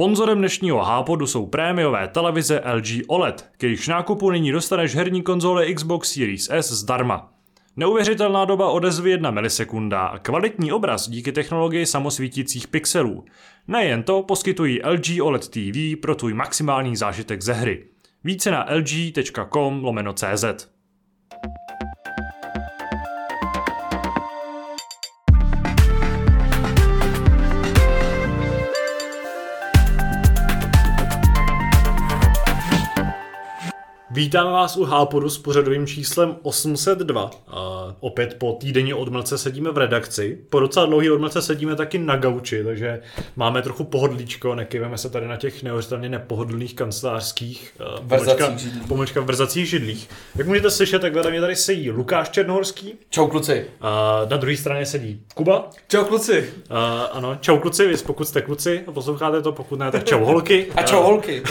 Sponzorem dnešního hápodu jsou prémiové televize LG OLED, k jejichž nákupu nyní dostaneš herní konzole Xbox Series S zdarma. Neuvěřitelná doba odezvy 1 milisekunda a kvalitní obraz díky technologii samosvítících pixelů. Nejen to poskytují LG OLED TV pro tvůj maximální zážitek ze hry. Více na lg.com/cz. Vítáme vás u Hápodu s pořadovým číslem 802. Opět po týdenní odmlce sedíme v redakci. Po docela dlouhý odmlce sedíme taky na gauči, takže máme trochu pohodlíčko, nekýveme se tady na těch neuvěřitelně nepohodlných kancelářských vrzacích židlích. Jak můžete slyšet, tak vedle mě tady sedí Lukáš Černohorský. Čau kluci. Na druhé straně sedí Kuba. Čau kluci. Ano, čau kluci, vy pokud jste kluci a posloucháte to, pokud ne, tak čau holky. A čau holky.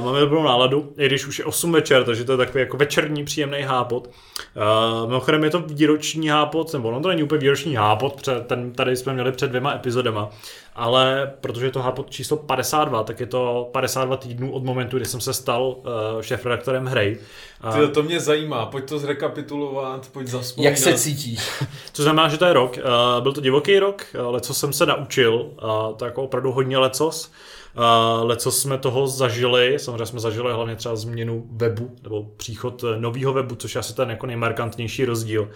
Máme dobrou náladu, i když už je 8 večer, takže to je takový jako večerní příjemný hápot. Mimochodem je to výroční hápot, nebo ono to není úplně výroční hápot, tady jsme měli před 2 epizodama, ale protože je to hápot číslo 52, tak je to 52 týdnů od momentu, kdy jsem se stal šéfredaktorem hry. To mě zajímá, pojď to zrekapitulovat, pojď zavzpomínat. Jak se cítíš? Což znamená, že to je rok. Byl to divoký rok, leco jsem se naučil, to jako opravdu hodně lecos. Co jsme toho zažili, samozřejmě jsme zažili hlavně třeba změnu webu, nebo příchod nového webu, což je asi ten jako nejmarkantnější rozdíl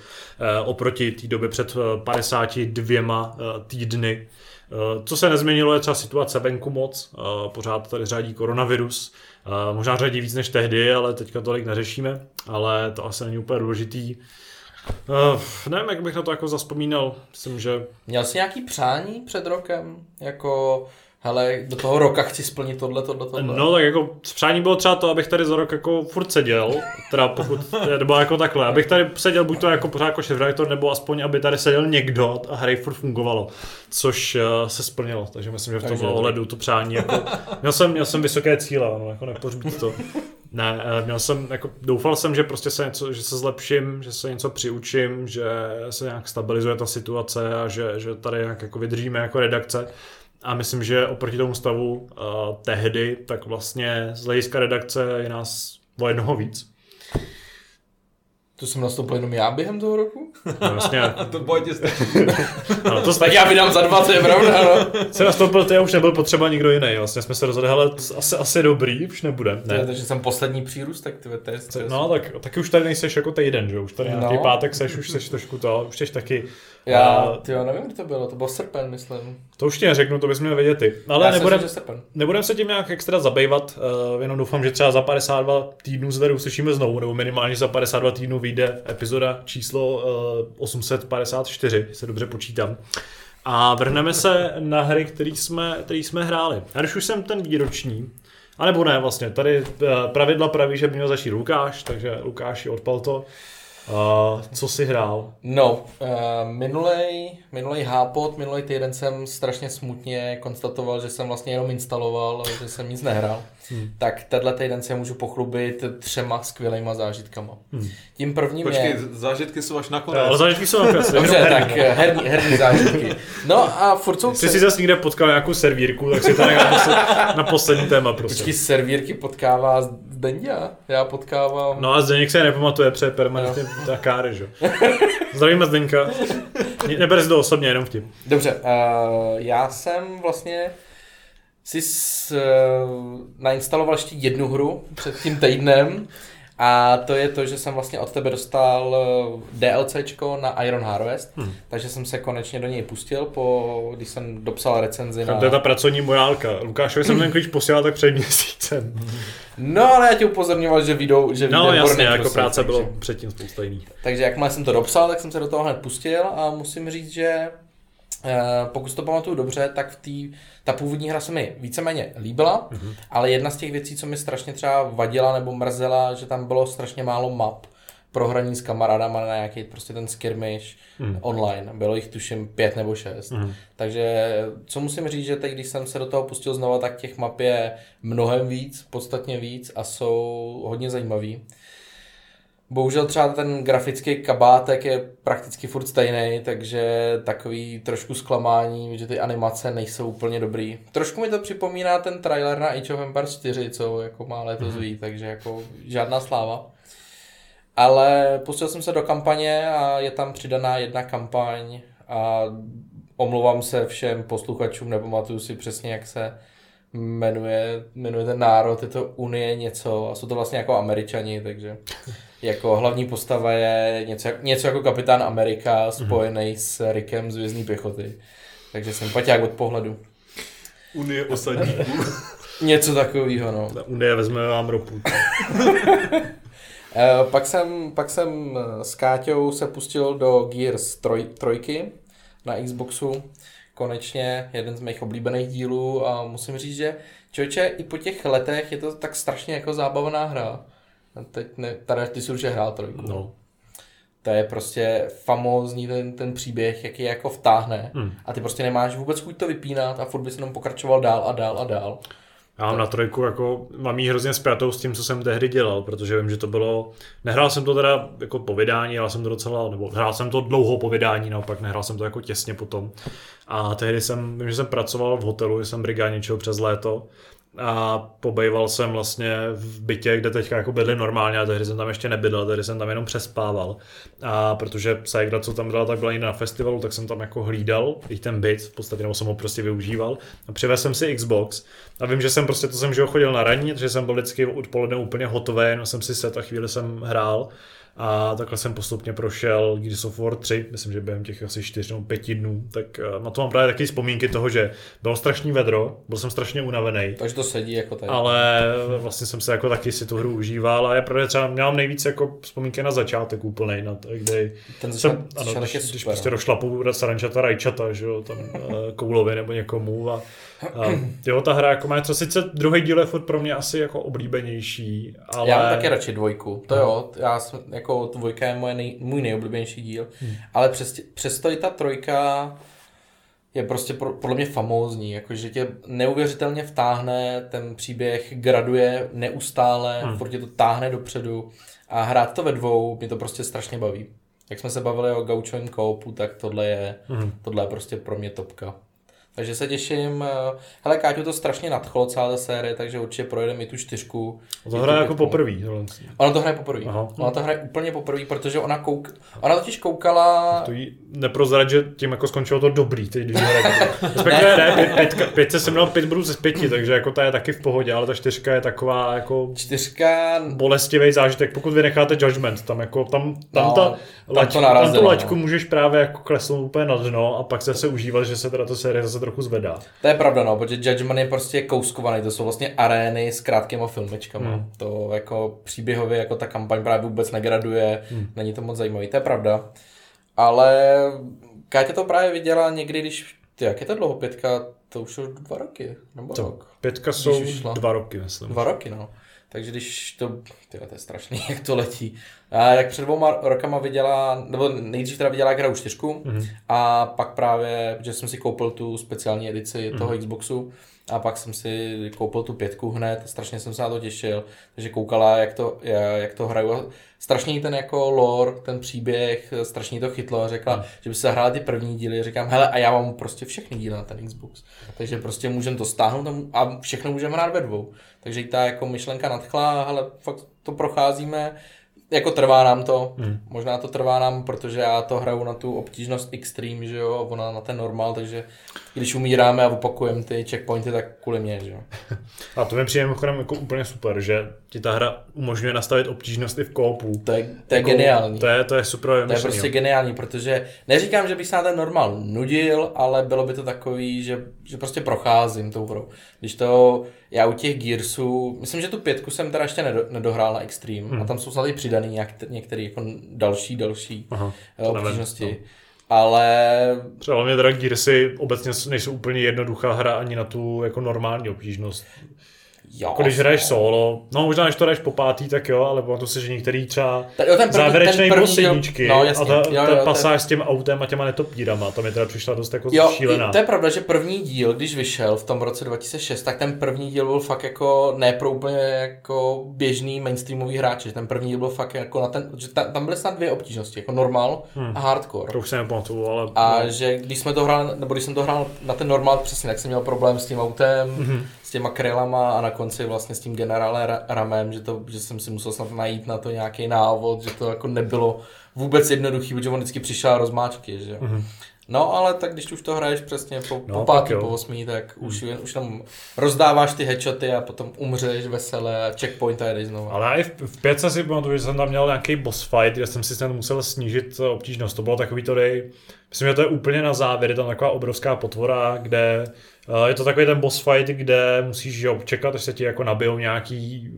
oproti té době před 52 týdny. Co se nezměnilo je třeba situace venku moc, pořád tady řádí koronavirus, možná řadí víc než tehdy, ale teďka tolik neřešíme, ale to asi není úplně důležitý. Nevím, jak bych na to jako zazpomínal, myslím, že... Měl jsi nějaký přání před rokem, jako... Hele, do toho roka chci splnit tohle. No tak jako přání bylo třeba to, abych tady za rok jako furt seděl, teda pokud to bylo jako takhle, abych tady seděl buď to jako pořád jako šéfredaktor, nebo aspoň aby tady seděl někdo a hry furt fungovalo, což se splnilo, takže myslím, že v tomhle ohledu to přání jako, měl jsem vysoké cíle, no, jako nepořbít to. Ne, měl jsem, jako doufal jsem, že prostě se něco, že se zlepším, že se něco přiučím, že se nějak stabilizuje ta situace a že tady nějak jako vydržíme jako redakce. A myslím, že oproti tomu stavu tehdy, tak vlastně z hlediska redakce je nás o jednoho víc. To jsem nastoupil jenom já během toho roku? No vlastně. To bojtě stačí. Tak já vydám za 20, je pravda, no. Jsem nastoupil ty a už nebyl potřeba nikdo jiný. Vlastně jsme se rozhodli, hele, asi dobrý, už nebude. Ne. Takže jsem poslední přírůstek, ty test. No tak taky už tady nejseš jako týden, že? Už tady nějaký pátek seš, už seš trošku to, už seš taky... Já nevím, kdy to bylo srpen, myslím. To už ti neřeknu, to bys měl vědět ty. Ale nebudem se tím nějak extra zabývat, jenom doufám, že třeba za 52 týdnů se tady uslyšíme znovu, nebo minimálně za 52 týdnů vyjde epizoda číslo 854, se dobře počítám. A vrhneme se na hry, který jsme hráli. A když už jsem ten výroční, anebo ne vlastně, tady pravidla praví, že by měl začít Lukáš, takže Lukáši, odpal to. Co jsi hrál? No, minulej hápot, minulej týden jsem strašně smutně konstatoval, že jsem vlastně jenom instaloval, že jsem nic nehrál. Tak tenhle týden se můžu pochlubit 3 skvělejma zážitkama. Tím prvním zážitky jsou až nakonec. Ale zážitky jsou nakonec. Dobře, tak herní zážitky. No a furt jsou... Jsi si zase někde potkal nějakou servírku, tak si to na poslední téma prostě. Počkej, servírky potkává Zdeňka, já potkávám... No a Zdeněk se nepamatuje, pře permanentně ta kára, že? Zdravíme Zdeňka. Nebere si to osobně, jenom vtip. Dobře, já jsem vlastně... Jsi nainstaloval ještě jednu hru před tím týdnem a to je to, že jsem vlastně od tebe dostal DLCčko na Iron Harvest, takže jsem se konečně do něj pustil, když jsem dopsal recenzi na... To je ta pracovní morálka. Lukášovi jsem ten klíč posílal tak před měsícem. No ale já tě upozorňoval, že vyjde Burning Crusade. No jasně, jako práce bylo předtím spousta jiných. Takže jakmile jsem to dopsal, tak jsem se do toho hned pustil a musím říct, že... Pokud si to pamatuju dobře, tak ta původní hra se mi víceméně líbila, ale jedna z těch věcí, co mi strašně třeba vadila nebo mrzela, že tam bylo strašně málo map pro hraní s kamarádama na nějaký prostě ten skirmish online. Bylo jich tuším 5 nebo 6. Takže co musím říct, že teď, když jsem se do toho pustil znova, tak těch map je mnohem víc, podstatně víc a jsou hodně zajímavý. Bohužel třeba ten grafický kabátek je prakticky furt stejný, takže takový trošku zklamání, že ty animace nejsou úplně dobrý. Trošku mi to připomíná ten trailer na Age of Empires 4, co jako má letos ví, takže jako žádná sláva. Ale pustil jsem se do kampaně a je tam přidaná jedna kampaň a omlouvám se všem posluchačům, nepamatuju si přesně, jak se jmenuje ten národ, je to Unie něco a jsou to vlastně jako Američani, takže jako hlavní postava je něco jako Kapitán Amerika spojený s Rickem z Hvězdné pěchoty, takže jsem paťák od pohledu. Unie osadníků. Něco takového, no. Ta Unie vezme vám ropu. Pak jsem s Káťou se pustil do Gears 3 na Xboxu. Konečně jeden z mých oblíbených dílů a musím říct, že člověče, i po těch letech je to tak strašně jako zábavná hra. Teď ne, tady ty jsi už hrál trojku. No. To je prostě famózní ten příběh, jaký jako vtáhne a ty prostě nemáš vůbec chuť to vypínat a furt by se jenom pokračoval dál. Já mám na trojku, jako, mám jí hrozně spjatou s tím, co jsem tehdy dělal, protože vím, že to bylo, nehrál jsem to teda jako po vydání, ale jsem to docela, nebo hrál jsem to dlouho po vydání, naopak nehrál jsem to jako těsně potom. A tehdy vím, že jsem pracoval v hotelu, že jsem brigádničil přes léto a pobejval jsem vlastně v bytě, kde teďka jako bydli normálně a tehdy jsem tam ještě nebydlel, tehdy jsem tam jenom přespával. A protože Sajda, co tam byla, tak byla někde na festivalu, tak jsem tam jako hlídal i ten byt v podstatě, nebo jsem ho prostě využíval. A přivezl jsem si Xbox a vím, že jsem prostě, to jsem chodil na ranní, že jsem byl vždycky odpoledne úplně hotový, jenom jsem si set a chvíli jsem hrál. A takhle jsem postupně prošel Gears of War 3, myslím, že během těch asi 4 nebo 5 dnů, tak na to mám právě taky vzpomínky toho, že bylo strašný vedro, byl jsem strašně unavený. Takže to sedí jako tady. Ale vlastně jsem se jako taky si tu hru užíval a já právě třeba měl nejvíc jako vzpomínky na začátek úplnej, na to, kdy když prostě došlapu sarančata, rajčata, že jo, tam Koulovi nebo někomu a jo, ta hra jako má třeba, sice druhý díl je furt pro mě asi jako oblíbenější, ale... Já mám taky radši dvojku, to jo, já jsem jako dvojka je můj nejoblíbenější díl, ale přesto i ta trojka je prostě podle mě famózní, jakože tě neuvěřitelně vtáhne, ten příběh graduje neustále, furt tě to táhne dopředu a hrát to ve dvou mě to prostě strašně baví. Jak jsme se bavili o gaučovém koupu, tak tohle je prostě pro mě topka. Takže se těším. Hele, Káťu to strašně nadchlo celá ta série, takže určitě projedeme i tu 4. To hraje jako poprvý. Ona to hraje poprvý. Aha. Ona to hraje úplně poprvý, protože ona totiž koukala... To jí neprozrad, že tím jako skončilo to dobrý, teď když hraje. Respektive ne, 5 jsem měl 5 brů ze 5, takže jako ta je taky v pohodě, ale ta 4 je taková jako... 4... Bolestivý zážitek, pokud vy necháte Judgment, tam jako tam tu laťku můžeš právě jako klesnout úplně na dno a pak se užívat, že se teda ta série zase trochu zvedá. To je pravda, no, protože Judgment je prostě kouskovaný, to jsou vlastně arény s krátkýma filmečkama. To jako příběhově, jako ta kampaň právě vůbec negraduje, není to moc zajímavý, to je pravda. Ale Káťa to právě viděla někdy, když, jak je to dlouho, 5, to už jsou 2 roky, nebo rok. 5 jsou 2 roky, myslím. 2 roky, no. Takže když to, to je strašný, jak to letí. A jak před 2 rokama viděla, nebo nejdřív teda viděla hru 4 a pak právě, že jsem si koupil tu speciální edici toho Xboxu a pak jsem si koupil tu 5 hned, strašně jsem se na to těšil, takže koukala, jak to hraju. Strašný ten jako lore, ten příběh, strašně to chytlo a řekla, že by se hrála ty první díly, říkám, hele, a já mám prostě všechny díly na ten Xbox, takže prostě můžeme to stáhnout a všechno můžeme hrát ve dvou. Takže i ta jako myšlenka nadchla, hele, fakt to procházíme, jako trvá nám to, možná to trvá nám, protože já to hraju na tu obtížnost extreme, že jo, ona na ten normál, takže když umíráme a opakujeme ty checkpointy, tak kvůli mě, že jo. A to mi přijde mimochodem jako úplně super, že ti ta hra umožňuje nastavit obtížnost i v koopu. To je jako geniální. To je super vymyšlení. To je prostě geniální, protože neříkám, že bych se na ten normál nudil, ale bylo by to takový, že prostě procházím tou hrou. Když to já u těch Gearsů, myslím, že tu 5 jsem teda ještě nedohrál na extreme a tam jsou snad i přidaný některé jako další obtížnosti. Nevím, ale... Třeba hlavně teda Gearsy obecně nejsou úplně jednoduchá hra ani na tu jako normální obtížnost. Jo, když hraješ solo, no možná než to hraješ po pátý, tak jo, ale to se, že některý třeba závěrečnej posledničky a ta pasáž s tím autem a těma netopírama, tam je teda přišla dost jako šílená. Jo, to je pravda, že první díl, když vyšel v tom roce 2006, tak ten první díl byl fakt jako ne pro úplně jako běžný mainstreamový hráč, ten první díl byl fakt jako na ten, že tam byly snad dvě obtížnosti, jako normal a hardcore. To už se nepamatuju, ale... A že když jsme to hrál, nebo když jsem to hrál na ten normal přesně, tak jsem měl problém s tím autem, s těma krylama a na konci vlastně s tím generálem Ramem, že jsem si musel snad najít na to nějaký návod, že to jako nebylo vůbec jednoduchý, protože on vždycky přišel rozmáčky, že No, ale tak když už to hraješ přesně po pátý, po osmý, tak už tam rozdáváš ty headshoty a potom umřeš veselé a checkpoint a jedeš znovu. Ale i v pětce si pamatuju, že jsem tam měl nějaký boss fight, kde jsem si snad musel snížit obtížnost. To bylo takový to dej, myslím, že to je úplně na závěr, je tam taková obrovská potvora, kde je to takový ten boss fight, kde musíš čekat, až se ti jako nabijou nějaký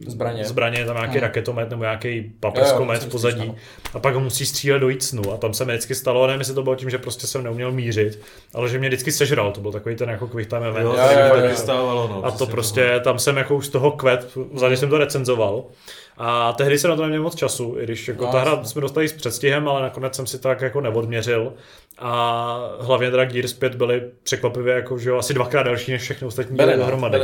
zbraně tam nějaký raketomet nebo nějaký papeskomet v pozadí a pak ho musíš střílet do jícnu a tam se mi vždycky stalo, nevím, jestli to bylo tím, že prostě jsem neuměl mířit, ale že mě vždycky sežral, to byl takový ten jako quick time event a to prostě tam jsem jako už z toho kvet, vzadě jsem to recenzoval. A tehdy jsem na to neměl moc času, i když jako ta hra jsme dostali s předstihem, ale nakonec jsem si tak jako neodměřil. A hlavně teda Gears 5 byly překvapivě jako, že jo, asi dvakrát delší než všechny ostatní díly dohromady.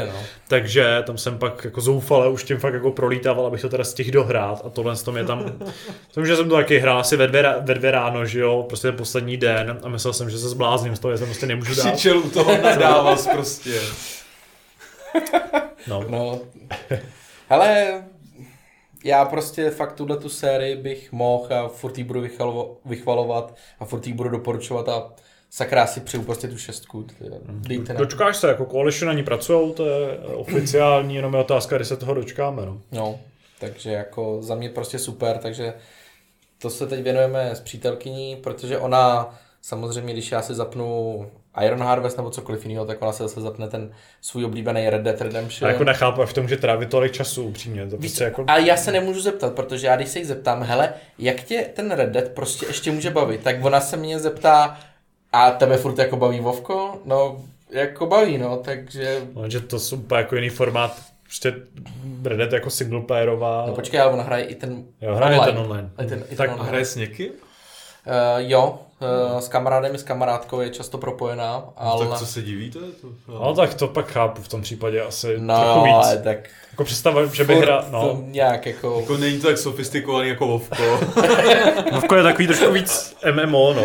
Takže tam jsem pak jako zoufale už tím fakt jako prolítával, abych to teda stihl dohrát a tohle s tom je tam... Myslím, že jsem to taky hrál asi ve dvě ráno, že jo, prostě ten poslední den a myslel jsem, že se zblázním z toho, že jsem prostě nemůžu dát. Přičel u toho nadával prostě. No. Hele... Já prostě fakt tuhletu sérii bych mohl a furt jí budu vychvalovat a furt jí budu doporučovat a sakra si přeju prostě tu šestku. Dočkáš se, jako Coalition ani pracujou, to je oficiální, jenom je otázka, kdy se toho dočkáme. No, takže jako za mě prostě super, takže to se teď věnujeme s přítelkyní, protože ona samozřejmě, když já si zapnu Iron Harvest nebo cokoliv jiného, tak ona se zase zapne ten svůj oblíbený Red Dead Redemption. A jako nechápu, až v tom, že trávit tolik času upřímně. To prostě jako... A já se nemůžu zeptat, protože já když se jich zeptám, hele, jak tě ten Red Dead prostě ještě může bavit, tak ona se mě zeptá, a tebe furt jako baví Vovko? No, jako baví, no, takže... No, že to jsou jako jiný formát, prostě Red Dead jako singleplayerová. No počkej, ale ona hraje i ten online. Tak hraje s někým? Jo. S kamarádem i s kamarádkou je často propojená, ale... Tak co se divíte? No tak to pak chápu v tom případě asi trochu víc. Ale tak... Jako představuji, že by hra... No. Nějak jako... Jako není to tak sofistikovaný jako Vovko. Vovko je takový trošku víc MMO, no.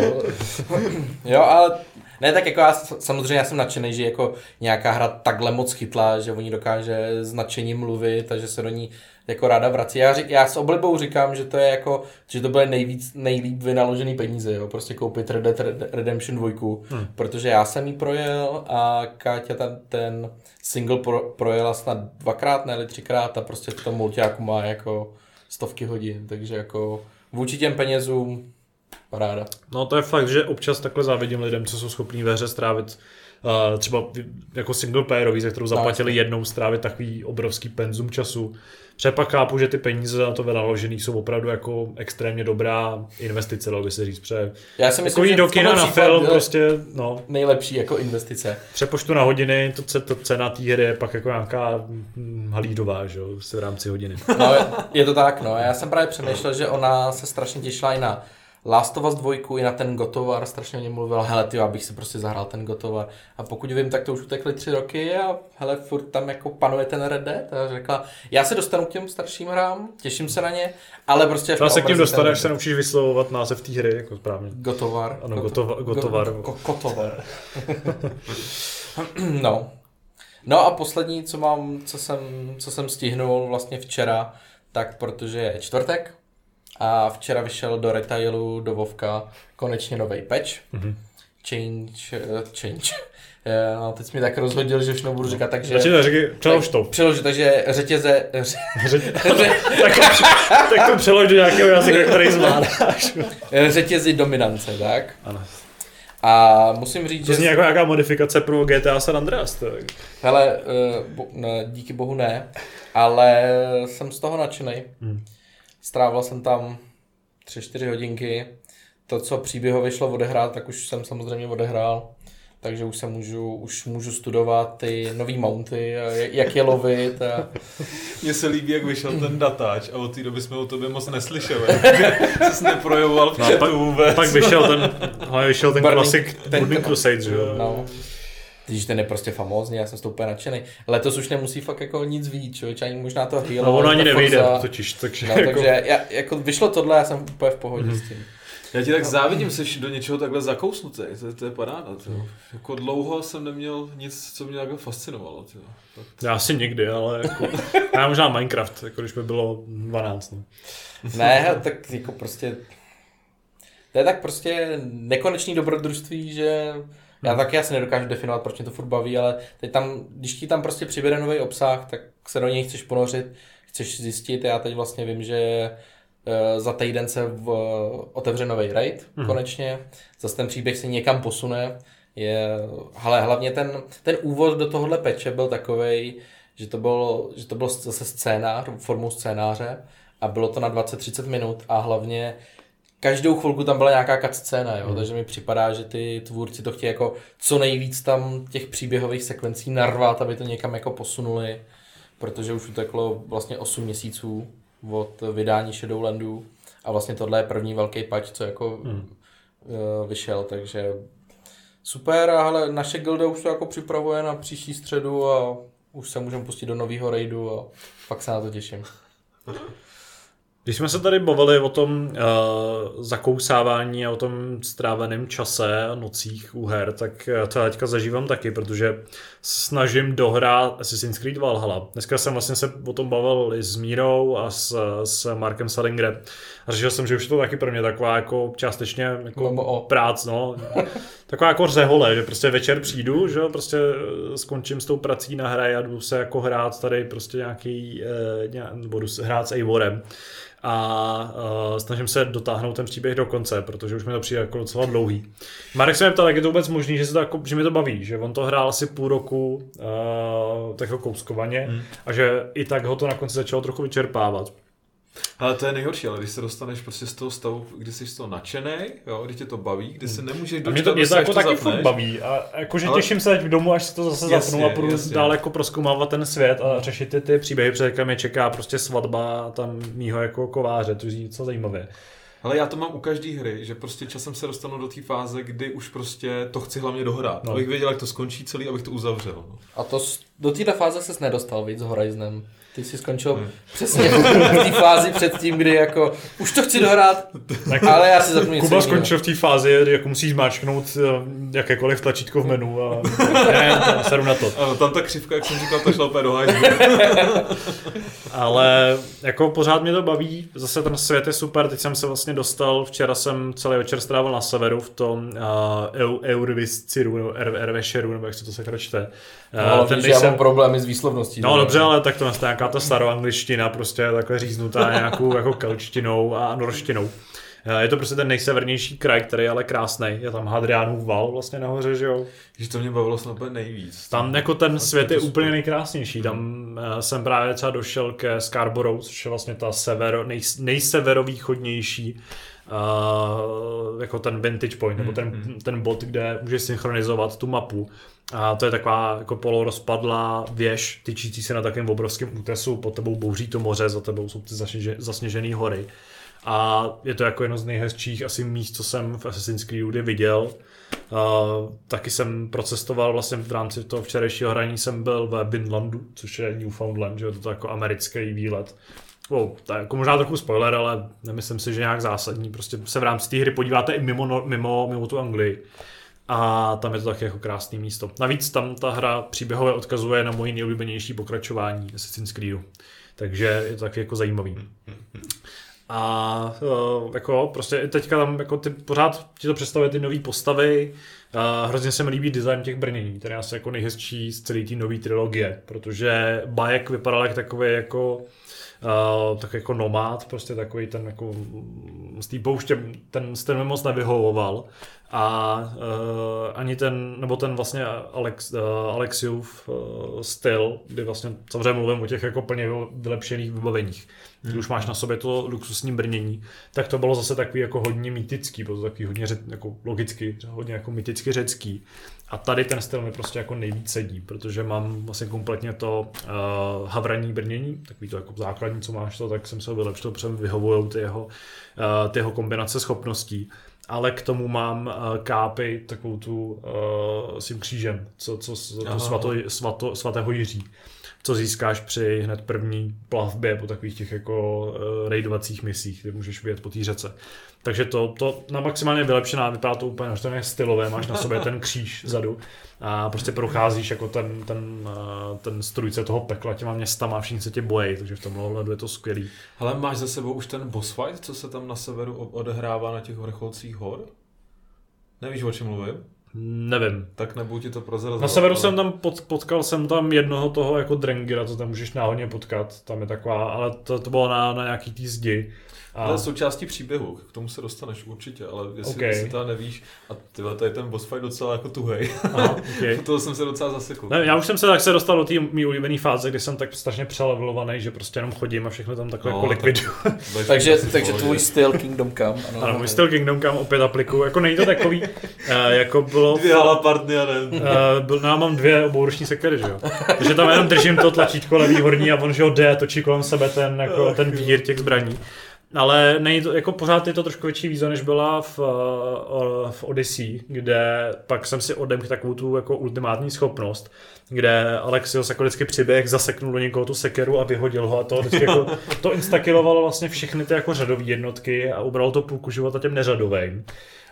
Jo, ale... Ne, tak jako já samozřejmě já jsem nadšený, že jako nějaká hra takhle moc chytlá, že oni dokáže s nadšením mluvit a že se do ní jako ráda vrací. Já s oblibou říkám, že to je jako, že to byly nejlíp vynaložený peníze, jo, prostě koupit Red Dead Redemption 2, protože já jsem ji projel a Káťa ten single projela snad dvakrát, ne, ale třikrát a prostě v tom multiáku má jako stovky hodin, takže jako vůči těm penězům paráda. No to je fakt, že občas takhle závidím lidem, co jsou schopní ve hře strávit třeba jako singleplayerový, za kterou zaplatili jednou, strávit takový obrovský penzum času. Přepak chápu, že ty peníze na to vynaložený jsou opravdu jako extrémně dobrá investice, dalo by se říct. Já si myslím, že do kina na film prostě, no. Nejlepší jako investice. Přepočtu na hodiny, to cena té hry je pak jako nějaká halídová, že jo, v rámci hodiny. No je to tak, no. Já jsem právě přemýšlel, že ona se strašně těšila i na Last of Us 2 i na ten Gotovar, strašně o něm mluvil, hele tyjo, abych si prostě zahrál ten Gotovar. A pokud vím, tak to už utekly 3 roky a hele, furt tam jako panuje ten Red Dead. A řekla, já se dostanu k těm starším hrám, těším se na ně, ale prostě... Já se k tím dostane, až se naučíš vyslovovat název té hry, jako správně. Gotovar. Ano, Gotovar. Kotovar. No a poslední, co jsem stihnul vlastně včera, tak protože je čtvrtek, a včera vyšel do retailu, do Vovka, konečně nový patch. Change. No, teď jsi mi tak rozhodil, že už nebudu říkat, takže... Přelož to. Takže řetěze... Tak to přelož do nějakého jazyka, který zvládáš. Řetězy dominance, tak? Ano. A musím říct, že... To zní jako nějaká modifikace pro GTA San Andreas, tak? Hele, díky bohu ne, ale jsem z toho nadšenej. Strávil jsem tam 3-4 hodinky, to, co příběhově šlo odehrát, tak už jsem samozřejmě odehrál. takže už se můžu studovat ty nový mounty, jak je lovit. A... Mně se líbí, jak vyšel ten datáč a od té doby jsme o tobě moc neslyšeli. Jsi neprojevoval v chatu vůbec. Pak vyšel ten klasik Burning Crusade, že jo? No. Když ten je prostě famózní, já jsem s tou úplně nadšený. Letos už nemusí fakt jako nic víc, člověč, ani možná to Halo. No ono ani nevyjde totiž, takže... No, jako... takže já, jako vyšlo tohle, já jsem úplně v pohodě s tím. Já ti tak závidím, jsi do něčeho takhle zakousnutý, to je paráda. Jako dlouho jsem neměl nic, co mě takhle fascinovalo. Já asi nikdy, ale jako... já možná Minecraft, jako když by bylo 12. Ne, tak jako prostě... To je tak prostě nekonečný dobrodružství, že... Já taky asi nedokážu definovat, proč mě to furt baví, ale teď tam, když ti tam prostě přibere nový obsah, tak se do něj chceš ponořit, chceš zjistit. Já teď vlastně vím, že za týden se otevře nový raid konečně, zase ten příběh se někam posune. Ale hlavně ten úvod do tohohle peče byl takovej, že to bylo zase scénář, formou scénáře a bylo to na 20-30 minut a hlavně každou chvilku tam byla nějaká cutscéna, jo? Takže mi připadá, že ty tvůrci to chtějí jako co nejvíc tam těch příběhových sekvencí narvat, aby to někam jako posunuli, protože už uteklo vlastně 8 měsíců od vydání Shadowlandu a vlastně tohle je první velký patch, co jako vyšel, takže super, a hele, naše gilda už to jako připravuje na příští středu a už se můžeme pustit do nového raidu a fakt se na to těším. Když jsme se tady bavili o tom zakousávání a o tom stráveném čase nocích u her, tak to já teďka zažívám taky, protože snažím dohrát Assassin's Creed Valhalla. Dneska jsem vlastně se o tom bavil i s Mírou a s Markem Salingre. A řešil jsem, že už je to taky pro mě taková jako částečně jako prác, no. Taková jako řehole, že prostě večer přijdu, že prostě skončím s tou prací na hře a jdu se jako hrát tady prostě nějaký, nebo hrát s Eivorem. A snažím se dotáhnout ten příběh do konce, protože už mi to přijde jako docela dlouhý. Marek se mě ptal, jak je to vůbec možný, že mi to baví, že on to hrál asi půl roku takhle kouskovaně a že i tak ho to na konci začalo trochu vyčerpávat. Ale to je nejhorší, ale když se dostaneš prostě z toho stavu, kdy jsi z toho nadšenej, jo, kdy tě to baví, kdy se nemůžeš dočkat, když se to taky furt baví a jakože ale... těším se teď domů, až se to zase zapnu a půjdu dál jako prozkoumávat ten svět a řešit ty příběhy, protože mě čeká prostě svatba tam mýho jako kováře, to je docela zajímavé. Ale já to mám u každé hry, že prostě časem se dostanu do té fáze, kdy už prostě to chci hlavně dohrát, no. Abych věděl, jak to skončí celý, abych to uzavřel. A to do této fáze ses nedostal víc s Horizonem. Ty jsi skončil přesně v té fázi před tím, kdy jako už to chci dohrát, ale já si zapnu něco. Kuba skončil v té fázi, kdy jako musí zmáčknout jakékoliv tlačítko v menu a ne, sedu na to. Ano, tam ta křivka, jak jsem říkal, ta šla úplně do hajzlu. Ale jako pořád mě to baví, zase ten svět je super, teď jsem se vlastně dostal, včera jsem celý večer strávil na severu v tom Eurvisciru nebo Ervešeru, nebo jak se to sakra čte. No, ten víš, já mám problémy s výslovností. No dobře, ale tak to nastává nějaká ta staroangličtina, prostě takhle říznutá nějakou jako kelčtinou a norštinou. Je to prostě ten nejsevernější kraj, který je ale krásnej. Je tam Hadriánův val vlastně nahoře, že jo? Že to mě bavilo snad nejvíc. Tam jako ten svět je úplně nejkrásnější. Tam jsem právě třeba došel ke Scarborough, což je vlastně ta nejseverovýchodnější jako ten vantage point, nebo ten bod, kde můžeš synchronizovat tu mapu. A to je taková jako polorozpadlá věž, tyčící se na takovém obrovském útesu, pod tebou bouří to moře, za tebou jsou ty zasněžené hory. A je to jako jedno z nejhezčích asi míst, co jsem v Assassin's Creedu viděl. Taky jsem procestoval vlastně v rámci toho včerejšího hraní, jsem byl ve Binlandu, což je Newfoundland, že je to jako americký výlet. Jako možná trochu spoiler, ale nemyslím si, že nějak zásadní. Prostě se v rámci té hry podíváte i mimo tu Anglii. A tam je to taky jako krásné místo. Navíc tam ta hra příběhově odkazuje na moje nejoblíbenější pokračování Assassin's Creedu. Takže je to taky jako zajímavý. A jako prostě teďka tam jako ty pořád ti to představuje ty nové postavy. Hrozně se mi líbí design těch brnění, který je asi jako nejhezčí z celé té nové trilogie, protože Bajek vypadal jak takový jako tak jako nomád, prostě takový ten jako z té pouště, ten mi moc nevyhovoval a ani ten vlastně Alexiův styl, kdy vlastně samozřejmě mluvím o těch jako plně vylepšených vybaveních, když už máš na sobě to luxusní brnění, tak to bylo zase takový jako hodně mýtický, bylo to takový hodně jako logicky, hodně jako mytický typicky řecký. A tady ten styl mi prostě jako nejvíc sedí, protože mám vlastně kompletně to havraní brnění, takový to jako základní, co máš to, tak jsem se ho vylepšil, protože vyhovujou ty jeho kombinace schopností. Ale k tomu mám kápy, takovou tu s tím křížem, svatého Jiří, co získáš při hned první plavbě po takových těch jako raidovacích misích, kde můžeš vyjet po té řece. Takže to na maximálně vylepšená, vypadá to úplně, že to je stylové, máš na sobě ten kříž vzadu a prostě procházíš jako ten strůjce toho pekla těma městama a všichni se tě bojí, takže v tomhle ohledu je to skvělý. Hele, máš za sebou už ten boss fight, co se tam na severu odehrává na těch vrcholcích hor? Nevíš, o čem mluvím? Nevím. Tak nebudu ti to prozrazovat. Na severu ale... jsem tam potkal jsem tam jednoho toho jako Drengira, co tam můžeš náhodně potkat, tam je taková, ale to bylo na nějaký tý zdi. A... ale součástí příběhu, k tomu se dostaneš určitě, ale jestli si to nevíš, a tyhle, to je ten boss fight docela jako tuhej. Aha, okay. Toho jsem se docela zasekl. Ne, já už jsem se tak dostal do té mý ulíbené fáze, kdy jsem tak strašně přelevelovaný, že prostě jenom chodím a všechno tam takhle jako likviduju. Takže tvůj styl Kingdom Come. Ano, můj styl Kingdom Come opět aplikuju, jako není to takový, jako bylo... Dvě halapartny a já mám dvě obouruční sekery, že jo. Takže tam jenom držím to tlačítko levý horní a on, že ho jde, točí kolem sebe ten, jako, ten vír těch zbraní. Ale není to, jako pořád je to trošku větší výzva, než byla v Odyssey, kde pak jsem si odemkl takovou tu jako ultimátní schopnost, kde Alexios jako vždycky přiběh, zaseknul do někoho tu sekeru a vyhodil ho a to vždycky jako, to instakilovalo vlastně všechny ty jako řadové jednotky a ubralo to půlku života těm neřadovým.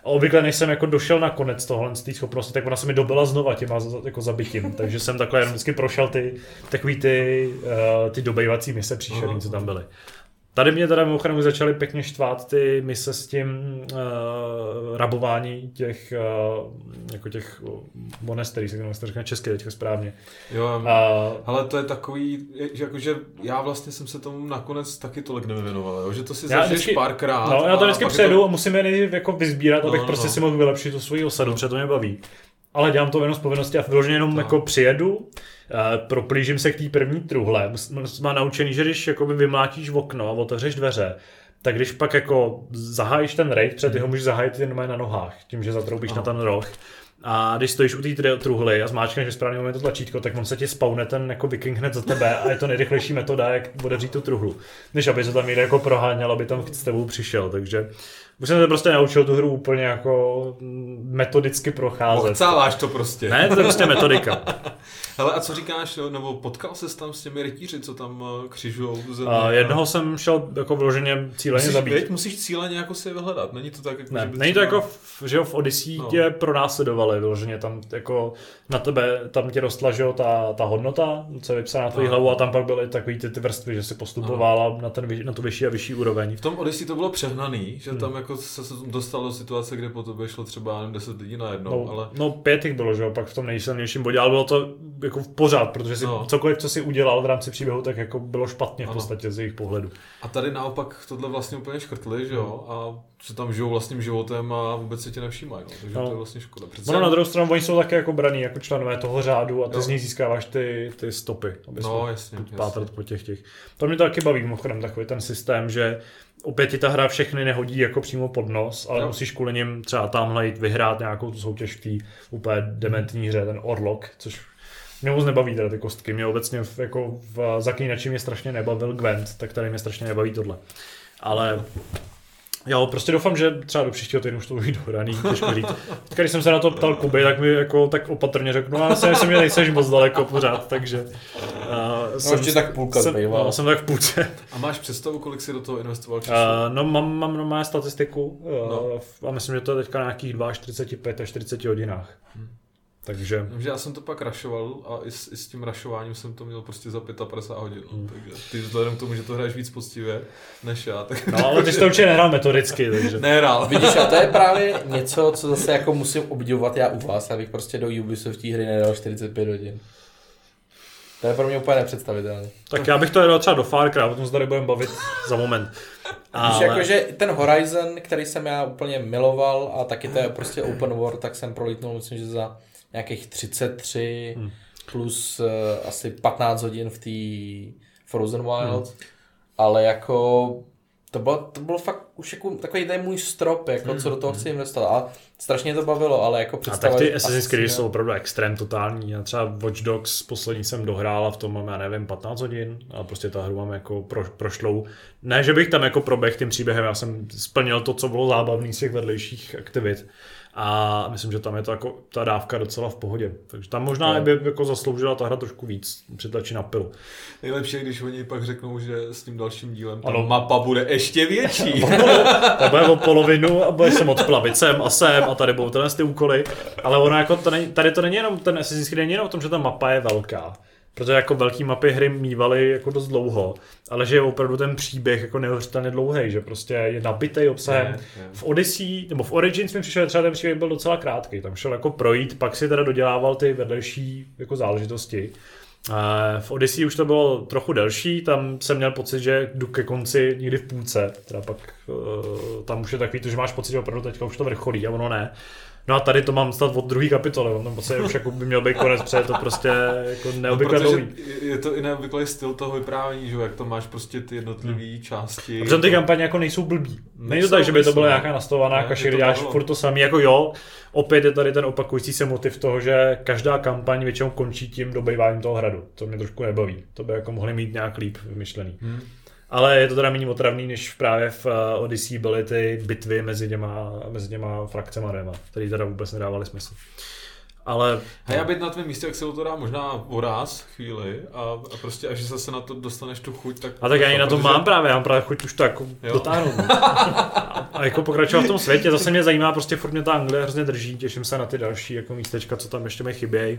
A obvykle, než jsem jako došel na konec tohle z té schopnosti, tak ona se mi dobila znova těma jako zabitím, takže jsem takhle jenom vždycky prošel ty dobejvací mise příšerný, co tam byly. Tady mě teda mimochodem začaly pěkně štvát ty mise s tím rabování těch jako těch monasteries, jak se to říká česky teďka správně. Jo, ale to je takový, že já vlastně jsem se tomu nakonec taky tolik nevěnoval, jo? Že to si začneš párkrát. No, já to vždycky přejdu a musím je jako vyzbírat, abych si mohl vylepšit tu svoji osadu, protože to mě baví. Ale dělám to jenom z povinnosti a vyloženě jenom jako přijedu, proplížím se k té první truhle. Mám naučený, že když jakoby vymlátíš okno a otevřeš dveře, tak když pak jako zahájíš ten raid, před jeho můžeš zahájit jen na nohách, tím, že zatroubíš na ten roh. A když stojíš u té truhly a zmáčkneš správný moment to tlačítko, tak on se ti spawne ten jako viking hned za tebe a je to nejrychlejší metoda, jak otevřít tu truhlu. Než aby se tam někde jako proháněl, aby tam s tebou přišel, takže... Už jsem se prostě naučil tu hru úplně jako metodicky procházet. Ochcáváš to prostě. Ne, to je prostě metodika. Hele, a co říkáš, nebo potkal ses tam s těmi rytíři, co tam křižujou země? Jednoho jsem šel jako vyloženě cíleně zabít. Musíš cíleně jako si je vyhledat, není to tak? Jako, ne, není to jako, že v Odyssey tě pronásledovali vyloženě, tam jako na tebe, tam tě rostla, že jo, ta hodnota, co je vypsaná na tvojí hlavu a tam pak byly takový ty vrstvy, že si postupovala na tu vyšší a vyšší úroveň. V tom Odyssey to bylo přehnaný, že tam jako se dostalo do situace, kde po tobě šlo třeba 10 lidí najednou, ale... No 5 jich bylo, že jo, pak v tom nejsilnějším bodě, ale bylo to jako pořád, protože cokoliv, co si udělal v rámci příběhu, tak jako bylo špatně v podstatě z jejich pohledu. A tady naopak tohle vlastně úplně škrtli, že jo, a se tam žijou vlastním životem a vůbec se tě nevšímají, no, takže to je vlastně škoda. Přece... No, na druhou stranu, oni jsou také jako braní, jako členové toho řádu a ty z nich získáváš ty stopy, aby jasně, pátrat po těch. To mě to taky baví, mimochodem, takový ten systém, že opět ti ta hra všechny nehodí jako přímo pod nos, ale musíš kvůli něm třeba tamhle jít vyhrát nějakou tu soutěž v té úplně dementní hře, ten Orlok, což mě moc nebaví teda ty kostky. Mě obecně jako v Zaklínači mě strašně nebavil Gwent, tak tady mě strašně nebaví tohle. Ale jo, prostě doufám, že třeba do příštího týdnu už to bude dohraný, těžko říct. Teď, když jsem se na to ptal Kuby, tak mi jako tak opatrně řekl, no já si myslím, že nejseš moc daleko pořád, takže... jsem tak v půlce. A máš představu, kolik jsi do toho investoval času? No mám normální statistiku a myslím, že to je teďka na nějakých 45 až 40 hodinách. Takže... Já jsem to pak rašoval a i s tím rašováním jsem to měl prostě za 55 hodin. Takže ty vzhledem k tomu, že to hraješ víc poctivě než já. Tak... No ale ty jsi to určitě nehrál metodicky. Takže... Nehrál. Vidíš, a to je právě něco, co zase jako musím obdivovat já u vás, abych prostě do Ubisoftí hry nedal 45 hodin. To je pro mě úplně nepředstavitelné. Tak já bych to jedal třeba do Far Cry, o tom se tady budeme bavit za moment. Ale... Jakože ten Horizon, který jsem já úplně miloval a taky to je prostě open world, tak jsem prolítnul, myslím, že za nějakých 33 plus asi 15 hodin v té Frozen Wild, ale jako To bylo fakt už jako takový ten můj strop, jako co do toho chci investovat. A strašně to bavilo, ale jako představit... A tak ty Assassin's Creed jsou opravdu extrém totální. Já třeba Watch Dogs poslední jsem dohrál a v tom mám, já nevím, 15 hodin. A prostě ta hru mám jako prošlou. Ne, že bych tam jako proběhl tím příběhem, já jsem splnil to, co bylo zábavný z těch vedlejších aktivit. A myslím, že tam je to jako ta dávka docela v pohodě. Takže tam možná by jako zasloužila ta hra trošku víc, přitlačí na pilu. Nejlepší, když oni pak řeknou, že s tím dalším dílem ta mapa bude ještě větší. Ta bude o polovinu a bude sem odplavit sem a sem a tady budou tyhle ty úkoly. Ale ono jako tady to není jenom, ten Assassin's Creed není jenom o tom, že ta mapa je velká. Protože jako velký mapy hry mívaly jako dost dlouho, ale že je opravdu ten příběh jako neuvěřitelně dlouhý, že prostě je nabitej obsahem. Je. V Odyssey, nebo v Origins mi přišel, třeba ten příběh byl docela krátký, tam šel jako projít, pak si teda dodělával ty vedlejší jako záležitosti. V Odyssey už to bylo trochu delší, tam jsem měl pocit, že jdu ke konci někdy v půlce, teda pak tam už je takový to, že máš pocit, že opravdu teďka už to vrcholí a ono ne. No a tady to mám stát od druhé kapitoly, on tam prostě už jako by měl být konec, protože to prostě jako neobvykle dlouhý. Je to i neobvyklý styl toho vyprávění, že jak to máš prostě ty jednotlivé části. A protože ty kampaně jako nejsou blbý. Není to tak, že by to byla nějaká nastavovaná kaše, kdy děláš furt to samý, jako jo. Opět je tady ten opakující se motiv toho, že každá kampaň většinou končí tím dobýváním toho hradu. To mě trošku nebaví. To by jako mohli mít nějak líp vymyšlený. Ale je to teda méně otravný, než právě v Odyssey byly ty bitvy mezi těma frakcema dvěma, které teda vůbec nedávaly smysl. Ale... Hej, já být na tvém místě, jak se to dá možná voraz chvíli a prostě až zase na to dostaneš tu chuť, tak... A tak já na to mám právě chuť už to jako dotáhnout. A jako pokračovat v tom světě, zase mě zajímá, prostě furt mě ta Anglie hrozně drží, těším se na ty další jako místečka, co tam ještě mi chybějí.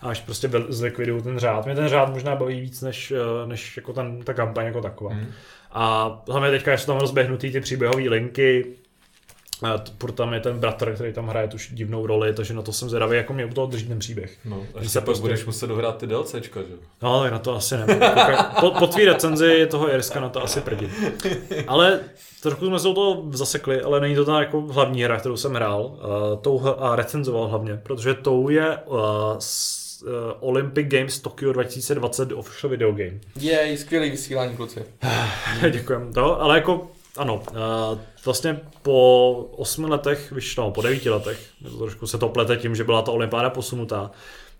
A až prostě zlikviduju ten řád. Mě ten řád možná baví víc, než jako ta kampaň jako taková. A hlavně teďka jsou tam rozběhnutý ty příběhové linky, proto tam je ten bratr, který tam hraje tu divnou roli, takže na to jsem zvědavý, jako mě u toho drží ten příběh. No, až se prostě... budeš muset dohrát ty DLCčka, že? No, ale na to asi nevím. Po tvý recenzi toho Irska na to asi prdím. Ale trošku jsme se o toho zasekli, ale není to ta jako hlavní hra, kterou jsem hrál. A recenzoval hlavně, protože tou je... Olympic Games Tokyo 2020 official video game. Jej, skvělý vysílání, kluci. Děkujem. To, ale jako, ano, vlastně po 8 letech vyšlo, po 9 letech, trošku se to plete tím, že byla ta olympiáda posunutá,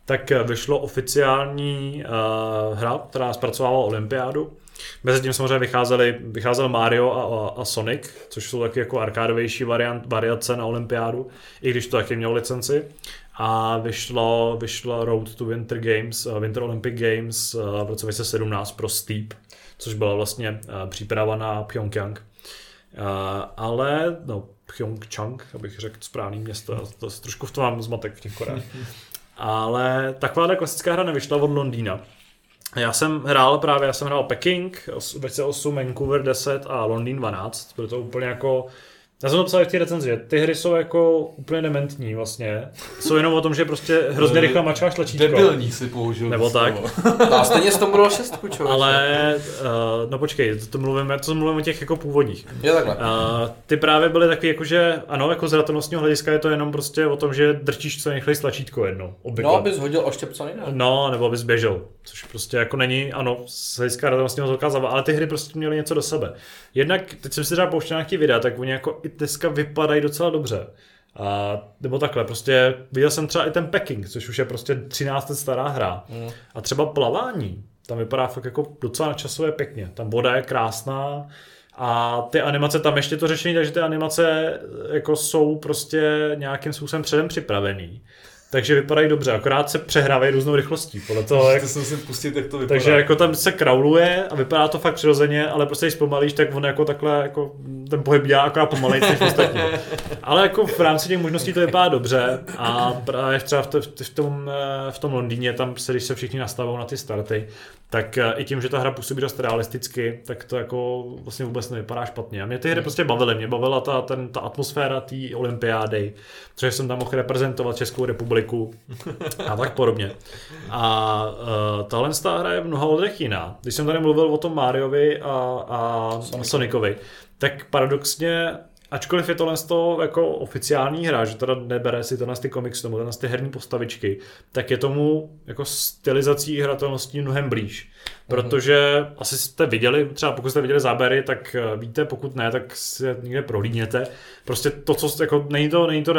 tak vyšlo oficiální hra, která zpracovávala olympiádu. Mezitím samozřejmě vycházel Mario a Sonic, což jsou taky jako arkádovější variace na olympiádu, i když to taky mělo licenci. A vyšlo Road to Winter Games, Winter Olympic Games v roce 2017 pro Steep, což byla vlastně příprava na Pyeongchang. Ale no, Pyeongchang, abych řekl správný město, to trošku v tom mám zmatek v těch Koreách. Ale taková klasická hra nevyšla od Londýna. Já jsem hrál Peking 2008, Vancouver 10 a Londýn 12, protože to úplně jako... Já jsem to psal v té recenzi, ty hry jsou jako úplně dementní vlastně, jsou jenom o tom, že prostě hrozně rychle mačkáš tlačítko. Debilní si použil. Nebo tak. A stejně jsem tomu bylo 6, člověk. Ale, no počkej, to mluvím o těch jako původních. Je takhle. Ty právě byly takový jako, že ano, jako z hratelnostního hlediska je to jenom prostě o tom, že drčíš co nejrychleji tlačítko jednou. Obvykle. No, abys hodil oštěpcaný, ne? No, nebo abys běžel, což prostě jako není, ano, z hlediska hratelnostního zakázava, ale ty hry prostě měly něco do sebe. Jednak teď jsem si třeba pouštěl nějaký videa, tak oni jako dneska vypadají docela dobře. A, nebo takhle, prostě viděl jsem třeba i ten Peking, což už je prostě 13 let stará hra. A třeba plavání, tam vypadá fakt jako docela časově pěkně. Tam voda je krásná a ty animace, tam ještě to řešení, takže ty animace jako jsou prostě nějakým způsobem předem připravený. Takže vypadají dobře, akorát se přehrávají různou rychlostí. Podle toho, jak... jsem si pustit, jak to vypadá. Takže jako tam se krauluje a vypadá to fakt přirozeně, ale prostě když zpomalíš, tak on jako takhle jako ten pohyb dělá akorát pomalejší než ostatní. Ale jako v rámci těch možností to vypadá dobře a právě třeba v tom Londýně, tam se, když se všichni nastavou na ty starty, tak i tím, že ta hra působí dost realisticky, tak to jako vlastně vůbec nevypadá špatně. A mě ty hry prostě bavily, mě bavila ta atmosféra té olympiády, protože jsem tam mohl reprezentovat Českou republiku a tak podobně. A tahle hra je mnoha odrech jiná. Když jsem tady mluvil o tom Mariovi a Sonicovi, tak paradoxně, ačkoliv je tohle z toho jako oficiální hra, že teda nebere si tohle z ty komiksy, nebo tohle z ty herní postavičky, tak je tomu jako stylizací hratelností mnohem blíž. Protože asi jste viděli, třeba pokud jste viděli záběry, tak víte, pokud ne, tak se někde prohlídněte. Prostě to, co jako, není to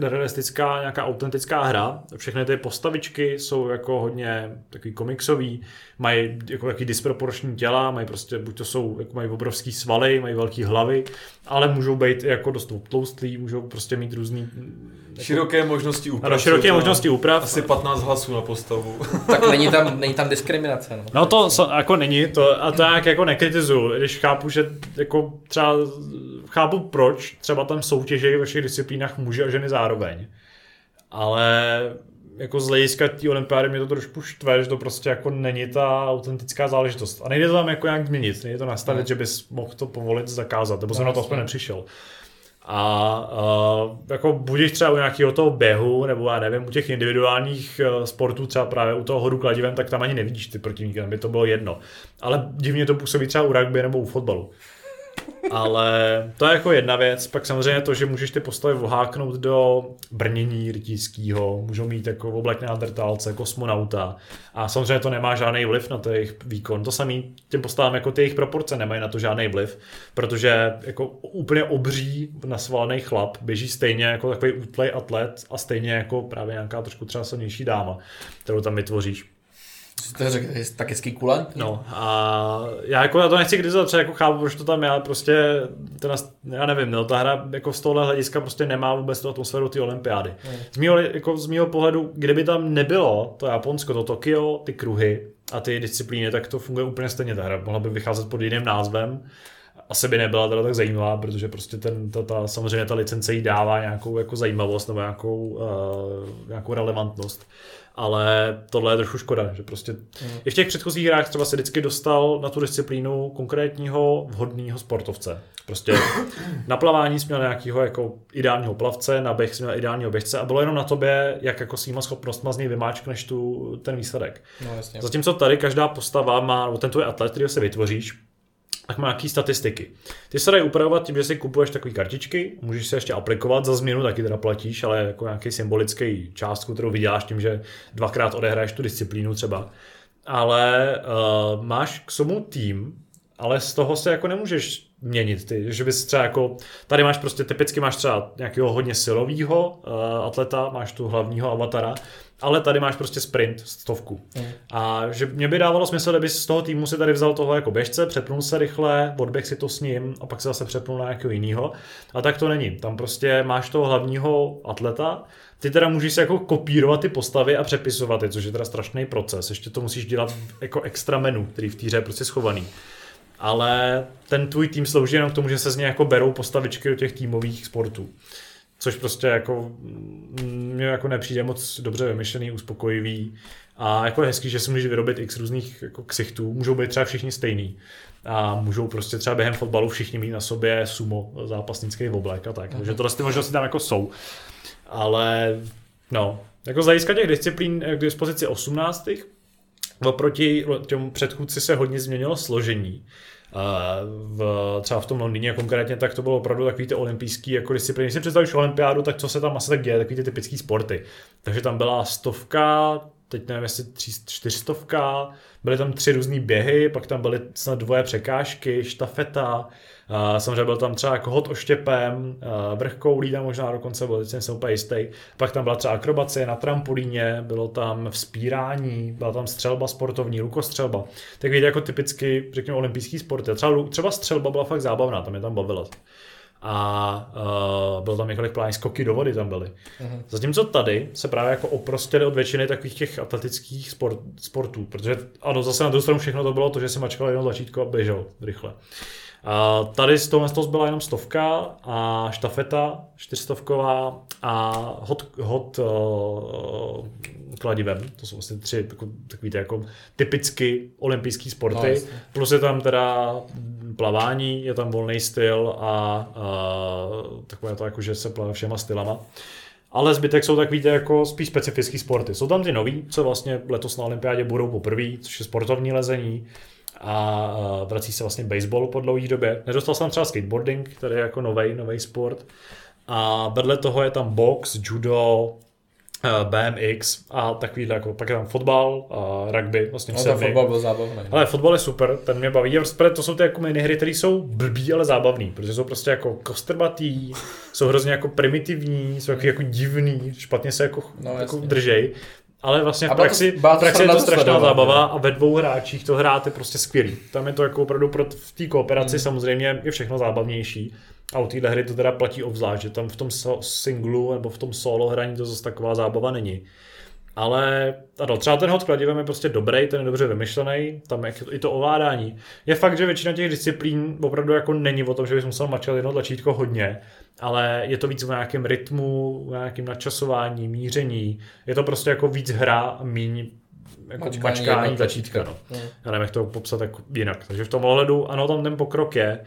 realistická, nějaká autentická hra. Všechny ty postavičky jsou jako hodně takový komiksový, mají jako taky disproporční těla, mají prostě buď to jsou jako mají obrovský svaly, mají velké hlavy, ale můžou být jako dost tloustlí, můžou prostě mít různý jako, široké možnosti úprav. Asi 15 hlasů na postavu. Tak není tam diskriminace, no. No to jako není, to a to já jako nekritizuju, když chápu, že jako třeba chápu proč, třeba tam soutěží ve všech disciplínách muži a ženy zároveň. Ale jako z hlediska té olympiády mě to trošku štve, že to prostě jako není ta autentická záležitost. A nejde to tam jako nějak změnit, nejde to nastavit, že bys mohl to povolit zakázat, nebo jsem na to aspoň nepřišel. A jako budeš třeba u nějakého toho běhu, nebo já nevím, u těch individuálních sportů, třeba právě u toho hodu kladivem, tak tam ani nevidíš ty protivníky, tam by to bylo jedno. Ale divně to působí třeba u rugby nebo u fotbalu. Ale to je jako jedna věc, pak samozřejmě to, že můžeš ty postavy voháknout do brnění rytířského, můžou mít jako oblek na drtálce, kosmonauta a samozřejmě to nemá žádný vliv na ten jejich výkon, to samý těm postavám jako ty jejich proporce nemají na to žádný vliv, protože jako úplně obří nasvalený chlap běží stejně jako takový útlej atlet a stejně jako právě nějaká trošku třeba silnější dáma, kterou tam vytvoříš. To je tak hezký kulant. No a já jako na to nechci kritizovat, třeba jako chápu, proč to tam já prostě, teda, já nevím, no, ta hra jako z tohohle hlediska prostě nemá vůbec tu atmosféru té olympiády. Z mýho pohledu, kdyby tam nebylo to Japonsko, to Tokio, ty kruhy a ty disciplíny, tak to funguje úplně stejně ta hra. Mohla by vycházet pod jiným názvem. Asi by nebyla teda tak zajímavá, protože prostě samozřejmě ta licence jí dává nějakou jako zajímavost nebo nějakou relevantnost. Ale tohle je trošku škoda, že prostě i v těch předchozích hrách třeba se vždycky dostal na tu disciplínu konkrétního vhodného sportovce. Prostě na plavání jsi měl nějakého jako ideálního plavce, na běh jsi měl ideálního běžce a bylo jenom na tobě, jak jako svýma schopnostma z něj vymáčkneš ten výsledek. No, jasně. Zatímco tady každá postava má, nebo ten tvůj atlet, kterýho se vytvoříš, tak má nějaký statistiky. Ty se dají upravovat tím, že si kupuješ takové kartičky, můžeš se ještě aplikovat, za změnu taky teda platíš, ale jako nějaký symbolický částku, kterou vyděláš tím, že dvakrát odehraješ tu disciplínu třeba. Ale máš k tomu tým, ale z toho se jako nemůžeš měnit ty, že bys třeba jako, tady máš prostě typicky máš třeba nějakého hodně silového atleta, máš tu hlavního avatara, ale tady máš prostě sprint, stovku. A že mě by dávalo smysl, kdyby z toho týmu si tady vzal toho jako běžce, přepnul se rychle, odběh si to s ním a pak se zase přepnul na nějakého jinýho. A tak to není. Tam prostě máš toho hlavního atleta, ty teda můžeš jako kopírovat ty postavy a přepisovat je, což je teda strašný proces. Ještě to musíš dělat jako extra menu, který v té hře je prostě schovaný. Ale ten tvůj tým slouží jenom k tomu, že se z něj jako berou postavičky do těch týmových sportů. Což prostě jako mě jako nepřijde moc dobře vymyšlený, uspokojivý a jako je hezký, že si můžeš vyrobit x různých jako ksichtů, můžou být třeba všichni stejný a můžou prostě třeba během fotbalu všichni mít na sobě sumo zápasnický oblek a tak, takže tohle ty možnosti tam jako jsou, ale no, jako z hlediska těch disciplín k dispozici 18. Oproti těm předchůdci se hodně změnilo složení. Třeba v tom Londýně konkrétně, tak to bylo opravdu takový ty olympijský jako disciplíny. Když si představíš olympiádu, tak co se tam asi tak děje, takový ty typický sporty. Takže tam byla 100, teď nevím jestli 400, byly tam 3 různý běhy, pak tam byly snad 2 překážky, štafeta, samozřejmě byl tam třeba jako hod oštěpem, vrchkoulí tam možná dokonce byl, teď jsem úplně jistý. Pak tam byla třeba akrobace na trampolíně, bylo tam vzpírání, byla tam střelba sportovní, lukostřelba. Tak víte, jako typicky, řekněme, olympijský sport. Třeba střelba byla fakt zábavná, tam je tam bavila. A bylo tam několik plání, skoky do vody tam byly. Zatímco tady se právě jako oprostili od většiny takových těch atletických sportů, protože ano, zase na druhou stranu všechno to bylo to, že se mačkalo jenom tlačítko a běžel rychle. A tady z toho byla jenom 100 a štafeta 400 a hod kladivem. To jsou vlastně 3 takový jako typicky olympijský sporty. No, plus je tam teda plavání, je tam volný styl a takové to jako, že se plave všema stylama. Ale zbytek jsou takový jako spíš specifický sporty. Jsou tam ty nový, co vlastně letos na olympiádě budou poprvé, což je sportovní lezení. A vrací se vlastně baseball po dlouhé době. Nedostal jsem třeba skateboarding, který je jako nový sport. A vedle toho je tam box, judo, BMX a takovýhle, jako pak je tam fotbal a rugby, vlastně no, fotbal byl zábavný. Ale fotbal je super, ten mě baví. To jsou ty jako minihry, které jsou blbý, ale zábavný, protože jsou prostě jako kostrbatý, jsou hrozně jako primitivní, jsou jako divný, špatně se jako, no, jako držej. Ale vlastně v praxi je to strašná zábava a ve dvou hráčích to hráte prostě skvělý. Tam je to jako opravdu v té kooperaci samozřejmě je všechno zábavnější. A u téhle hry to teda platí obzvlášť, že tam v tom singlu nebo v tom solo hraní to zase taková zábava není. Ale ano, třeba ten hod kladivem je prostě dobrý, ten je dobře vymyšlený, tam je i to ovládání. Je fakt, že většina těch disciplín opravdu jako není o tom, že bys musel mačkat jedno tlačítko hodně, ale je to víc o nějakém rytmu, o nějakém načasování, míření. Je to prostě jako víc hra a míň jako mačkání tlačítka. No. Já nevím, jak to popsat jako jinak. Takže v tom ohledu, ano, tam ten pokrok je.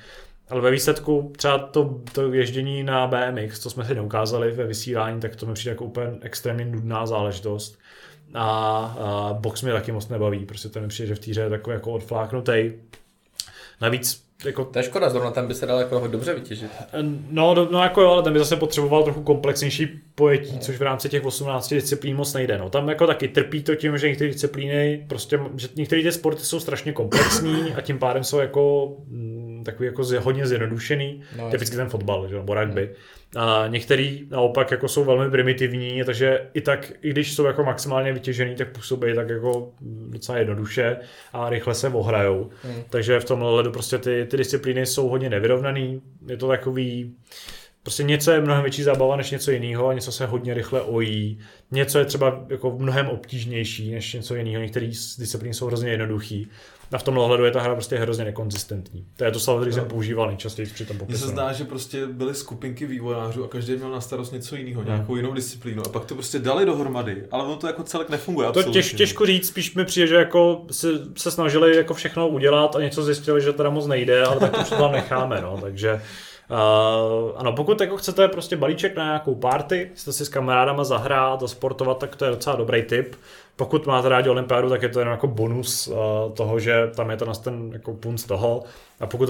Ale ve výsledku třeba to ježdění na BMX, co jsme si neukázali ve vysílání, tak to mi přijde jako úplně extrémně nudná záležitost. A box mě taky moc nebaví, prostě to mi přijde, že v té hře je takový jako odfláknutý. Navíc jako... To je škoda, zrovna tam by se dal jako dobře vytěžit. No jako jo, ale tam by zase potřeboval trochu komplexnější pojetí, což v rámci těch 18 disciplín moc nejde. No. Tam jako taky trpí to tím, že některé disciplíny, prostě, že některé ty sporty jsou strašně komplexní a tím pádem jsou jako... takový jako hodně zjednodušený, no, typicky ten fotbal, že, nebo rugby. A některý naopak jako jsou velmi primitivní, takže i když jsou jako maximálně vytěžený, tak působí tak jako docela jednoduše a rychle se ohrajou. Takže v tomhle hledu prostě ty disciplíny jsou hodně nevyrovnaný, je to takový... Prostě něco je mnohem větší zábava než něco jiného a něco se hodně rychle ojí. Něco je třeba jako mnohem obtížnější než něco jiného. Některé disciplíny jsou hrozně jednoduchý. A v tomhle ohledu je ta hra prostě hrozně nekonzistentní. To je to slovo, který jsem používal nejčastěji při tom popisu. Mně se zdá, že prostě byly skupinky vývojářů a každý měl na starost něco jiného, nějakou jinou disciplínu. A pak to prostě dali dohromady, ale ono to jako celek nefunguje. To je těžko říct, spíš mi přijde, že jako se snažili jako všechno udělat a něco zjistili, že teda moc nejde, ale tak to tam necháme, no, takže ano, pokud jako chcete prostě balíček na nějakou party, chcete si s kamarádama zahrát a sportovat, tak to je docela dobrý tip. Pokud máte rádi olympiádu, tak je to jenom jako bonus toho, že tam je to ten jako punc toho. A pokud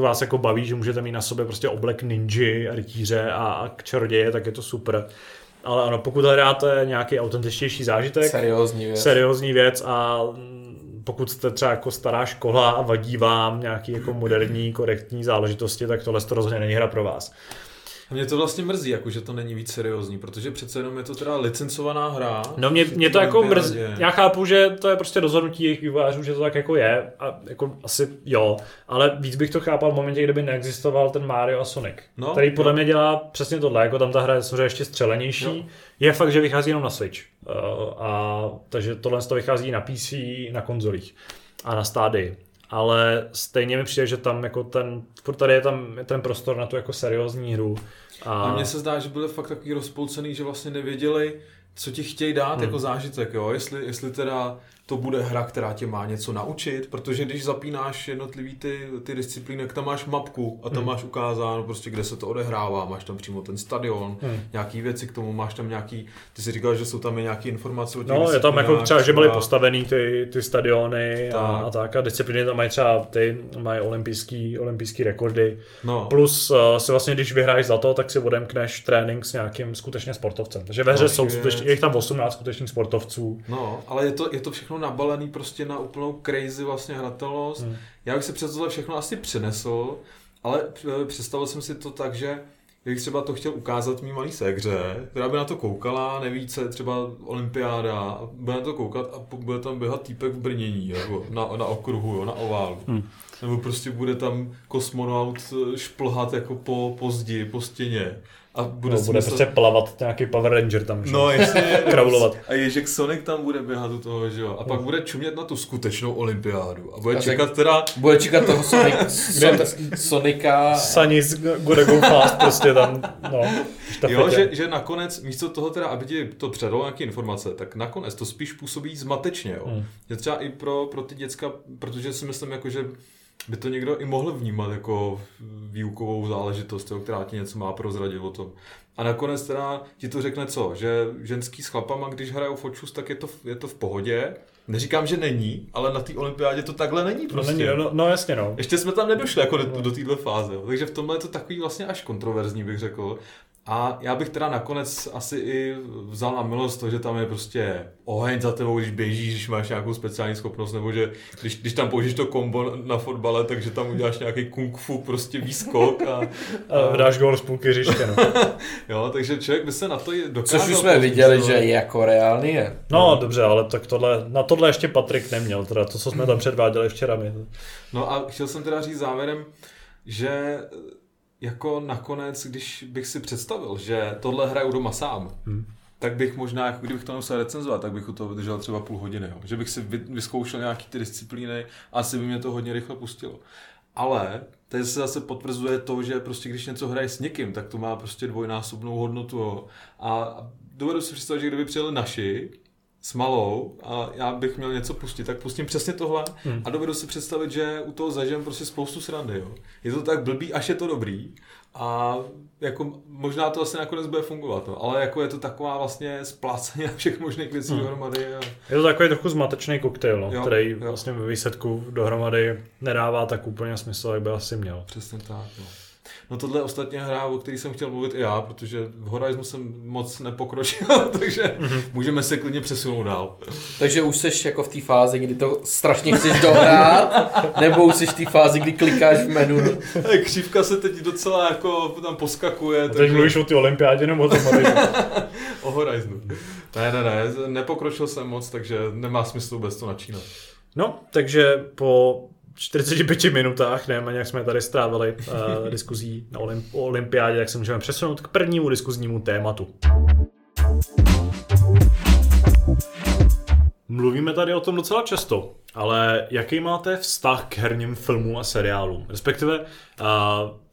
vás jako baví, že můžete mít na sobě prostě oblek ninji a rytíře a čaroděje, tak je to super. Ale ano, pokud hledáte nějaký autentičtější zážitek, seriózní věc a pokud jste třeba jako stará škola a vadí vám nějaký jako moderní, korektní záležitosti, tak tohle to rozhodně není hra pro vás. A mě to vlastně mrzí, jako, že to není víc seriózní, protože přece jenom je to teda licencovaná hra. No mě to jako mrzí, já chápu, že to je prostě rozhodnutí jejich vývojářů, že to tak jako je, a jako asi jo, ale víc bych to chápal v momentě, kdyby neexistoval ten Mario a Sonic, no, který podle mě dělá přesně tohle, jako tam ta hra je samozřejmě ještě střelenější, jo. Je fakt, že vychází jenom na Switch, a takže tohle z toho vychází na PC, na konzolích a na Stádii. Ale stejně mi přijde, že tam jako tady je tam ten prostor na tu jako seriózní hru. A mně se zdá, že byli fakt takový rozpolcený, že vlastně nevěděli, co ti chtějí dát jako zážitek, jo? Jestli teda to bude hra, která tě má něco naučit, protože když zapínáš jednotlivý ty disciplíny, tak tam máš mapku a tam máš ukázáno prostě, kde se to odehrává, máš tam přímo ten stadion, nějaký věci k tomu, máš tam nějaký, ty jsi říkal, že jsou tam i nějaký informace o těch disciplínách. No, je tam jako třeba, že byly postavený ty stadiony tak. A tak a disciplíny tam mají třeba mají olympijský rekordy, no. Plus si vlastně, když vyhráš za to, tak si odemkneš trénink s nějakým skutečně sportovcem, takže ve hře jsou je tam 18 skutečných sportovců. No, ale je to všechno nabalený prostě na úplnou crazy vlastně hratelnost. Já bych se přes tohle všechno asi přenesl, ale představil jsem si to tak, že bych třeba to chtěl ukázat mý malý ségře, která by na to koukala, neví, co je třeba olympiáda, bude na to koukat a bude tam běhat týpek v brnění, jako na okruhu, jo, na oválu. Nebo prostě bude tam kosmonaut šplhat jako po zdi, po stěně. A bude prostě plavat nějaký Power Ranger tam, že? No, jasně. Kraulovat. A Ježek Sonic tam bude běhat do toho, že jo? A pak bude čumět na tu skutečnou olympiádu. A bude čekat teda... Bude čekat toho Sonika... Sunny's gotta go fast, prostě tam, no. Jo, že nakonec, místo toho teda, aby ti to předalo nějaké informace, tak nakonec to spíš působí zmatečně, jo? Je třeba i pro ty děcka, protože si myslím, jako, že by to někdo i mohl vnímat jako výukovou záležitost, která ti něco má prozradit o tom. A nakonec teda ti to řekne co, že ženský s chlapama, když hrajou fočus, tak je to v pohodě. Neříkám, že není, ale na té olympiádě to takhle není prostě. No jasně, no. Ještě jsme tam nedošli jako do téhle fáze, takže v tomhle je to takový vlastně až kontroverzní, bych řekl. A já bych teda nakonec asi i vzal na milost to, že tam je prostě oheň za tebou, když běžíš, když máš nějakou speciální schopnost, nebo že když tam použiješ to kombo na fotbale, takže tam uděláš nějaký kung fu prostě výskok a dáš gól z půlky hřiště. No. Jo, takže člověk by se na to dokázal. Což už jsme viděli, že je jako reálný je. No dobře, ale tak na tohle ještě Patrik neměl, teda to, co jsme tam předváděli včera my. No a chtěl jsem teda říct závěrem, že jako nakonec, když bych si představil, že tohle hraju doma sám, tak bych možná, jako kdybych to musel recenzovat, tak bych u toho vydržel třeba půl hodiny. Jo. Že bych si vyzkoušel nějaké ty disciplíny a asi by mě to hodně rychle pustilo. Ale tady se zase potvrzuje to, že prostě když něco hraje s někým, tak to má prostě dvojnásobnou hodnotu. Jo. A dovedu si představit, že kdyby přijeli naši s malou a já bych měl něco pustit, tak pustím přesně tohle a dovedu si představit, že u toho zažijem prostě spoustu srandy. Jo. Je to tak blbý, až je to dobrý a jako možná to asi nakonec bude fungovat, no. Ale jako je to taková vlastně splácení na všech možných věcí dohromady. A... je to takový trochu zmatečný koktejl, no, který vlastně ve výsledku dohromady nedává tak úplně smysl, jak by asi měl. Přesně tak, no. No tohle je ostatně hra, o který jsem chtěl mluvit i já, protože v Horizonu jsem moc nepokročil, takže můžeme se klidně přesunout dál. Takže už seš jako v té fázi, kdy to strašně chceš dohrát, nebo už seš v té fázi, kdy klikáš v menu. Křívka se teď docela jako tam poskakuje. Teď mluvíš o ty olympiádě nebo o tom o Horizonu. Ne, nepokročil jsem moc, takže nemá smysl vůbec to načínat. No, takže po 45 minutách, nevím ani jak jsme tady strávili diskuzí na olympiádě, tak se můžeme přesunout k prvnímu diskuznímu tématu. Mluvíme tady o tom docela často, ale jaký máte vztah k herním filmům a seriálům? Respektive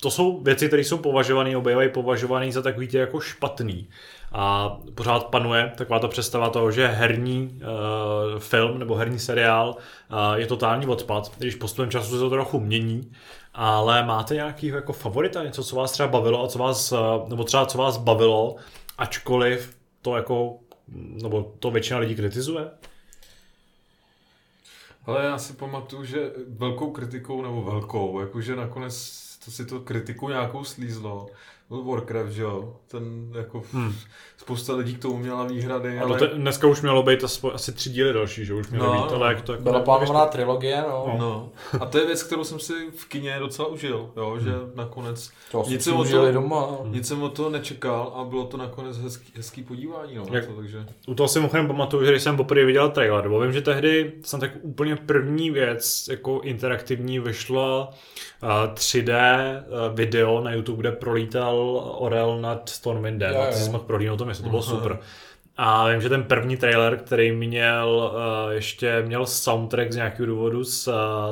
to jsou věci, které jsou považované, obývají považované za takový tě jako špatný. A pořád panuje taková ta představa toho, že herní film nebo herní seriál je totální odpad, když postupem času se to trochu mění, ale máte nějaký jako favorita, něco, co vás třeba bavilo a co vás bavilo, ačkoliv to jako, nebo to většina lidí kritizuje? Ale já si pamatuju, že velkou kritikou, jakože nakonec to si to kritiku nějakou slízlo, Warcraft, že jo, ten jako spousta lidí k tomu měla výhrady. A ale... dneska už mělo být asi 3 díly další, že už mělo být, ale jak to jako... Byla plánovaná trilogie, no. A to je věc, kterou jsem si v kině docela užil, jo, že nakonec nic jsem od toho nečekal a bylo to nakonec hezký podívání, no. Jak... takže... U toho si možná pamatuju, že když jsem poprvé viděl trailer, bo vím, že tehdy jsem tak úplně první věc, jako interaktivní, vyšla 3D video na YouTube, kde prolítal Orel nad Stormwindem a ty jsi mohl prohlínout to město, to bylo super. A vím, že ten první trailer, který měl měl soundtrack z nějakého důvodu z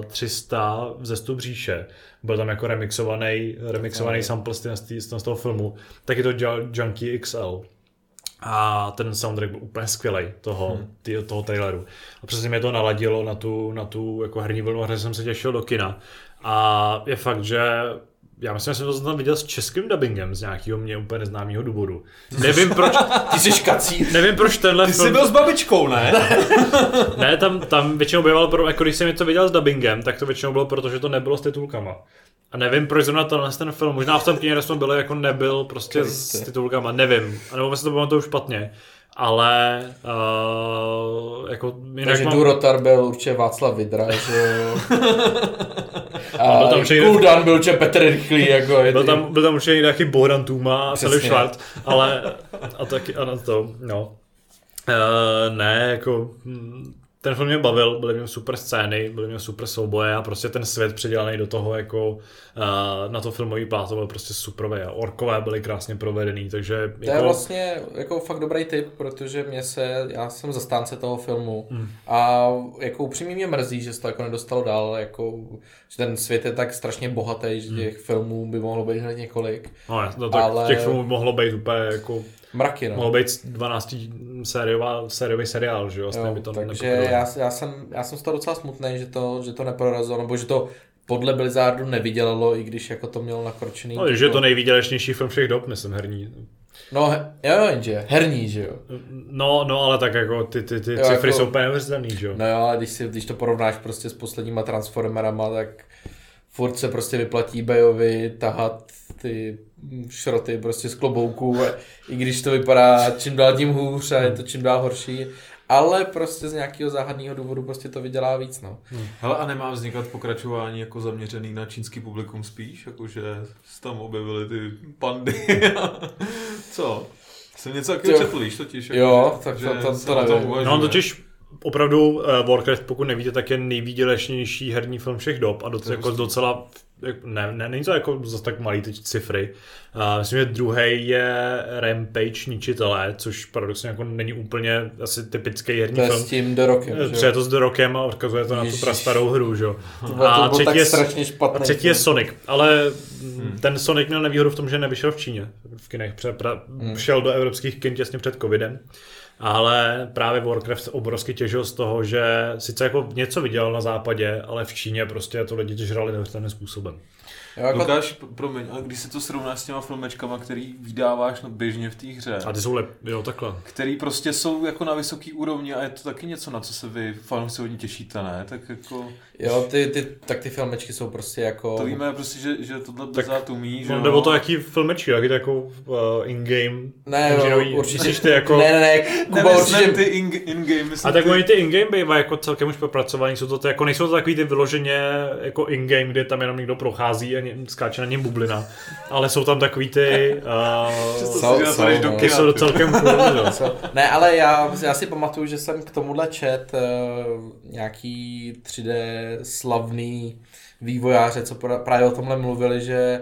300 Vzestup říše, byl tam jako remixovaný sample z toho filmu, tak je to Junkie XL. A ten soundtrack byl úplně skvělej toho traileru. A přesně mě to naladilo na tu jako herní vlnu, hře jsem se těšil do kina. A je fakt, že já myslím, že jsem to tam viděl s českým dubbingem z nějakého mě úplně neznámého důvodu. Nevím proč... Ty jsi kacíř. Nevím proč tenhle film... Ty jsi byl s babičkou, ne? Ne, tam většinou bývalo, jako když jsem něco viděl s dubbingem, tak to většinou bylo, protože to nebylo s titulkama. A nevím proč zrovna ten film, možná v tom kyně, kde jsme byli, jako nebyl prostě s titulkama, nevím. A nebo se to pamatuju špatně. Ale jako... Takže Durotar byl určitě Václav Vydra, že... A Kuldan byl určitě Petr Rychlý, jako... Byl tam určitě nějaký Bohdan Tůma a celý švart, ale... A taky, a to, no... ne, jako... Ten film mě bavil, byly v něm super scény, byly v něm super souboje a prostě ten svět předělaný do toho jako na to filmový plátno byl prostě superový a orkové byly krásně provedený, takže... To je vlastně jako fakt dobrý tip, protože já jsem zastánce toho filmu a jako upřímně mě mrzí, že se to jako nedostalo dál, jako, že ten svět je tak strašně bohatý, že těch filmů by mohlo být hned několik. No tak ale... těch filmů mohlo být úplně jako... mraky, no. Mohlo být 12 sériový seriál, že vlastně by to nepokrylo. Já jsem z toho docela smutný, že to neprorazilo, nebo že to podle Blizzardu nevydělalo, i když jako to mělo nakročený. No, že je to nejvýdělečnější film všech dob, myslím, herní. No, jenže herní, že jo. No, ale tak jako ty jo, cifry jako, jsou úplně neuvěřitelný, že jo. No jo, ale když to porovnáš prostě s posledníma Transformerama, tak furt se prostě vyplatí Bayovi tahat ty šroty prostě z klobouku, i když to vypadá čím dál tím hůř a je to čím dál horší, ale prostě z nějakého záhadného důvodu prostě to vydělá víc, no. Hele, a nemá vznikat pokračování jako zaměřený na čínský publikum spíš, jakože tam objevily ty pandy a co? Jsem něco takového četlíš totiž. Jo, tak to nevím. No totiž opravdu Warcraft, pokud nevíte, tak je nejvýdělečnější herní film všech dob a jako docela, ne, není to jako zase tak malý teď cifry. Myslím, že druhý je Rampage Ničitele, což paradoxně jako není úplně asi typický herní film. To je s tím The Rockem. Přeje to s The Rockem a odkazuje to na tu prastarou hru, že jo. A třetí je Sonic, ale ten Sonic měl nevýhodu v tom, že nevyšel v Číně. V kinech šel do evropských kin těsně před covidem. Ale právě Warcraft obrovsky těžil z toho, že sice jako něco viděl na západě, ale v Číně prostě to lidi žrali neuvěřitelným způsobem. Lukáš, promiň, ale když si to srovná s těma filmečkama, který vydáváš běžně v té hře. A ty jsou jo, takhle. Který prostě jsou jako na vysoký úrovni a je to taky něco, na co se vy fanoušci hodně těšíte, ne? Tak jako... Jo, ty filmečky jsou prostě jako... To víme prostě, že tohle bezát umí, že... Nebo to jaký filmečky, jaký to jako in-game? Ne, jo, určitě. Jako... Ne, Kuba určitě... ty in-game, myslím. A tak oni ty in-game bývá jako celkem už propracovaný, jsou to jako, nejsou to takový ty vyloženě jako in-game, kde tam jenom někdo prochází a skáče na něm bublina, ale jsou tam takový ty... Ty jsou celkem cool. Ne, ale já si pamatuju, že jsem k tomuhle čet nějaký 3D slavný vývojáře, co právě o tomhle mluvili, že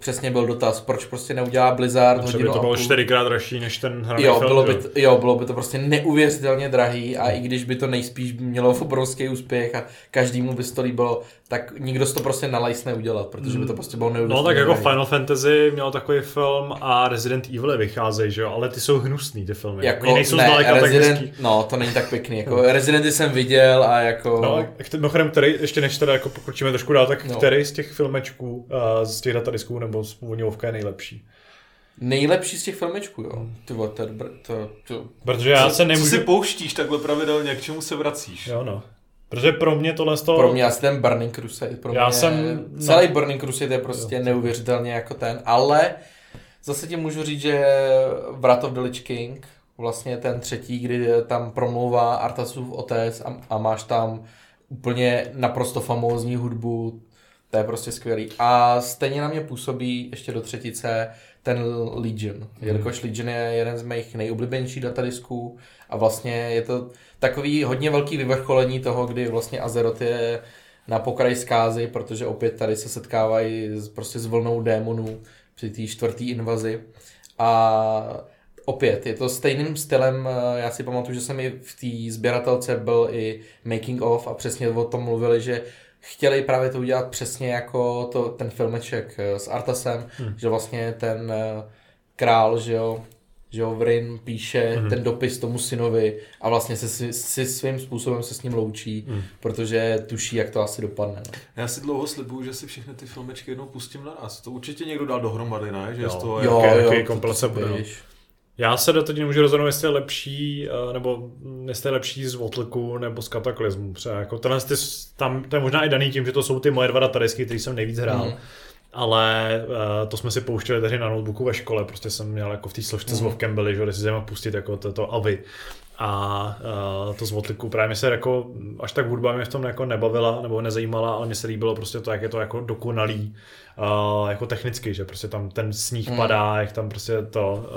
přesně byl dotaz, proč prostě neudělá Blizzard hodinu by to bylo 4x dražší než ten hraný film. Bylo by to prostě neuvěřitelně drahý a i když by to nejspíš mělo obrovský úspěch a každému by to líbilo, tak nikdo to prostě na lajs neudělat, protože by to prostě bylo neuvěřitelně. No tak jako drahý. Final Fantasy měl takový film a Resident Evil vycházejí, že jo, ale ty jsou hnusný ty filmy. Jako, nejsou zdaleka tak hezký. No, to není tak pěkný, jako Residenty jsem viděl a jako... No, mimochodem, který, ještě než teda jako pokročíme trošku dál, tak který z těch filmečků z těch datadisků nebo z původňovka je nejlepší. Nejlepší z těch filmečků, jo. Protože já se nemůžu... Co si pouštíš takhle pravidelně, k čemu se vracíš? Jo, no. Protože pro mě tohle z toho... Pro mě asi ten Burning Crusade. Celý Burning Crusade je prostě neuvěřitelně jako ten, ale zase ti můžu říct, že Wrath of the Lich King, vlastně ten třetí, kdy tam promlouvá Arthasův otec a máš tam úplně naprosto famózní hudbu. To je prostě skvělý. A stejně na mě působí ještě do třetice ten Legion. Jelikož Legion je jeden z mých nejoblíbenějších datadisků a vlastně je to takový hodně velký vyvrcholení toho, kdy vlastně Azeroth je na pokraji zkázy, protože opět tady se setkávají prostě s vlnou démonů při té čtvrtý invazi. A opět je to stejným stylem, já si pamatuju, že jsem i v té sběratelce byl i making of a přesně o tom mluvili, že chtěli právě to udělat přesně jako ten filmeček s Arthasem, že vlastně ten král, že jo Vryn píše ten dopis tomu synovi a vlastně si svým způsobem se s ním loučí, protože tuší, jak to asi dopadne. No. Já si dlouho slibuju, že si všechny ty filmečky jednou pustím naraz. To určitě někdo dá dohromady, ne? Že z toho jaký komplece bude. Já se do teď nemůžu rozhodnout, jestli je lepší, nebo jestli je lepší z Votlku nebo z Kataklizmu. Jako tenhle tam, to je možná i daný tím, že to jsou ty moje dva datadisky, který jsem nejvíc hrál. Ale to jsme si pouštěli tady na notebooku ve škole, prostě jsem měl jako v té složce s Vovkem byli, že si jdeme pustit jako to AVI. A to z Votlku právě mě se jako, až tak hudba mě v tom jako nebavila nebo nezajímala, ale mně se líbilo prostě to, jak je to jako dokonalý jako technicky, že prostě tam ten sníh padá, jak tam prostě to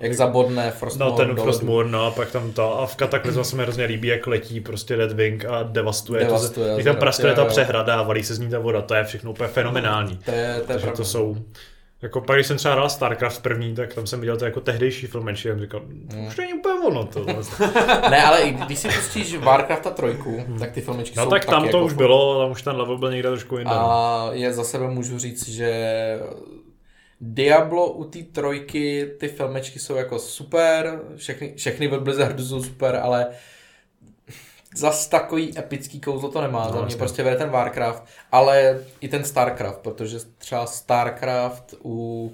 jak zabodne Frostmourne. No ten Frostmourne, no a pak tam to a v Kataklizmu se mi hrozně líbí, jak letí prostě Red Wing a devastuje to, jak tam prastuje ta přehrada a valí se z ní ta voda, to je všechno úplně fenomenální. Takže to jsou jako pak, když jsem třeba hrál Starcraft první, tak tam jsem viděl to jako tehdejší filmenčí a říkal, už není úplně volno to. Ne, ale když si pustíš Warcrafta 3, tak ty filmečky jsou tak tam to jako už bylo, tam už ten level byl někde trošku jinde. A je za sebe můžu říct, že Diablo u té 3, ty filmečky jsou jako super, všechny od Blizzardu jsou super, ale zas takový epický kouzlo to nemá, za mě prostě vede ten Warcraft, ale i ten Starcraft, protože třeba Starcraft u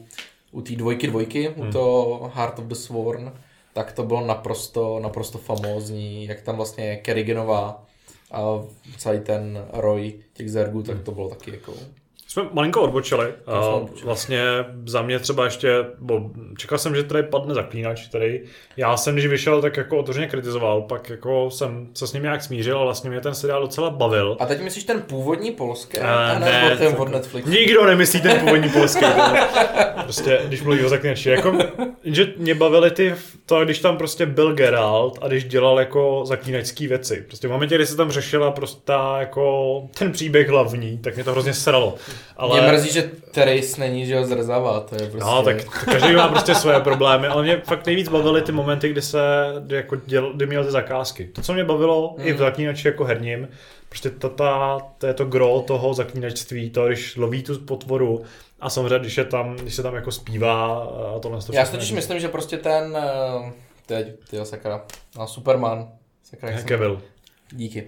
té dvojky, u toho Heart of the Sworn, tak to bylo naprosto famózní, jak tam vlastně je Kerriganová a celý ten roj těch zergů, tak to bylo taky jako... Jsme malinko odbočili. Vlastně za mě třeba ještě, bo čekal jsem, že tady padne Zaklínač, který já jsem, když vyšel, tak jako otevřeně kritizoval, pak jako jsem se s ním nějak smířil a vlastně mě ten seriál docela bavil. A teď myslíš ten původní polský? Ne, ten od Netflixu. Nikdo nemyslí ten původní polský. Prostě, když mluví o Zaklínači, jako, že mě bavily ty, to, když tam prostě byl Geralt a když dělal jako zaklínačský věci. Prostě v momentě, kdy se tam řešila prostě jako ten příběh hlavní, tak mě to hrozně sralo. Ale... Mě mrzí, že Therese není, že ho zrzává, to je prostě... No, tak každý má prostě své problémy, ale mě fakt nejvíc bavily ty momenty, kdy měl ty zakázky. To, co mě bavilo i v Zaklínači jako herním, prostě to je to gro toho zaklínačství, to když loví tu potvoru a samozřejmě, když se tam jako zpívá a tohle. Já si totiž myslím, že prostě ten... Superman. Cavill. Díky.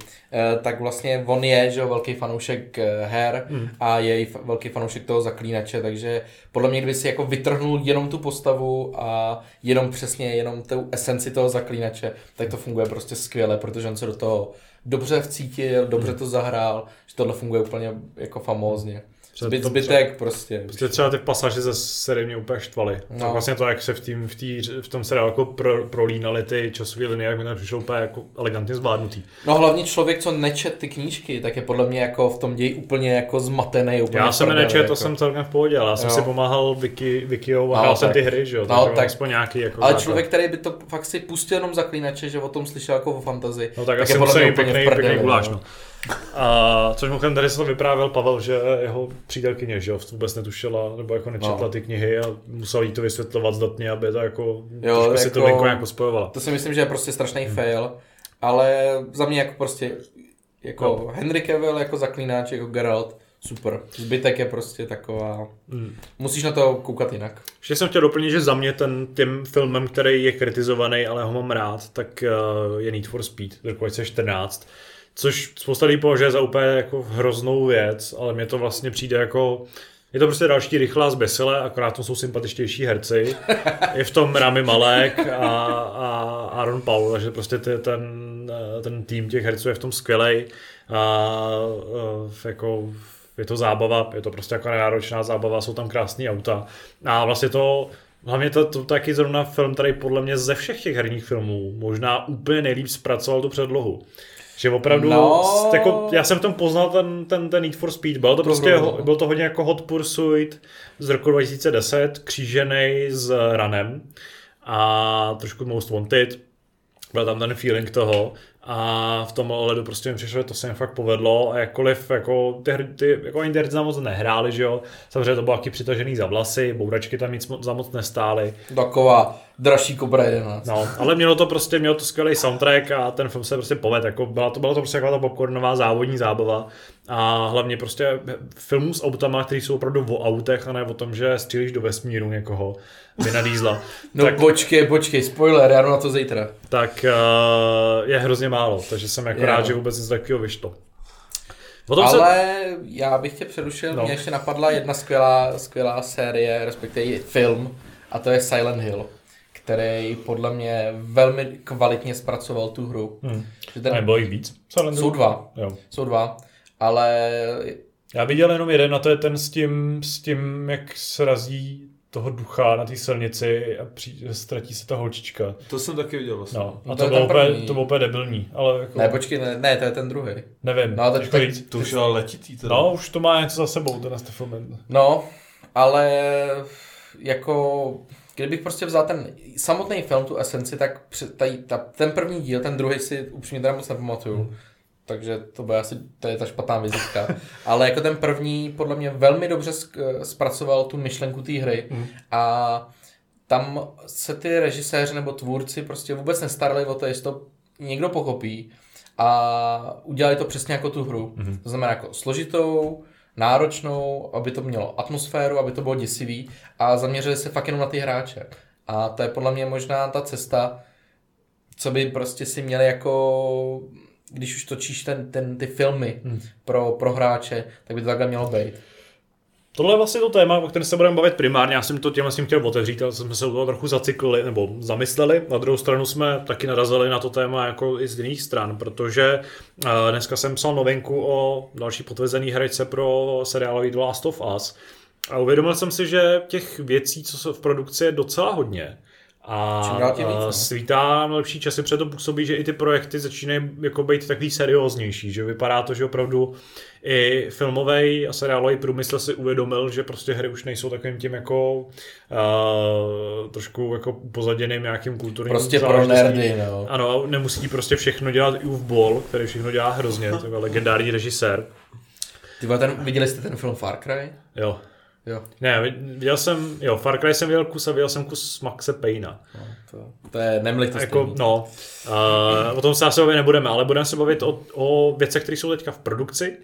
Tak vlastně on je, že jo, velký fanoušek her a je velký fanoušek toho Zaklínače, takže podle mě, kdyby si jako vytrhnul jenom tu postavu a jenom přesně, jenom tu esenci toho Zaklínače, tak to funguje prostě skvěle, protože on se do toho dobře vcítil, dobře to zahrál, že tohle funguje úplně jako famózně. Zbytek prostě. Prostě třeba ty pasáže ze série mě úplně štvaly. No. Tak vlastně to, jak se v tom seriálu jako prolínaly ty časové linie, jak mi tam přišlo úplně jako elegantně zvládnutý. No hlavně člověk, co nečet ty knížky, tak je podle mě jako v tom ději úplně jako zmatený. Úplně já jsem nečet, jako... to jsem celkem v pohodě, já jsem si pomáhal Wikijou a hrál jsem ty hry, že jo. No, tak. Nějaký, jako, ale člověk, který by to fakt si pustil jenom Zaklínače, že o tom slyšel jako o fantazii. No tak já jsem musel pěkný guláš. A což mimochodem tady se to vyprávěl Pavel, že jeho přítelkyně, že vůbec netušila nebo jako nečetla ty knihy a musel jí to vysvětlovat zdatně, aby to jako si to linko nějak spojovala. To si myslím, že je prostě strašný fail, ale za mě jako prostě jako Henry Cavill jako Zaklínač, jako Geralt, super. Zbytek je prostě taková... Musíš na to koukat jinak. Ještě jsem chtěl doplnit, že za mě tím filmem, který je kritizovaný, ale ho mám rád, tak je Need for Speed z roku 2014. Což spousta lidí považuje za úplně jako hroznou věc, ale mně to vlastně přijde jako... Je to prostě další rychlá zbesile, akorát tam jsou sympatičtější herci. Je v tom Rami Malek a Aaron Paul, takže prostě ten tým těch herců je v tom skvělej. Jako je to zábava, je to prostě jako náročná zábava, jsou tam krásný auta. A vlastně to... Hlavně to taky zrovna film, který podle mě ze všech těch herních filmů možná úplně nejlíp zpracoval tu předlohu. Že opravdu, jako, já jsem v tom poznal ten Need for Speed, byl to prostě byl to hodně jako Hot Pursuit z roku 2010, křížený s Runem a trošku Most Wanted, byl tam ten feeling toho a v tom ohledu prostě mi přišlo, že to se jim fakt povedlo a jakkoliv jako ty herci za moc nehráli, že jo, samozřejmě to bylo taky přitažený za vlasy, bouračky tam nic za moc nestály. Taková dražší Kobra 11. No, ale mělo to skvělý soundtrack a ten film se prostě povedl, jako byla to prostě taková ta popcornová závodní zábava a hlavně prostě filmů s autama, který jsou opravdu o autech a ne o tom, že střílíš do vesmíru někoho, Vina Diesela. No tak, počkej, spoiler, já jdu na to zítra. Tak je hrozně málo, takže jsem jako rád, že vůbec nic takového vyšlo. Já bych tě přerušil, mě ještě napadla jedna skvělá série, respektive film, a to je Silent Hill, který podle mě velmi kvalitně zpracoval tu hru. Nebylo jich víc? Jsou dva, ale... Já viděl jenom jeden, a to je ten s tím jak srazí toho ducha na té silnici a ztratí se ta holčička. To jsem taky viděl vlastně. No, a to bylo úplně debilní. Ale jako... Ne, počkej, ne, to je ten druhý. Nevím. No, to už je letitý. Teda. No, už to má něco za sebou, ten film. No, ale jako... Kdybych prostě vzal ten samotný film, tu esenci, tak ten první díl, ten druhý si upřímně teda moc nepamatuju. Takže to je ta špatná vizitka. Ale jako ten první podle mě velmi dobře zpracoval tu myšlenku té hry. A tam se ty režiséři nebo tvůrci prostě vůbec nestarali o to, jestli to někdo pochopí. A udělali to přesně jako tu hru. To znamená jako složitou, náročnou, aby to mělo atmosféru, aby to bylo děsivý a zaměřili se fakt jenom na ty hráče. A to je podle mě možná ta cesta, co by prostě si měli jako, když už točíš ty filmy pro hráče, tak by to takhle mělo být. Tohle je vlastně to téma, o kterém se budeme bavit primárně. Já jsem to těmhle jsem chtěl otevřít, ale jsme se u toho trochu zacyklili nebo zamysleli. Na druhou stranu jsme taky narazili na to téma jako i z jiných stran, protože dneska jsem psal novinku o další potvrzený herečce pro seriálový The Last of Us. A uvědomil jsem si, že těch věcí, co jsou v produkci, je docela hodně. A svítá na lepší časy, před to působí, že i ty projekty začínají jako být takový serióznější, že vypadá to, že opravdu i filmovej a seriálový průmysl si uvědomil, že prostě hry už nejsou takovým tím jako trošku jako upozaděným nějakým kulturním prostě pro nerdy, no. Ano, nemusí prostě všechno dělat Uwe Boll, který všechno dělá hrozně, to je legendární režisér. Viděli jste ten film Far Cry? Jo. Ne, viděl jsem, jo, Far Cry jsem viděl kus a viděl jsem kus Maxe Payna. No, to je nemlitostný. Jako, no, o tom se asi bavit nebudeme, ale budeme se bavit o věcech, které jsou teďka v produkci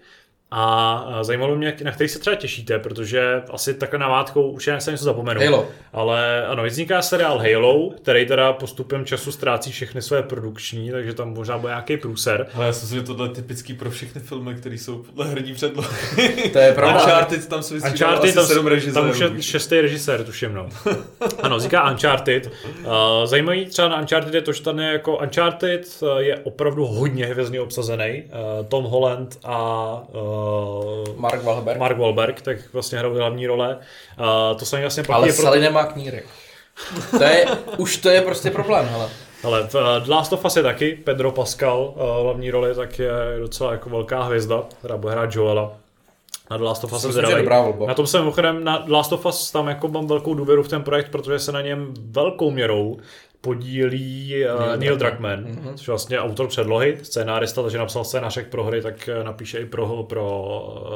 a zajímalo mě, na který se třeba těšíte, protože asi takhle navádkou už já se něco zapomenu. Halo. Ale ano, vzniká seriál Halo, který teda postupem času ztrácí všechny své produkční, takže tam možná bude nějaký průser. Ale já si myslím, že tohle je typický pro všechny filmy, které jsou podle herní předlohy. To je pravda. Uncharted tam se vystřídal asi 7 režisérů. Tam už je 6. režisér, tuším, no. Ano, vzniká Uncharted. Zajímavý třeba na Uncharted je to, že tam je jako Uncharted je opravdu hodně hvězdně obsazený. Tom Holland a Mark Wahlberg, tak vlastně hrál hlavní role. To se mi vlastně platí. Ale Sally nemá knírek. Už to je prostě problém, hele. Ale The Last of Us je taky, Pedro Pascal hlavní roli, tak je docela jako velká hvězda, která bude hrát Joela. Na The Last of Us jsem zvědavý. Na tom jsem mimochodem, na The Last of Us tam jako mám velkou důvěru v ten projekt, protože se na něm velkou měrou podílí Neil Druckmann, což vlastně autor předlohy, scénárista, takže napsal scénářek pro hry, tak napíše i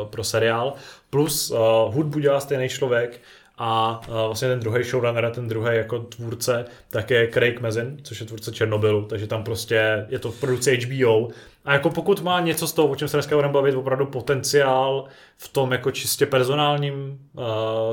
pro seriál. Plus hudbu dělá stejný člověk a vlastně ten druhý showrunner, ten druhý jako tvůrce, tak je Craig Mazin, což je tvůrce Černobylu, takže tam prostě je to v produkci HBO. A jako pokud má něco z toho, o čem se dneska budeme bavit, opravdu potenciál v tom jako čistě personálním,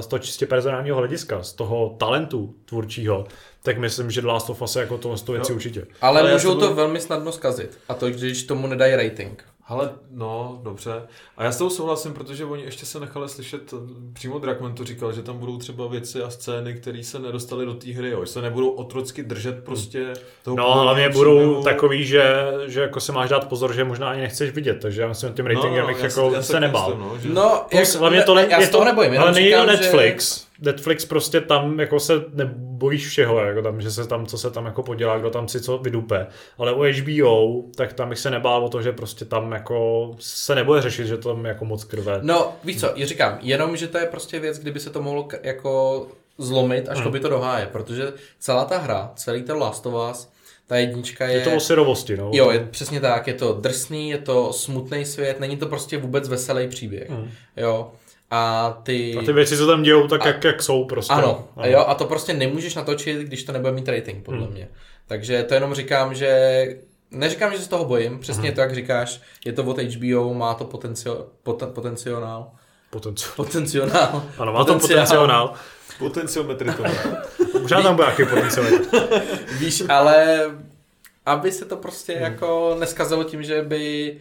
z toho čistě personálního hlediska, z toho talentu tvůrčího, tak myslím, že The Last of Us je jako tohle věci určitě. Ale můžou to velmi snadno zkazit. A to, když tomu nedají rating. Hele, no, dobře. A já s tou souhlasím, protože oni ještě se nechali slyšet, přímo Druckmann to říkal, že tam budou třeba věci a scény, které se nedostaly do té hry, jo. Že se nebudou otrocky držet prostě toho. No, hlavně budou takový, že jako se máš dát pozor, že možná ani nechceš vidět, takže já myslím, tím ratingem bych jako se nebál. No, hlavně to já z toho nebojím. Ale není Netflix. Netflix prostě tam jako se nebojíš všeho, jako tam, že se tam, co se tam jako podělá, kdo tam si co vydupe. Ale u HBO, tak tam bych se nebál o to, že prostě tam jako se nebude řešit, že tam jako moc krve. No víš co, říkám, jenom, že to je prostě věc, kdyby se to mohlo jako zlomit a šlo by to do háje, protože celá ta hra, celý ten Last of Us, ta jednička je... Je to o syrovosti, no. Jo, je přesně tak, je to drsný, je to smutný svět, není to prostě vůbec veselý příběh, jo. A ty věci, co tam dějou, tak jak jsou prostě. Ano. Jo, a to prostě nemůžeš natočit, když to nebude mít rating, podle mě. Takže to jenom říkám, že... Neříkám, že se z toho bojím, přesně to, jak říkáš. Je to od HBO, má to potenciál. Ano, má to potenciál. Potenciometry to má. Možná tam bude nějaký potenciometry. Víš, ale... Aby se to prostě jako neskazalo tím, že by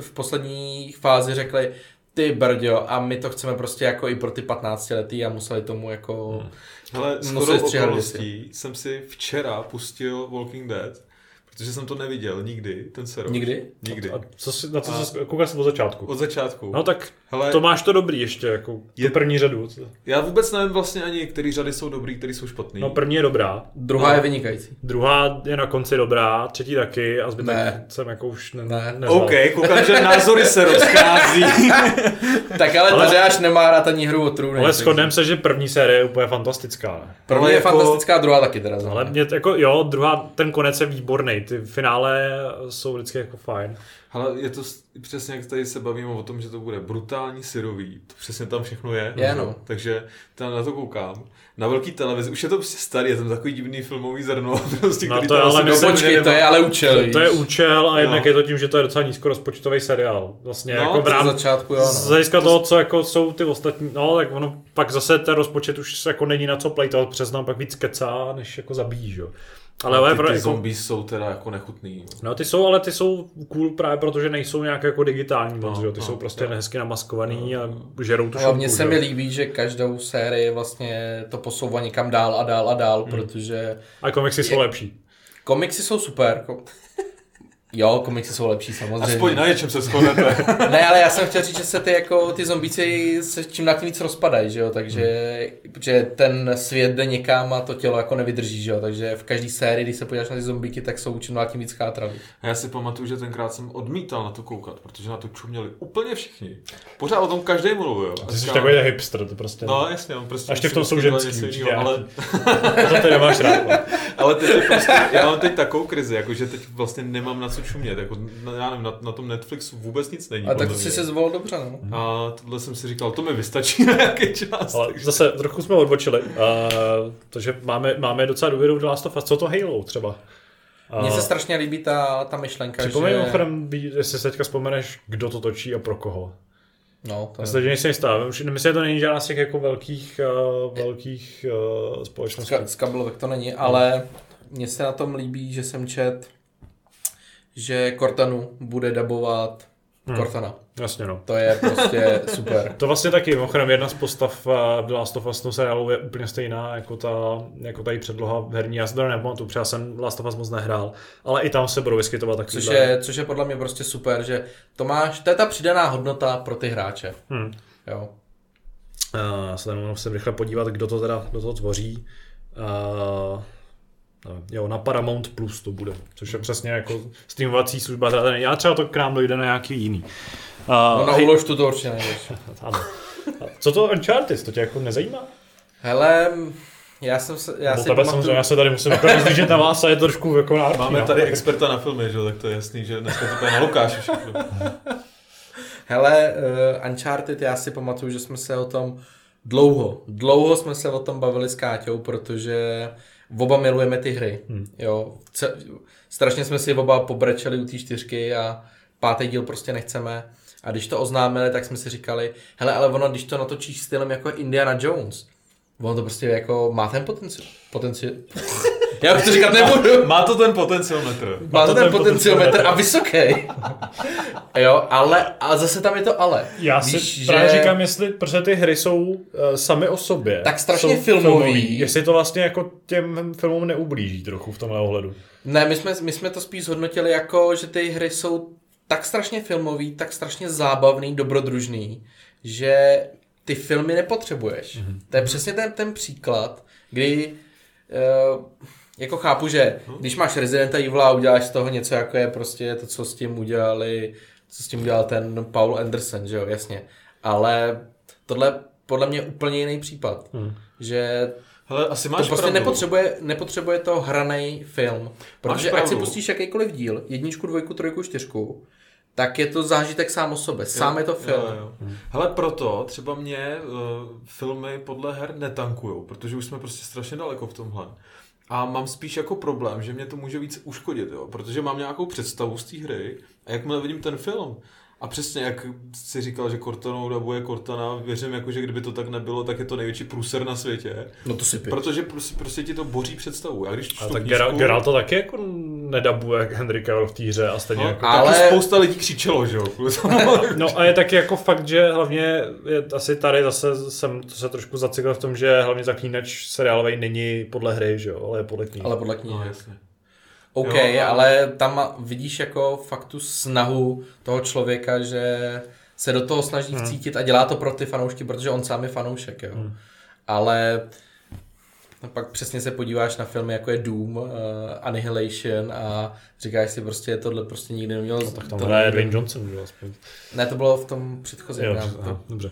v poslední fázi řekli... Ty brďo, a my to chceme prostě jako i pro ty 15letý a museli tomu jako... Hele, skoro okolností jsem si včera pustil Walking Dead, protože jsem to neviděl nikdy, ten seriál. Nikdy. A co si, na co se koukáš od začátku? Od začátku. No tak hele, to máš to dobrý ještě, jako je, první řadu. Já vůbec nevím vlastně ani, který řady jsou dobrý, který jsou špatný. No první je dobrá. Druhá je vynikající. Druhá je na konci dobrá, třetí taky a zbytek jsem jako už neznal. OK, koukám, že názory se rozchází. Tak ale tady až nemá rád ani Hru o trůny. Ale shodneme se, že první série je úplně fantastická. První je jako... fantastická, druhá taky teda. Ale mě, jako jo, druhá, ten konec je výborný. Ty finále jsou vždycky jako fajn. Ale je to přesně, jak tady se bavíme o tom, že to bude brutální, syrový. To přesně tam všechno je. No. Takže tam na to koukám. Na velký televizi. Už je to prostě starý, je tam takový divný filmový zrno. Prostě, no to je, ale myslím, počkej, to je ale účel. To je účel a jednak je to tím, že to je docela nízkorozpočtový seriál. Vlastně no, jako brát začátku, jo, no. Z hlediska toho, co jako jsou ty ostatní, no tak ono pak zase ten rozpočet už jako není na co plejtat, přes nám pak víc kecá, než jako zabíjí, jo. Ale ty zombies jsou teda jako nechutný. No ty jsou, ale ty jsou cool právě právě protože nejsou nějak jako digitální moc, ty jsou prostě hezky namaskovaný a žerou tu šunku. Hlavně se mi líbí, že každou sérii vlastně to posouvá někam dál a dál a dál, protože... A komiksy jsou lepší. Komiksy jsou super. Jo, komiksy jsou lepší samozřejmě. Aspoň na něčem se shodnete. Ne, ale já jsem chtěl říct, že se ty jako ty zombíci se čím dál tím víc rozpadají, že jo, takže že ten svět jde někam a to tělo jako nevydrží, že jo, takže v každý sérii, když se podíváš na ty zombíky, tak jsou čím dál tím víc chátraví. A já si pamatuju, že tenkrát jsem odmítal na to koukat, protože na to čuměli úplně všichni. Pořád o tom každý mluvil. Ty jsi takový hipster, to prostě. No, jasně, on prostě. Až ty v tom jsou ženský, ale to ty nemáš rád. Ale teď prostě já mám teď takovou krizi, jakože teď vlastně nemám na čumět, jako já nevím, na tom Netflixu vůbec nic není. A tak to si se zvolil dobře, no. A tohle jsem si říkal, to mi vystačí na nějaký čas. Ale takže... zase trochu jsme odbočili, takže máme docela důvěru v The Last of Us. Co to Halo třeba? Mně se strašně líbí ta myšlenka, připomeň že... Připomeň, jestli se teďka vzpomeneš, kdo to točí a pro koho. No, to je... Myslím, že to není žádná z těch jako velkých společností. Scarboroughek to není, ale mně se na tom líbí, že jsem čet, že Cortanu bude dabovat Cortana. Jasně, no. To je prostě super. To vlastně taky, mimochodem, jedna z postav The Last of Us seriálu je úplně stejná jako ta její předloha v herní. Já se to nepamatuju, protože já jsem The Last of Us moc nehrál, ale i tam se budou vyskytovat taky. Což je podle mě prostě super, že to je ta přidaná hodnota pro ty hráče. Jo. Já se tam musím rychle podívat, kdo to tvoří. Jo, na Paramount Plus to bude, což je přesně jako streamovací služba, já třeba to k nám dojde na nějaký jiný. No na Uložtu to určitě nejdeš. Ano. Co to Uncharted, to tě jako nezajímá? Hele, já se tady musím zdržet na vás a je trošku jako náročný. Máme tady experta na filmy, že? Tak to je jasný, že dneska to bude na Lukáš všechno. Hele, Uncharted, já si pamatuju, že jsme se o tom dlouho jsme se o tom bavili s Káťou, protože oba milujeme ty hry, jo. Strašně jsme si oba pobrečeli u té 4 a 5. díl prostě nechceme. A když to oznámili, tak jsme si říkali, hele, ale ono, když to natočíš stylem jako Indiana Jones, ono to prostě jako má ten potenciál. Já už to říkat nebudu. Má to ten potenciometr. Má to ten potenciometr a vysoký. Jo, ale a zase tam je to ale. Já si právě říkám, jestli protože ty hry jsou sami o sobě. Tak strašně filmový. Jestli to vlastně jako těm filmům neublíží trochu v tomhle ohledu. Ne, my jsme to spíš zhodnotili jako, že ty hry jsou tak strašně filmový, tak strašně zábavný, dobrodružný, že ty filmy nepotřebuješ. To je přesně ten příklad, kdy jako chápu, že když máš Residenta Evil a uděláš z toho něco, jako je prostě to, co s tím udělal ten Paul Anderson, že jo, jasně. Ale tohle podle mě úplně jiný případ, že hele, asi máš to prostě nepotřebuje to hranej film, protože ať si pustíš jakýkoliv díl, 1, 2, 3, 4, tak je to zážitek sám o sobě, sám je to film. Jo. Hele, proto třeba mě filmy podle her netankujou, protože už jsme prostě strašně daleko v tomhle. A mám spíš jako problém, že mě to může víc uškodit, jo? Protože mám nějakou představu z té hry a jakmile vidím ten film. A přesně jak jsi říkal, že Cortanou dabuje Cortana, věřím, jako, že kdyby to tak nebylo, tak je to největší průser na světě. No to si pět. Protože prostě ti to boří představu. A když čtu tak knížku... Geralt to taky jako nedabuje jak Henry Cavill v té hře a stejně jako... Ale... Taky spousta lidí křičelo, že jo? No a je taky jako fakt, že hlavně je asi tady zase jsem to se trošku zaciklil v tom, že hlavně Zaklínač seriálovej není podle hry, že jo? Ale je podle knížek. Ale podle knížek. No, jasně. OK, jo, ale tam vidíš jako fakt tu snahu toho člověka, že se do toho snaží vcítit a dělá to pro ty fanoušky, protože on sám je fanoušek, jo. Ale pak přesně se podíváš na filmy, jako je Doom, Annihilation a říkáš si prostě, tohle prostě nikdy nemělo... No, tak tam hraje Dwayne Johnson, že aspoň. Ne, to bylo v tom předchozím. Jo, dobře.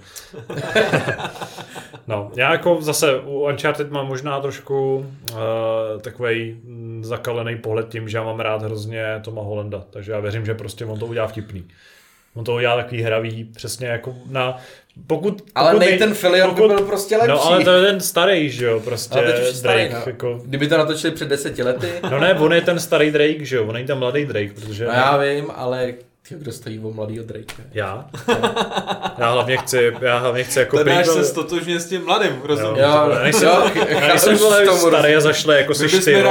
No, já jako zase u Uncharted mám možná trošku takovej zakalený pohled tím, že já mám rád hrozně Toma Hollanda, takže já věřím, že prostě on to udělá vtipný. On to udělal takový hravý, přesně jako na... ale Nathan Fillion by byl prostě lepší. No ale to je ten starý, že jo, prostě Drake. Starý, no. Jako... Kdyby to natočili před 10 lety. No ne, on je ten starý Drake, že jo, on je ten mladý Drake, protože... No já vím, ale Kdo stojí o mladýho Drakea? Já? Já hlavně chci jako prývat. Ten se stotožně s tím mladým, rozumím. Já nejsem starý a zašle jako si čtyř.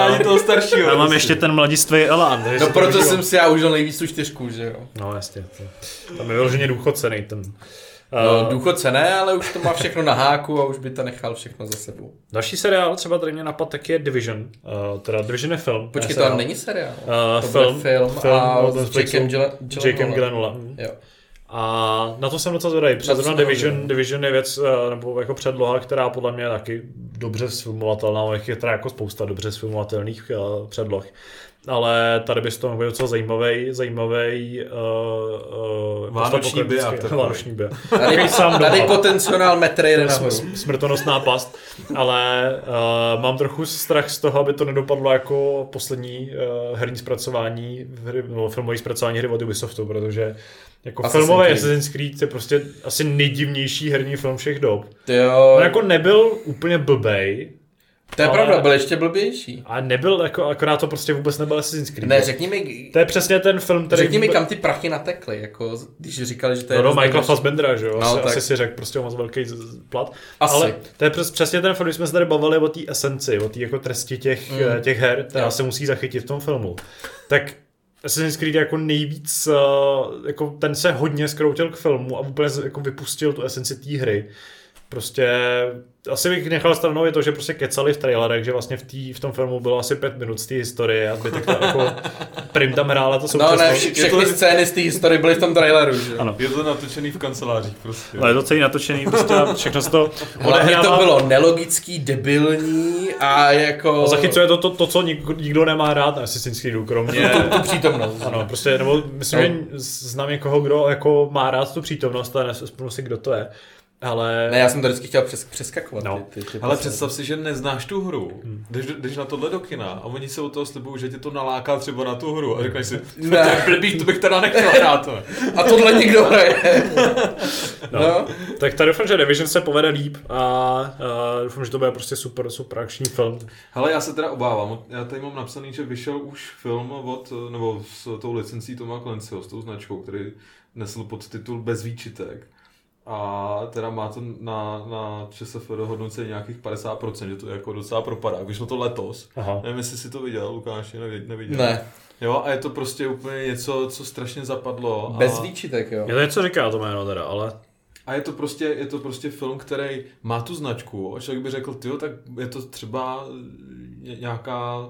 Já mám ještě ten mladistvý elán. No proto jsem si já užil nejvíc tu čtyřku, že jo? No jasně. Tam je vyloženě důchodcený ten... No, důchodce ne, ale už to má všechno na háku a už by to nechal všechno za sebou. Další seriál, třeba tady mě napad, tak je Division. Teda Division je film. Počkej, to není seriál. To film a s Jakem Gyllenhaalem. A na to jsem docela zvedavý. Zrovna Division je věc, nebo jako předloha, která podle mě je taky dobře sfilmovatelná. Je teda jako spousta dobře sfilmovatelných předloh. Ale tady bys to mohl být docela zajímavý vánoční biják. Tady potenciál metr jeden nahoru. Smrtonosná past. Ale mám trochu strach z toho, aby to nedopadlo jako poslední herní zpracování, filmové zpracování hry od Ubisoftu, protože jako filmové Assassin's Creed je prostě asi nejdivnější herní film všech dob. On jako nebyl úplně blbej. To je pravda, byl ještě blbější. A nebyl, jako, akorát to prostě vůbec nebyl Assassin's Creed. Ne, řekni mi, to je přesně ten film, který... Řekni mi, kam ty prachy natekly, jako, když říkali, že to je... No, Michaela Fassbendera, že jo, no, asi si řekl, prostě moc velký plat. Asi. Ale to je přesně ten film, když jsme se tady bavili o té esenci, o té jako tresti těch her, která se musí zachytit v tom filmu. Tak Assassin's Creed jako nejvíc, jako ten se hodně zkroutil k filmu a vůbec jako vypustil tu esenci té hry. Prostě asi bych nechal stranou je to, že prostě kecali v trailerech, že vlastně v tom filmu bylo asi 5 minut z té historie a zbytek tak jako prim tam hrála ta současnost. No ne, všechny scény z té historie byly v tom traileru, že? Ano. Je to natočený v kancelářích prostě. No, je to celý natočený, prostě všechno se to odehrává. To bylo nelogický, debilní a jako... A zachycuje to co nikdo nemá rád na Assassin's Creedu, kromě... tu přítomnost. Ano, prostě, nebo myslím, že znám někoho, kdo jako má rád tu přítomnost, ale nevzpomínám si, kdo to je. Ale... Ne, já jsem to vždycky chtěl přeskakovat. No. Ale představ si, že neznáš tu hru. Jdeš na tohle do kina a oni se od toho slibují, že tě to naláká třeba na tu hru. A řekneš si, to bych teda nechtěl hrát. A tohle nikdo hraje. No. Tak tady doufám, že Division se povede líp a doufám, že to bude prostě super akční film. Hele, já se teda obávám. Já tady mám napsaný, že vyšel už film nebo s tou licencí Toma Clancyho, s tou značkou, který nesl podtitul Bez výčitek. A teda má to na ČSFD hodnocení nějakých 50%, že to je jako docela propadá. Vyšlo to letos. Aha. Nevím, jestli jsi to viděl, Lukáš, neviděl. Ne. Jo, a je to prostě úplně něco, co strašně zapadlo. Bez výčitek, jo. Já něco říká to jméno teda, ale... A je to prostě film, který má tu značku. A člověk by řekl, tyjo, tak je to třeba nějaká...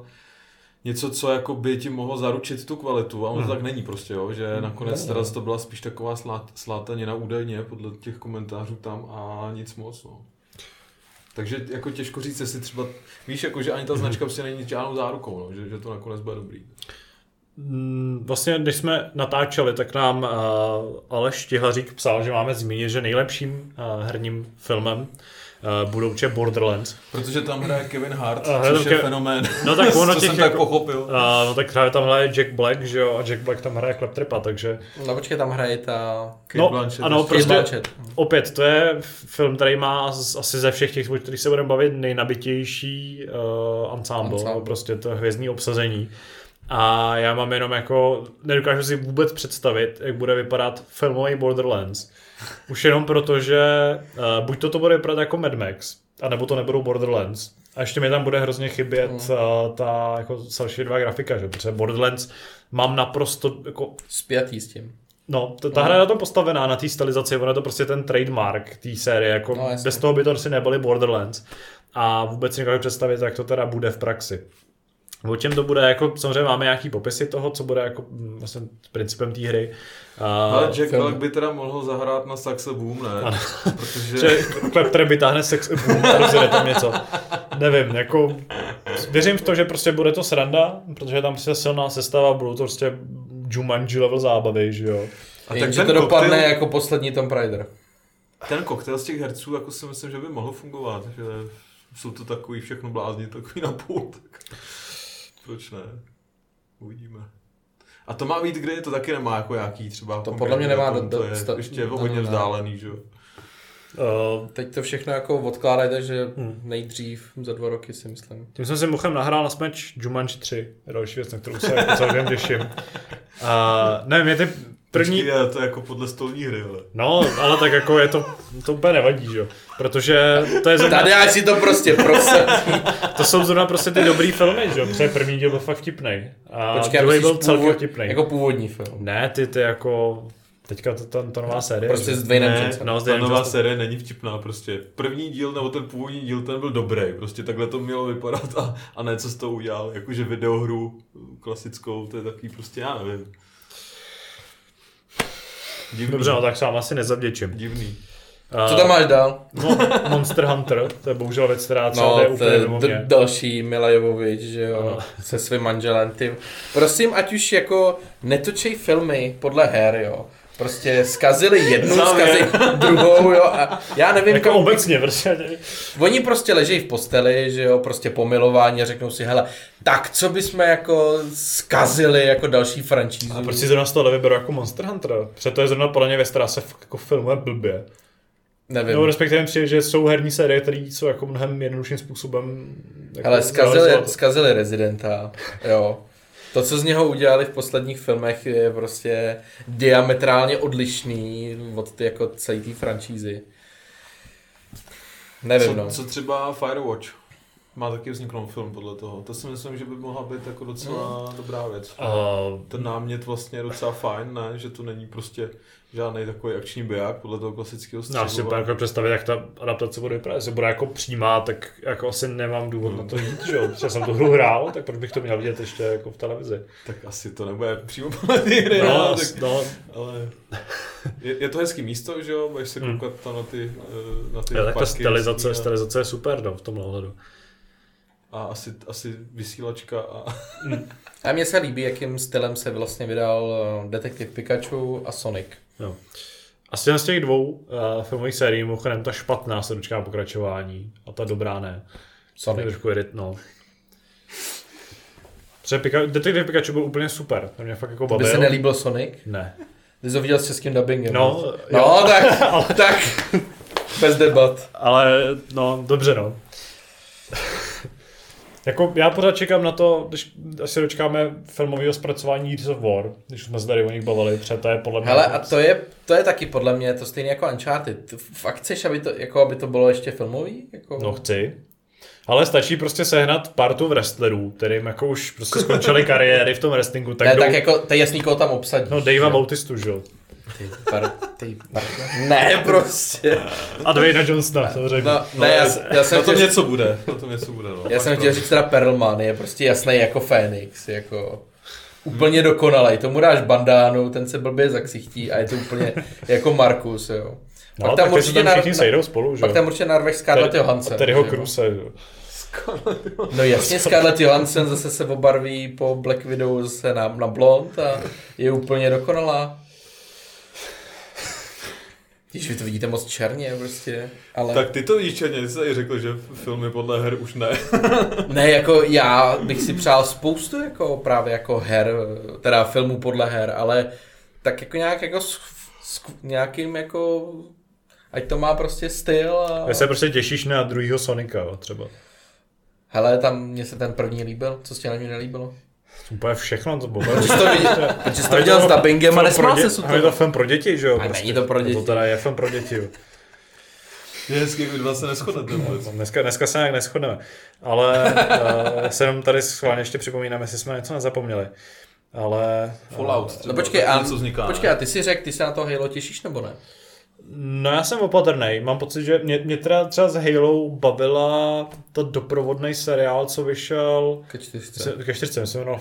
Něco, co jako by ti mohlo zaručit tu kvalitu, a ono to tak není prostě, jo? Že nakonec teda to byla spíš taková slátanina údajně podle těch komentářů tam a nic moc, no. Takže jako těžko říct, jestli třeba, víš, jako, že ani ta značka prostě není žádnou zárukou, no? Že to nakonec bude dobrý. Vlastně, když jsme natáčeli, tak nám Aleš Tihlařík psal, že máme zmínit, že nejlepším herním filmem budouče Borderlands. Protože tam hraje Kevin Hart, což je fenomén. No tak ono těch jsem tak pochopil. No tak tam hraje Jack Black, že jo, a Jack Black tam hraje Claptrapa, takže... No počkej, tam hraje ta Kate Blanchett. Ano, prostě Blanchett. Opět, to je film, který má asi ze všech těch, o kterých se budeme bavit, nejnabitější ensemble. Prostě to hvězdní obsazení. A já mám jenom jako, nedokážu si vůbec představit, jak bude vypadat filmový Borderlands. Už jenom proto, že buď to bude vypadat jako Mad Max, anebo to nebudou Borderlands. A ještě mi tam bude hrozně chybět ta jako další dva grafika, že? Protože Borderlands mám naprosto jako... Spjatý s tím. No, ta hra je na tom postavená, na té stylizaci, ono je to prostě ten trademark té série, jako bez toho by to asi nebyly Borderlands. A vůbec si nedokážu představit, jak to teda bude v praxi. O čem to bude, jako samozřejmě máme nějaký popisy toho, co bude jako vlastně principem té hry. Ale Jack Black by teda mohl zahrát na Saxe Boom, ne? Ano. Protože Claptrap vytáhne Saxe Boom, protože je tam něco. Nevím, jako věřím v to, že prostě bude to sranda, protože tam prostě silná sestava, budou to prostě Jumanji level zábavy, že jo. A jenže to dopadne jako poslední Tomb Raider. Ten koktel z těch herců, jako si myslím, že by mohl fungovat, že jsou to takový všechno blázni, takový napůl, tak... Proč ne? Uvidíme. A to má být, kde to taky nemá jako jaký třeba. To podle mě nemá ještě je hodně vzdálený, že jo. Teď to všechno jako odkládají, takže nejdřív za 2 roky si myslím. Tím jsem si mochem nahrál na smeč Jumanji 3. Další věc, na kterou se celkem těším. Nevím, je ty... První... Počkej, to je jako podle stolní hry, ale. No, ale tak jako je to úplně nevadí, že jo. Protože to je zrovna... Tady já si to prostě. To jsou zrovna prostě ty dobrý filmy, že jo. Protože první díl byl fakt vtipnej. A počkej, druhý byl celkem vtipnej. Jako původní film. Ne, ty jako... Teďka ta nová série. Prostě s Dwaynem Johnsonem. Ta nová série není vtipná prostě. První díl nebo ten původní díl, ten byl dobrý. Prostě takhle to mělo vypadat a ne co s toho udělal. Jakože videohru klasickou, to je takový prostě, já nevím. Divný. Dobře, no tak sám asi nezavděčím. Divný. Co tam máš dál? No, Monster Hunter, to je bohužel věc, která třeba jde úplně mimo mě. Další Mila Jovovič, že jo, se svým manželem. Prosím, ať už jako netočej filmy podle her, jo. Prostě zkazili jednu, zkazili druhou, jo, a já nevím, jako kam... obecně, prostě. Oni prostě ležejí v posteli, že jo, prostě pomilování a řeknou si, hele, tak co bychom jako zkazili jako další franšízu. A proč si zrovna z toho nevyberu jako Monster Hunter? Protože to je zrovna podle mě věc, která se jako filmuje blbě. Nevím. No, respektive přijde, že jsou herní série, které jsou jako mnohem jednodušším způsobem... Jako hele, zkazili Residenta, jo. To, co z něho udělali v posledních filmech, je prostě diametrálně odlišný od ty, jako celé té franšízy. Nevím, co třeba Firewatch? Má taky vzniknout film podle toho. To si myslím, že by mohla být jako docela dobrá věc. Ten námět vlastně je docela fajn, ne? Že to není prostě žádný takový akční biják podle toho klasického střihu. Já si úplně jako představit, jak ta adaptace bude vypadat. Jestli bude jako přímá, tak jako asi nemám důvod na to jít, že jo? Protože jsem tu hru hrál, tak proč bych to měl vidět ještě jako v televizi? Tak asi to nebude přímo podle té hry, no. Ale je to hezký místo, že jo? Budeš se koukat tam na ty parky. Tak ta stylizace je super, no, v tomhle ohledu. A asi vysílačka a... A mně se líbí, jakým stylem se vlastně vydal Detective Pikachu a Sonic. Jo. Asi z těch dvou filmových sérií, mimochodem ta špatná se dočká pokračování a ta dobrá ne. Sonic. Trošku edit, no. Detective Pikachu byl úplně super, to mě fakt jako bavil. To by se nelíbil Sonic? Ne. Ty jsi ho viděl s českým dubbingem. No tak, bez debat. Ale no, dobře no. Jako já pořád čekám na to, až se dočkáme filmového zpracování Gears of War, když jsme se tady o nich bavili, protože to je podle mě... Hele, a to je taky podle mě to stejné jako Uncharted. Fakt chceš, aby to bylo ještě filmový? Jako... No chci. Ale stačí prostě sehnat partu wrestlerů, kterým jako už prostě skončily kariéry v tom wrestlingu. Tak ne, tak jako to je jasný, koho tam obsadíš. No Davea Bautistu, že jo. Ne, prostě. A Dwayna Johnsona, samozřejmě. Na tom něco bude. No. Já jsem chtěl říct teda Perlman, je prostě jasný jako Fénix, jako úplně dokonalej. Tomu dáš bandánu, ten se blbě zaksichtí a je to úplně jako Markus, jo. No, pak tam určitě všichni sejdou spolu, že jo. Pak tam určitě narveš Scarlett Johansson. Terryho Cruise, jo. No jasně, Scarlett Johansson zase se obarví po Black Widow zase na blond a je úplně dokonalá. Když vy to vidíte moc černě, prostě, ale... Tak ty to vidíš černě, ty jsi řekl, že filmy podle her už ne. Ne, jako já bych si přál spoustu jako právě jako her, teda filmů podle her, ale tak jako nějak jako s nějakým jako, ať to má prostě styl a... Já se prostě těšíš na druhýho Sonika třeba. Hele, tam mě se ten první líbil, co se tě na něj nelíbilo? Úplně všechno to bylo. Protože jsi to viděl s dubbingem a nesmál se to. Ale je to film pro děti, že jo? Ale prostě. Není to pro děti. To teda je film pro děti, jo. Je hezky, vy dva se neschodnete. Dneska se nějak neschodneme. Ale se nám tady schválně ještě připomínáme, jestli jsme něco nezapomněli. Ale... Fallout. No počkej, a ty si řekl, ty se na to Halo těšíš nebo ne? No já jsem opatrnej, mám pocit, že mě třeba s Halo bavila ta doprovodný seriál, co vyšel... Ke 40 se jmenoval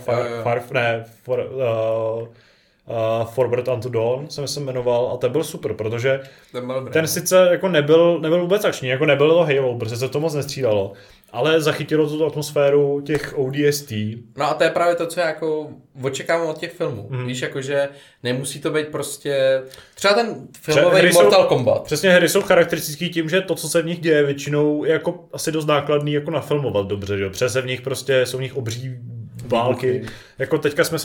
Forward Unto Dawn jsem se jmenoval a ten byl super, protože ten sice jako nebyl vůbec akční, jako nebylo to Halo, protože se to moc nestřídalo, ale zachytilo tu atmosféru těch ODST. No a to je právě to, co já jako očekávám od těch filmů. Mm-hmm. Víš, jakože nemusí to být prostě... Třeba ten filmový Mortal Kombat. Přesně, hry jsou charakteristický tím, že to, co se v nich děje, většinou je jako asi dost nákladný jako nafilmovat dobře, že? Protože jsou v nich obří války. Jako teďka jsme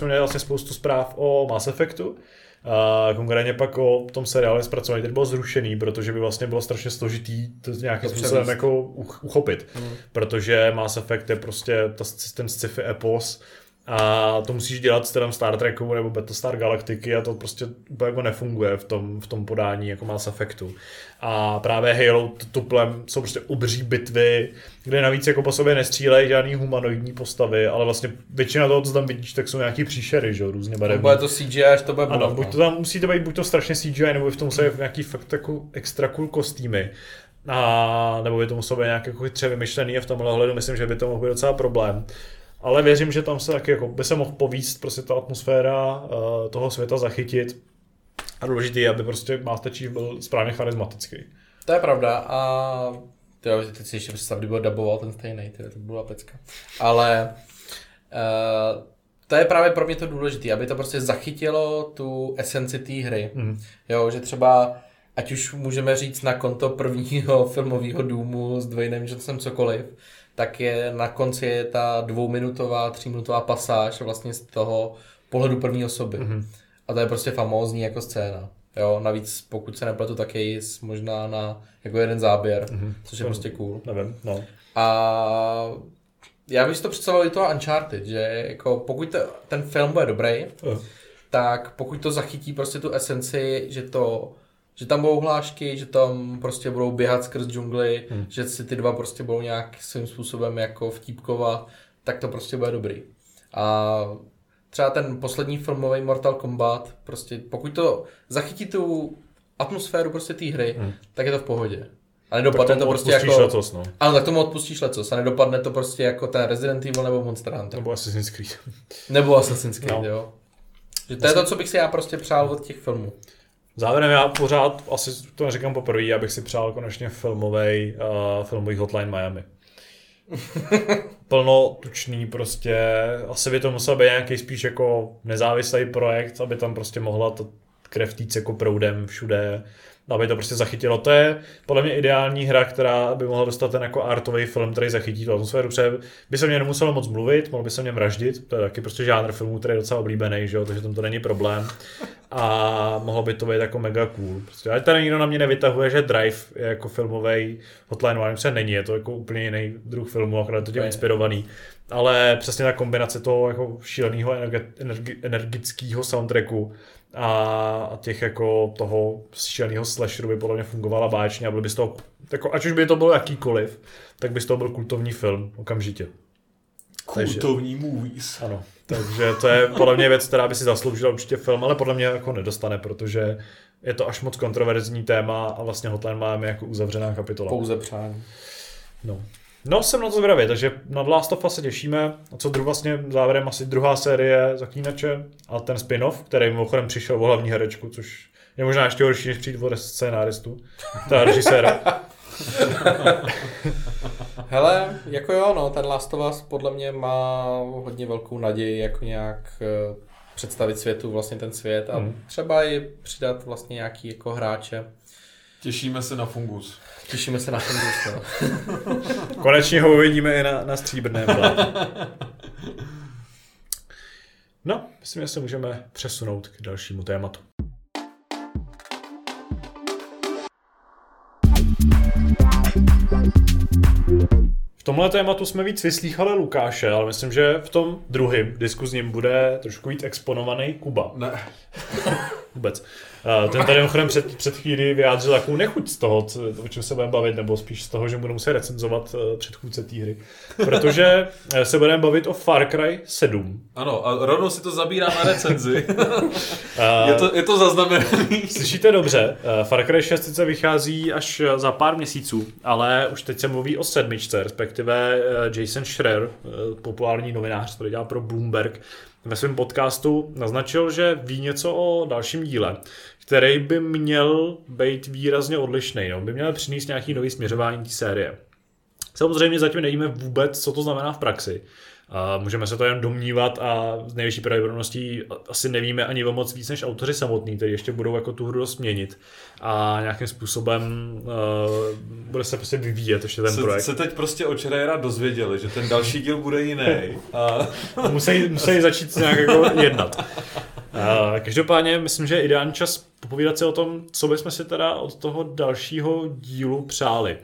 měli vlastně spoustu zpráv o Mass Effectu. A konkrétně pak o tom seriálu zpracování, který byl zrušený, protože by vlastně bylo strašně složitý to nějakým způsobem jako uchopit. Protože Mass Effect je prostě ten sci-fi epos, A to musíš dělat s teda Star Treku nebo Battlestar Galactiky a to prostě úplně jako nefunguje v tom podání jako Mass Effectu. A právě Halo tuplem jsou prostě obří bitvy, kde navíc jako po sobě nestřílejí žádný humanoidní postavy, ale vlastně většina toho, co tam vidíš, tak jsou nějaký příšery, že jo, různě barevné. Bude to CGI, až to bude ano, buď to tam musíte být, buď to strašně CGI, nebo v tom musí být nějaký fakt jako extra cool kostýmy. A nebo by to muselo být nějak jako chytře vymyšlený a v tomhle ohledu myslím, že by to mohl být docela problém. Ale věřím, že tam se taky jako by se mohl povíst prostě ta atmosféra toho světa zachytit. A důležitý je, aby prostě Master Chief byl správně charismatický. To je pravda a teď si ještě představ, kdy byl duboval ten stejný, to byla pecka. Ale to je právě pro mě to důležité, aby to prostě zachytilo tu esenci té hry. Mm. Jo, že třeba ať už můžeme říct na konto prvního filmového důmu s Dwaynem Johnsonem cokoliv, tak je na konci je ta 2-minutová, 3-minutová pasáž vlastně z toho pohledu první osoby. Mm-hmm. A to je prostě famózní jako scéna. Jo, navíc pokud se nepletu, tak je možná na jako jeden záběr, mm-hmm. což je prostě cool. Nevím, no. A já bych si to představoval i toho Uncharted, že jako pokud ten film bude dobrý, tak pokud to zachytí prostě tu esenci, že tam budou hlášky, že tam prostě budou běhat skrz džungli, že si ty dva prostě budou nějak svým způsobem jako vtípkovat, tak to prostě bude dobrý. A třeba ten poslední filmový Mortal Kombat, prostě pokud to zachytí tu atmosféru prostě té hry, tak je to v pohodě. A nedopadne to prostě jako... Letos, no. Ano, tak tomu odpustíš lecos. A nedopadne to prostě jako ten Resident Evil nebo Monster Hunter. Nebo Assassin's Creed. No. Jo. Že to je to, co bych si já prostě přál od těch filmů. Závěrem já pořád, asi to neříkám poprvé, abych si přál konečně filmový Hotline Miami. Plno tučný prostě, asi by to musel být nějaký spíš jako nezávislý projekt, aby tam prostě mohla to krev týct jako proudem všude, aby to prostě zachytilo. To je podle mě ideální hra, která by mohla dostat ten jako artový film, který zachytí tu atmosféru, protože by se mě nemuselo moc mluvit, mohl by se mě mraždit, to je taky prostě žánr filmů, který je docela oblíbený, že jo? Takže tam to není problém. A mohlo by to být jako mega cool. Prostě, ať tady nikdo na mě nevytahuje, že Drive je jako filmový Hotline Miami, protože není, je to jako úplně jiný druh filmu, akorát to tím inspirovaný. Ale přesně ta kombinace toho jako šíleného energického soundtracku a těch jako toho šíleného slasheru by podle mě fungovala báječně a byl by z toho, jako, ať už by to bylo jakýkoliv, tak by z toho byl kultovní film okamžitě. Kultovní takže, movies. Ano, takže to je podle mě věc, která by si zasloužila určitě film, ale podle mě jako nedostane, protože je to až moc kontroverzní téma a vlastně Hotline máme jako uzavřená kapitola. Pouze přání. No, jsem na to zvědavý, takže na The Last of Us se těšíme, a co vlastně závěrem asi druhá série Zaklínače a ten spin-off, který mimochodem přišel o hlavní herečku, což je možná ještě horší, než přijít o scénáristu, ta režiséra. Hele, jako jo, no, ten Last of Us podle mě má hodně velkou naději, jako nějak představit světu, vlastně ten svět a třeba i přidat vlastně nějaký jako hráče. Těšíme se na fungus, no. Konečně ho uvidíme i na stříbrném plátě. No, myslím, že se můžeme přesunout k dalšímu tématu. V tomhle tématu jsme víc vyslýchali Lukáše, ale myslím, že v tom druhém diskuzním bude trošku víc exponovaný Kuba. Ne. Vůbec. Ten tady mimochodem před chvíli vyjádřil takovou nechuť z toho, o čem se budeme bavit, nebo spíš z toho, že budeme muset recenzovat předchůdce té hry. Protože se budeme bavit o Far Cry 7. Ano, a rovnou si to zabírá na recenzi. je to zaznamenaný. Slyšíte dobře, Far Cry 6 sice vychází až za pár měsíců, ale už teď se mluví o 7, respektive Jason Schreier, populární novinář, který dělá pro Bloomberg, ve svém podcastu naznačil, že ví něco o dalším díle, který by měl být výrazně odlišný, no? By měl přinést nějaký nový směřování té série. Samozřejmě zatím nevíme vůbec, co to znamená v praxi. Můžeme se to jen domnívat a z nejvyšší pravděpodobností asi nevíme ani o moc víc než autoři samotní, kteří ještě budou jako tu hru dost měnit a nějakým způsobem bude se prostě vyvíjet ještě ten projekt. Se teď prostě od Schreiera dozvěděli, že ten další díl bude jiný. A... musí začít nějak jako jednat. Každopádně myslím, že je ideální čas popovídat si o tom, co bychom si teda od toho dalšího dílu přáli.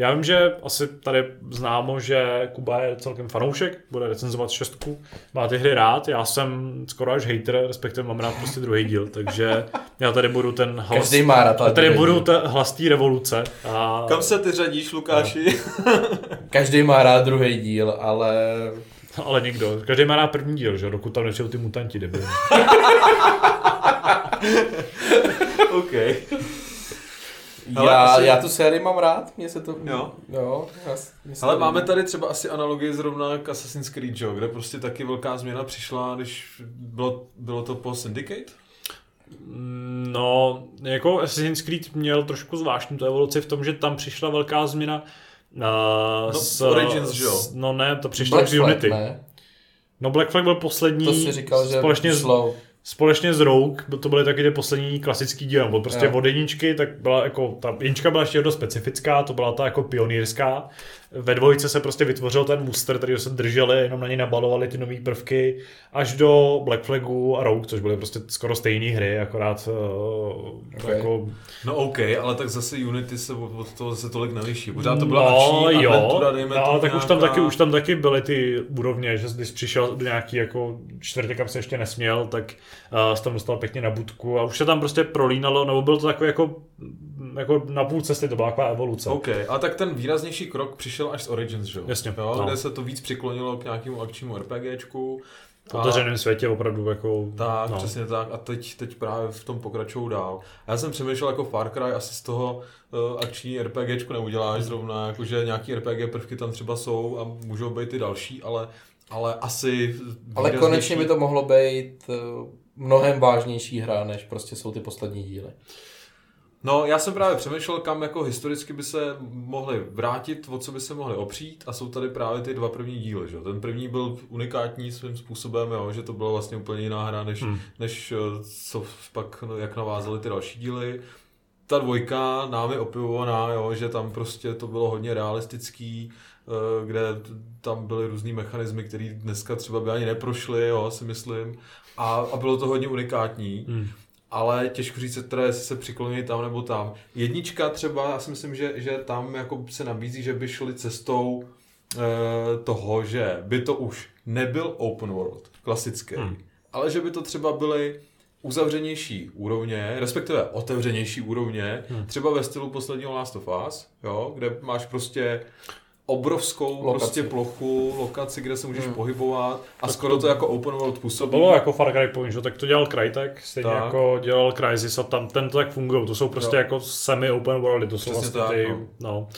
Já vím, že asi tady známo, že Kuba je celkem fanoušek, bude recenzovat šestku, má ty hry rád, já jsem skoro až hater, respektive mám rád prostě druhý díl, takže já tady budu ten hlas, tady budu hlas té revoluce. A... Kam se ty řadíš, Lukáši? Každý má rád druhý díl, ale nikdo. Každý má rád první díl, že? Dokud tam nepřijou ty mutanti, debil. Okay. Já tu sérii mám rád, mě se to... Jo. Ale máme tady třeba asi analogii zrovna k Assassin's Creed, jo, kde prostě taky velká změna přišla, když bylo to po Syndicate? No, jako Assassin's Creed měl trošku zvláštní tu evoluci v tom, že tam přišla velká změna Origins, jo? No ne, to přišlo z Unity. Ne? No Black Flag byl poslední, to si říkal, že společně s Rogue, to byly taky ty poslední klasický díl, byl prostě od jedničky, tak byla jako, ta jednička byla ještě hodně specifická, to byla ta jako pionýrská, ve dvojce se prostě vytvořil ten muster, který se drželi, jenom na něj nabalovali ty nový prvky, až do Black Flagu a Rogue, což byly prostě skoro stejné hry, akorát jako... No okay, ale tak zase Unity se od toho zase tolik neliší, pořád to byla akční adventura, dejme to nějaká... Tak už tam taky byly ty úrovně, že když přišel do nějaký jako čtvrtě, kam se ještě nesměl, tak se tam dostal pěkně na budku a už se tam prostě prolínalo, nebo bylo to takové jako na půl cesty, to byla taková evoluce. Okay. A tak ten výraznější krok přišel až z Origins, že? Jasně, jo? Kde se to víc přiklonilo k nějakému akčnímu RPGčku. V otevřeném světě opravdu jako... Tak, přesně tak. A teď právě v tom pokračuju dál. Já jsem přemýšlel jako Far Cry, asi z toho akční RPGčku neuděláš zrovna, jakože nějaký RPG prvky tam třeba jsou a můžou být i další, ale asi... Ale konečně by to mohlo být mnohem vážnější hra, než prostě jsou ty poslední díly. No, já jsem právě přemýšlel, kam jako historicky by se mohli vrátit, o co by se mohli opřít, a jsou tady právě ty dva první díly, že? Ten první byl unikátní svým způsobem, jo? Že to byla vlastně úplně jiná hra, než co pak, jak navázaly ty další díly. Ta dvojka nám je opivovaná, jo? Že tam prostě to bylo hodně realistický, kde tam byly různý mechanismy, které dneska třeba by ani neprošly, jo, si myslím, a bylo to hodně unikátní. Ale těžko říct, teda, jestli se přikloní tam nebo tam. Jednička třeba, já si myslím, že tam jako se nabízí, že by šli cestou toho, že by to už nebyl open world, klasický, ale že by to třeba byly uzavřenější úrovně, respektive otevřenější úrovně, třeba ve stylu posledního Last of Us, jo, kde máš prostě... obrovskou lokaci. Prostě plochu, lokaci, kde se můžeš pohybovat a tak skoro to jako open world působí. To bylo jako Far Cry Point, tak to dělal Crytek, stejně tak. Jako dělal Crysis a tam ten to tak fungují, to jsou prostě jako semi open worldy, to jsou vlastně tak, ty, no.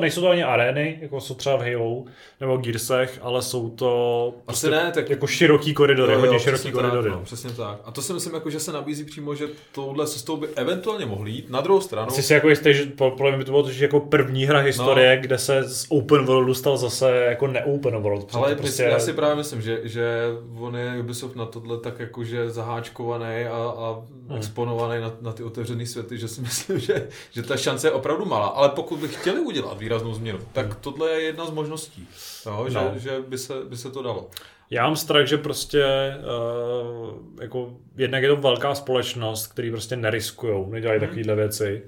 Nejsou to ani arény, jako jsou třeba v Halo nebo Gearsech, ale jsou to prostě ne, tak... jako široký koridory, hodně široký koridory. Tak, no, přesně tak. A to si myslím, jako, že se nabízí přímo, že touhle cestou by eventuálně mohli jít. Na druhou stranu... Jsi si jako jistý, že podle mě to bylo to, že jako první hra historie, kde se open worldu stal zase jako ne-open world. Ale prostě... já si právě myslím, že on je Ubisoft na tohle tak jakože zaháčkovaný a exponovaný na ty otevřený světy, že si myslím, že ta šance je opravdu malá. Ale pokud by chtěli udělat výraznou změnu, tak tohle je jedna z možností, jo, že by se to dalo. Já mám strach, že prostě jako jednak je to velká společnost, který prostě neriskujou, nedělají takovýhle věci.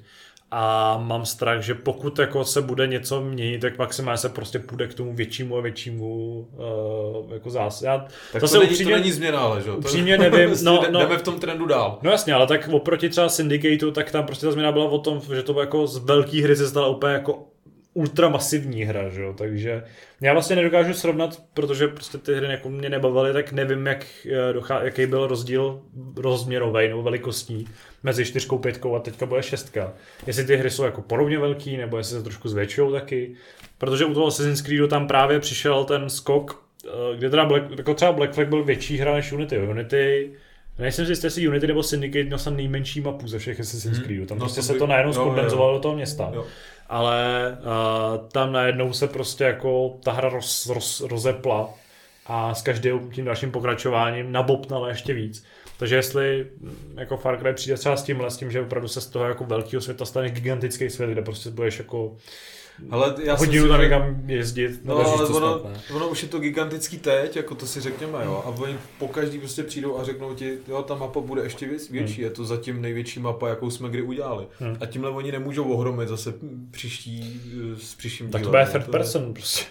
A mám strach, že pokud jako se bude něco měnit, tak maximálně se prostě půjde k tomu většímu a většímu jako zásahu. Tak zase to není změna, ale že? Upřímně nevím. No, jdeme v tom trendu dál. No jasně, ale tak oproti třeba Syndicateu, tak tam prostě ta změna byla o tom, že to bylo jako z velký hry se stala úplně jako ultramasivní hra, že jo, takže já vlastně nedokážu srovnat, protože prostě ty hry jako mě nebavily, tak nevím, jaký byl rozdíl rozměrový nebo velikostní mezi 4, 5 a teďka bude 6. Jestli ty hry jsou jako podobně velký, nebo jestli se trošku zvětšujou taky, protože u toho Assassin's Creedu tam právě přišel ten skok, kde teda Black Flag byl větší hra než Unity. Nejsem si jistý, jestli Unity nebo Syndicate měl jsem nejmenší mapu ze všech Assassin's Creedů, tam prostě se to najednou zkondenzovalo do toho města. Jo. Ale tam najednou se prostě jako ta hra rozepla a s každým tím dalším pokračováním nabobtnala ještě víc. Takže jestli jako Far Cry přijde třeba s tím, že opravdu se z toho jako velkého světa stane gigantický svět, kde prostě budeš jako hodinu tam někam jezdit. No, ale ono už je to gigantický teď, jako to si řekněme, jo. A oni pokaždý prostě přijdou a řeknou ti, jo, ta mapa bude ještě větší, je to zatím největší mapa, jakou jsme kdy udělali. A tímhle oni nemůžou ohromit zase s příštím dílem. Tak to bude third person prostě.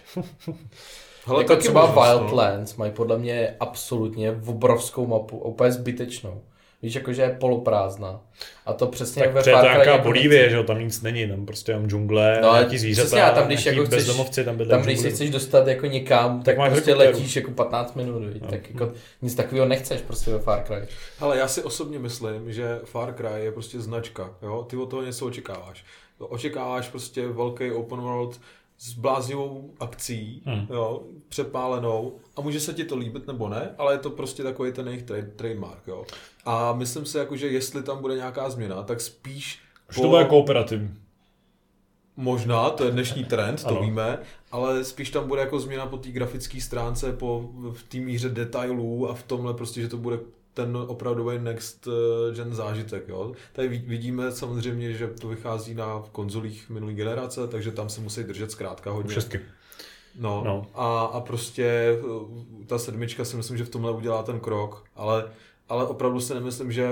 Hele, jako třeba Wildlands mají podle mě absolutně obrovskou mapu, úplně zbytečnou. Víš, jakože je poloprázdná. A to přesně tak jak ve Far Cry. Tak to nějaká Bolívie, že jo, tam nic není, tam prostě tam džungle, no, nějaký zvířata, přesně, tam, když nějaký jako bezdomovci, tam bydlí. Tam když se chceš dostat jako někam, tak prostě letíš jako 15 minut, no. Tak jako nic takového nechceš prostě ve Far Cry. Ale já si osobně myslím, že Far Cry je prostě značka, jo, ty od toho něco očekáváš. Očekáváš prostě velký open world, s bláznivou akcí, jo, přepálenou, a může se ti to líbit nebo ne, ale je to prostě takový ten jejich trademark, jo. A myslím si, jakože jestli tam bude nějaká změna, tak spíš... Už to bude kooperativní. Možná, to je dnešní trend, to ano. Víme, ale spíš tam bude jako změna po té grafické stránce, v té míře detailů a v tomhle prostě, že to bude ten opravdový next gen zážitek, jo. Tady vidíme samozřejmě, že to vychází na konzolích minulé generace, takže tam se musí držet zkrátka hodně. Všestky. No. A prostě ta 7 si myslím, že v tomhle udělá ten krok, ale opravdu si nemyslím, že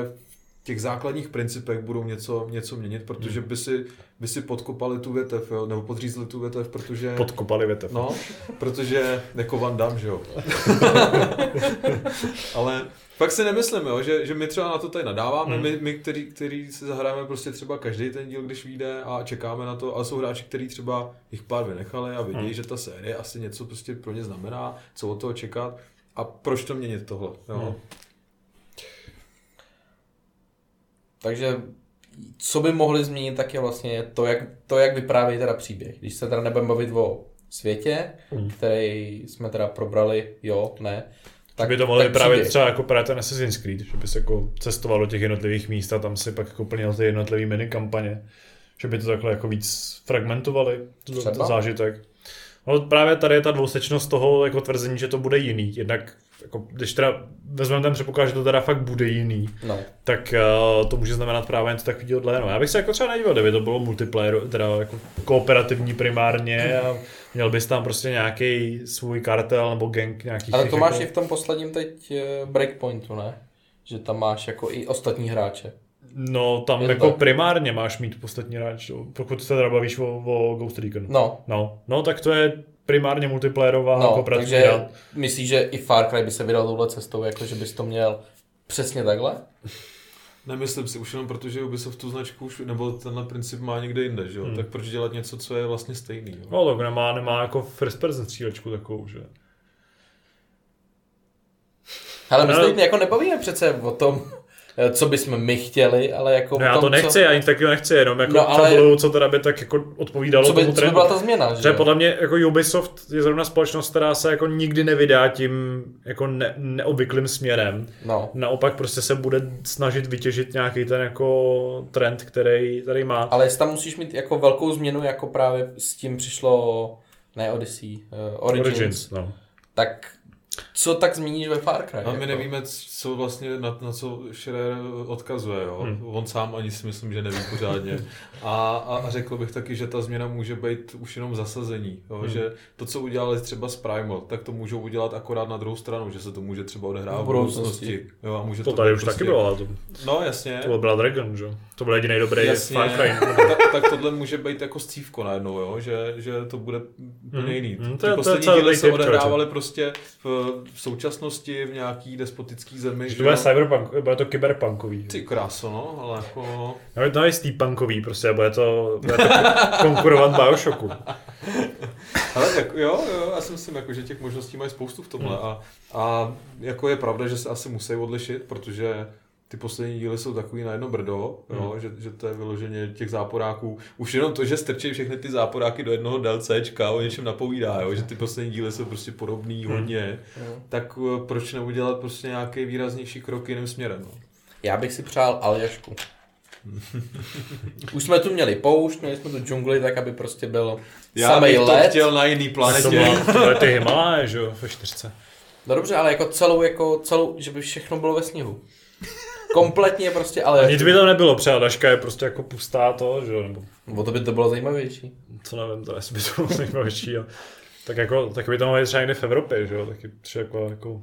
v těch základních principech budou něco měnit, protože by si podkopali tu větev, jo? Nebo podřízli tu větev, protože... Podkopali větev. No, protože jako Van Damme, že jo. Ale... Fakt si nemyslím, jo, že my třeba na to tady nadáváme, my který si zahráme prostě třeba každý ten díl, když vyjde, a čekáme na to, ale jsou hráči, který třeba jich pár vynechali a vidí, že ta série asi něco prostě pro ně znamená, co od toho čekat a proč to měnit tohle, jo. Takže co by mohli změnit, tak je vlastně to, jak vyprávějí teda příběh, když se teda nebudeme bavit o světě, který jsme teda probrali, jo, ne. Tak by to mohlo vyprávět třeba jako právě ten Assassin's Creed, že by se jako cestoval do těch jednotlivých míst a tam si pak jako plnil ty jednotlivý minikampaně, že by to takhle jako víc fragmentovali, ten zážitek. No právě tady je ta dvousečnost toho jako tvrzení, že to bude jiný, jednak jako, když teda vezmeme ten předpoklad, že to teda fakt bude jiný, no. Tak to může znamenat právě něco takového dléno. Já bych se jako třeba nedíval, kdyby to bylo multiplayer, teda jako kooperativní primárně a měl bys tam prostě nějaký svůj kartel nebo gang nějakých... Ale to máš jako... i v tom posledním teď Breakpointu, ne? Že tam máš jako i ostatní hráče. No tam je jako tak. Primárně máš mít ostatní hráče, pokud se teda bavíš o Ghost Reconu. No, tak to je... primárně multiplayerová kooperativní. Takže dát. Myslíš, že i Far Cry by se vydal touhle cestou, jako že bys to měl přesně takhle? Nemyslím si, už jenom protože Ubisoft tu značku už, nebo tenhle princip má někde jinde, že jo? Tak proč dělat něco, co je vlastně stejný, jo? No tak nemá jako first person střílečku takovou, že? Ale my se jako nebavíme přece o tom, co bychom my chtěli, ale jako... No já to nechci, já nic takového nechci, jenom jako tabulu, co teda by tak jako odpovídalo tomu trendu. Co by byla ta změna, že? Podle mě jako Ubisoft je zrovna společnost, která se jako nikdy nevydá tím jako neobvyklým směrem. No. Naopak prostě se bude snažit vytěžit nějaký ten jako trend, který tady má. Ale jestli tam musíš mít jako velkou změnu, jako právě s tím přišlo, ne Odyssey, Origins. No. Tak... Co tak změníš ve Far Cry? A my jako? Nevíme, co vlastně na co Scherer odkazuje, jo. On sám ani si myslím, že neví pořádně. A řekl bych taky, že ta změna může být už jenom v zasazení, jo? Že to, co udělali třeba s Primal, tak to můžou udělat akorát na druhou stranu, že se to může třeba odehrávat v budoucnosti. Jo, a může to tady už prostě... taky bylo, to... No jasně. To byla Dragon, že? To byl jedinej dobrý Far Cry. tak tohle může být jako stívko najednou, jo, že to bude úplně jiný. Ty poslední díly se odehrávaly prostě v současnosti v nějaký despotický zemi. To bude cyberpunk, bude to kyberpunkový. Ty kráso, no, ale jako... No je steampunkový, prostě, bude to konkurovat Bioshocku. Ale jako, jo, já si myslím, jako, že těch možností mají spoustu v tomhle. A jako je pravda, že se asi musí odlišit, protože ty poslední díly jsou takový na jedno brdo, jo, že to je vyloženě těch záporáků. Už jenom to, že strčí všechny ty záporáky do jednoho DLCčka, o něčem napovídá, jo, že ty poslední díly jsou prostě podobný hodně, tak proč neudělat prostě nějaký výraznější krok jiným směrem? No? Já bych si přál Aljašku. Už jsme tu měli poušť, měli jsme tu džungli, tak aby prostě bylo samej let. Já bych to chtěl na jiný planetě. To je ty Himaláje, že jo, ve 4. No dobře, ale jako celou, že by všechno bylo ve sněhu. Kompletně prostě, ale... Nic by tam nebylo, přádaška je prostě jako pustá to, že jo, nebo... O to by to bylo zajímavější. Co nevím, to jestli by to bylo zajímavější, ale... Tak jako, tak by to mohli třeba někde v Evropě, že jo, taky třeba jako...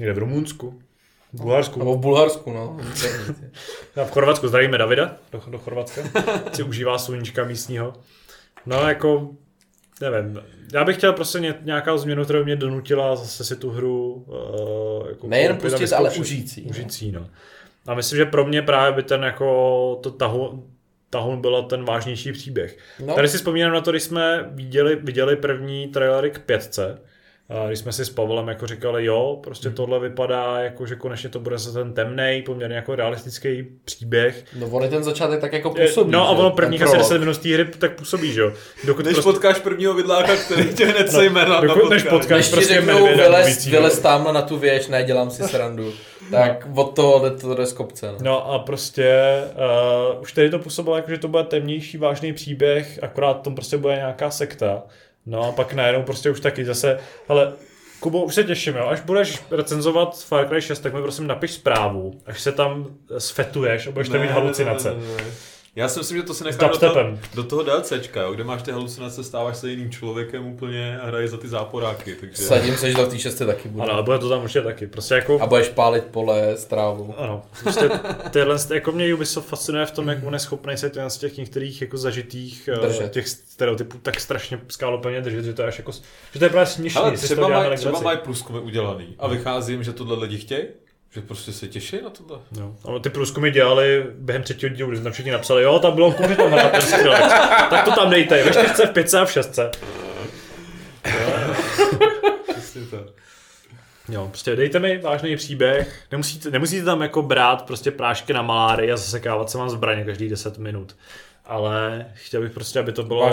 Někde v Rumunsku, v Bulharsku. Nebo v Bulharsku, no. A v Chorvatsku, zdravíme Davida do Chorvatska, si užívá sluníčka místního. No jako... Nevím, já bych chtěl prostě nějaká změnu, která mě donutila zase si tu hru jako nejen pustit, ale užít si, no. A myslím, že pro mě právě by ten jako to tahun byl ten vážnější příběh. No. Tady si vzpomínám na to, když jsme viděli první trailery k 5, když jsme si s Pavlem jako říkali, jo, prostě tohle vypadá, jako, že konečně to bude za ten temnej, poměrně jako realistický příběh. No on je ten začátek tak jako působí. No a ono prvních asi 10 minut té hry tak působí, že jo. Než prostě... potkáš prvního vidláka, který tě hned sejme rád na potkání. Než ti řeknou, vylez tamhle na tu věž, ne, dělám si srandu. Tak od toho to jde z kopce. No. No a prostě už tady to působilo jako, že to bude temnější, vážný příběh, akorát tam prostě bude nějaká sekta. No a pak najednou prostě už taky zase, hele, Kubo, už se těším, jo, až budeš recenzovat Far Cry 6, tak mi prosím napiš zprávu, až se tam sfetuješ a budeš tam mít halucinace. Ne. Já si myslím, že to se nechá do toho DLCčka, jo, kde máš ty halucinace, stáváš se jiným člověkem úplně a hraješ za ty záporáky. Takže... Sadím se, že to v té 6 taky bude. Ano, a bude to tam určitě taky, prostě jako... A budeš pálit pole, strávu. Ano, prostě tyhle, jako mě Ubisoft fascinuje v tom, jak on je schopný se těch některých jako zažitých těch stereotypů tak strašně skálopevně držet, že to je až jako... Že to je právě směšný. Ale třeba mají průzkumy udělaný a vycházím, že tohle lidi chtějí. Že prostě se těší na tohle. Jo. Ale ty průzkumy dělali během 3. dílu, když jsme všichni napsali, jo, tam bylo kudy tam hrát ten střílec. Tak to tam dejte, ve 4, v 5 a v 6. Přesně to. Jo, prostě dejte mi vážný příběh. Nemusíte tam jako brát prostě prášky na malárii a zasekávat se vám zbraně každých 10 minut. Ale chtěl bych prostě, aby to bylo...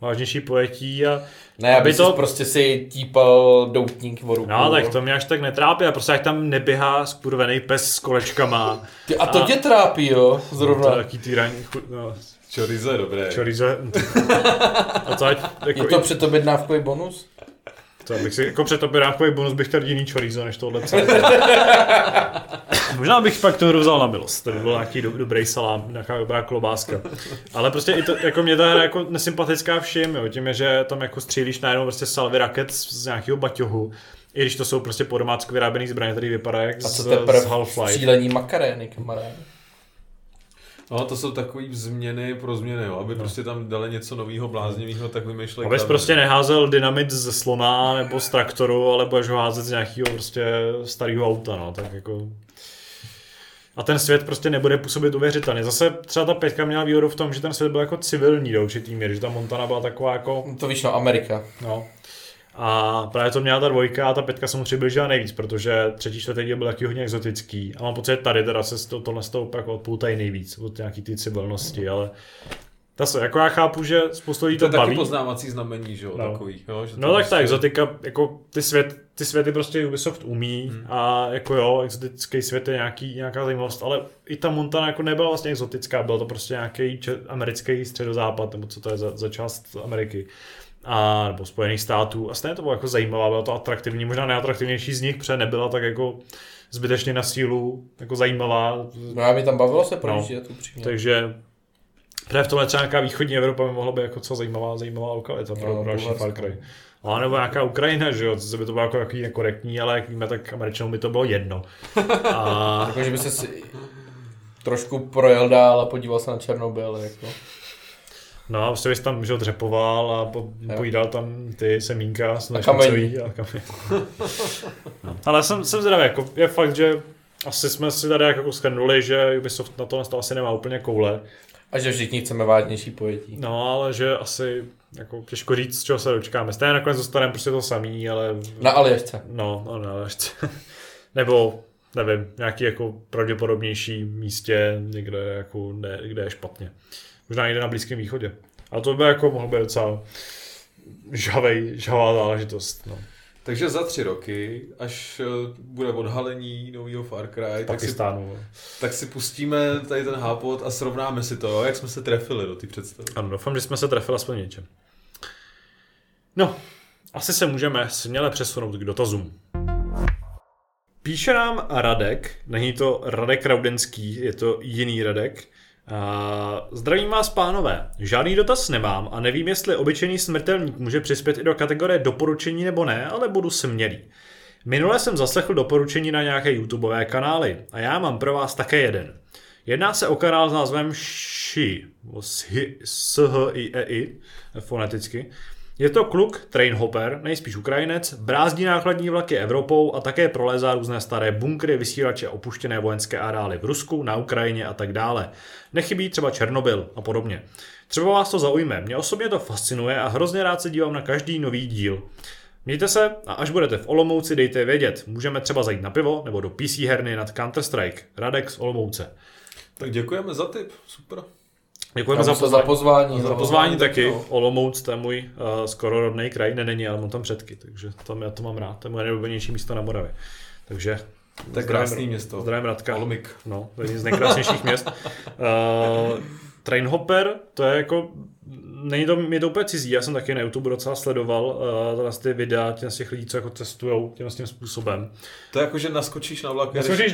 Vážnější pojetí a... Ne, aby to prostě si típal doutník o ruku. No, tak to mě až tak netrápí, a prostě jak tam neběhá skurvený pes s kolečkama. Ty, a to tě trápí, jo, zrovna. No, to je taký týraň... No. Chorizo je dobré. A to ať, jako je to předobědnávkový bonus? To bych si, jako předobědnávkový bonus bych chtěl jiný chorizo, než tohle celé. Možná bych pak tu hru vzal na milost, to by byl nějaký dobrý salám, nějaká dobrá klobáska. Ale prostě i to, jako mě ta hra jako nesympatická všim, jo, tím je, že tam jako střílíš najednou prostě salvy raket z nějakého baťohu, i když to jsou prostě po domácku vyráběný zbraně, tady vypadá jak z Half-Life. A co teprve střílení makarény, kamarád? No, to jsou takový změny pro změny, jo. Aby prostě tam dali něco nového, bláznivého, tak vymýšleli. Abys prostě neházel dynamit ze slona nebo z traktoru, ale budeš ho házet z nějakého prostě starého auta, no, tak jako... A ten svět prostě nebude působit uvěřitelně. Zase třeba ta 5 měla výhodu v tom, že ten svět byl jako civilní do určitý míry, že ta Montana byla taková jako... To víš, no, Amerika. No. A právě to měla ta 2 a ta 5 se mu přibližila nejvíc, protože 3., 4. díl byl taky hodně exotický. A mám pocit, tady teda se tohle z toho jako odpoutají nejvíc od nějaký ty civilnosti, ale... Jako já chápu, že spoustu lidí to baví. To je taky poznávací znamení, že jo, no. Takový. Jo, že no tak ta exotika, jako ty světy prostě Ubisoft umí a jako jo, exotický svět je nějaká zajímavost, ale i ta Montana jako nebyla vlastně exotická, byl to prostě nějaký americký středozápad, nebo co to je za část Ameriky. A nebo Spojených států. A stejně to bylo jako zajímavé, bylo to atraktivní, možná nejatraktivnější z nich, protože nebyla tak jako zbytečně na sílu, jako zajímavá. No a mi tam bavilo se projíždět upřímně. Takže v tomhle třeba nějaká východní Evropa by mohla být jako co zajímavá lokalita pro další Far Cry. A nebo nějaká Ukrajina, že jo, to by to bylo jako takový nekorektní, ale jak víme, tak Američanům by to bylo jedno. A... Takže by se trošku projel dál a podíval se na Černobyl, jako. No a prostě bys tam, že jo, dřepoval a pojídal tam ty semínka s našicový a kamení. No. Ale jsem zdravý, jako je fakt, že asi jsme si tady jako shrnuli, že Ubisoft na to nastalo asi nemá úplně koule. A že všichni chceme vážnější pojetí. No, ale že asi jako těžko říct, z čeho se dočkáme. Stejně nakonec dostaneme prostě to samý, ale... Na Aljašce. No, na Aljašce. Nebo, nevím, nějaký jako pravděpodobnější místě, někde jako, ne, kde je špatně. Možná někde na Blízkém východě. A to by jako mohlo být docela žhavá záležitost, no. Takže za 3 roky, až bude odhalení nového Far Cry, tak si pustíme tady ten hápot a srovnáme si to, jak jsme se trefili do té představy. Ano, doufám, že jsme se trefili aspoň něčem. No, asi se můžeme směle přesunout k dotazům. Píše nám Radek, není to Radek Raudenský, je to jiný Radek. Zdravím vás, pánové. Žádný dotaz nemám a nevím, jestli obyčejný smrtelník může přispět i do kategorie doporučení nebo ne, ale budu smělý. Minule jsem zaslechl doporučení na nějaké YouTubeové kanály a já mám pro vás také jeden. Jedná se o kanál s názvem SHIEI, foneticky. Je to kluk, trainhopper, nejspíš Ukrajinec, brázdí nákladní vlaky Evropou a také prolézá různé staré bunkry, vysílače, opuštěné vojenské areály v Rusku, na Ukrajině a tak dále. Nechybí třeba Černobyl a podobně. Třeba vás to zaujme, mě osobně to fascinuje a hrozně rád se dívám na každý nový díl. Mějte se a až budete v Olomouci, dejte vědět. Můžeme třeba zajít na pivo nebo do PC herny nad Counter-Strike. Radek z Olomouce. Tak děkujeme za tip, super. Děkujeme za pozvání taky. No. Olomouc, to je můj skoro rodný kraj, není, ale mám tam předky, takže tam já to mám rád. To je moje nejoblíbenější místo na Moravě. Takže to je krásný město. Zdravím Radka. Olomik. No, to je jedno z nejkrásnějších měst. Trainhopper, to je jako, není to, mě to úplně cizí, já jsem taky na YouTube docela sledoval ty videa těch lidí, co jako cestujou s tím způsobem. To je jako, že naskočíš na vlak, jedeš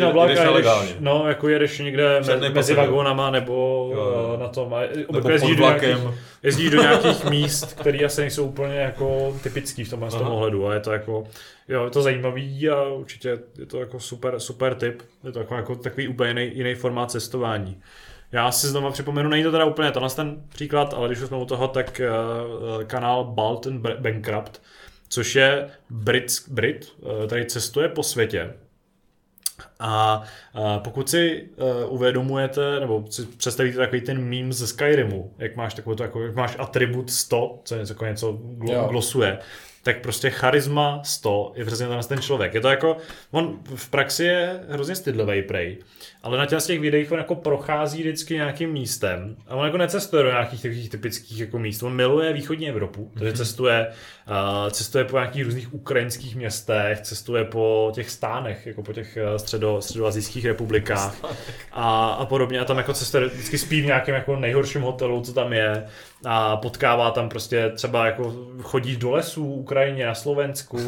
no, jako jedeš někde mezi vagónama nebo jo. na tom, nebo jezdíš pod vlakem. Jezdíš do nějakých míst, které asi nejsou úplně jako typický v tomhle ohledu a je to jako, jo, je to zajímavý a určitě je to jako super tip, je to jako takový úplně jiný formát cestování. Já si znovu připomenu, není to teda úplně tenhle ten příklad, ale když jsme u toho, tak kanál Bald and Bankrupt, což je Brit, který cestuje po světě. A pokud si uvědomujete, nebo si představíte takový ten meme ze Skyrimu, jak máš takovou to, jako, jak máš atribut 100, co něco glosuje, tak prostě charisma 100 je přesně ten člověk. Je to jako, on v praxi je hrozně stydlivý prej, ale na těch videích on jako prochází vždycky nějakým místem a on jako necestuje do nějakých takových typických jako míst. On miluje východní Evropu, takže cestuje po nějakých různých ukrajinských městech, cestuje po těch stánech, jako po těch středoazijských republikách a podobně. A tam jako cestuje vždycky spí v nějakém jako nejhorším hotelu, co tam je. A potkává tam prostě třeba jako chodí do lesů v Ukrajině, na Slovensku,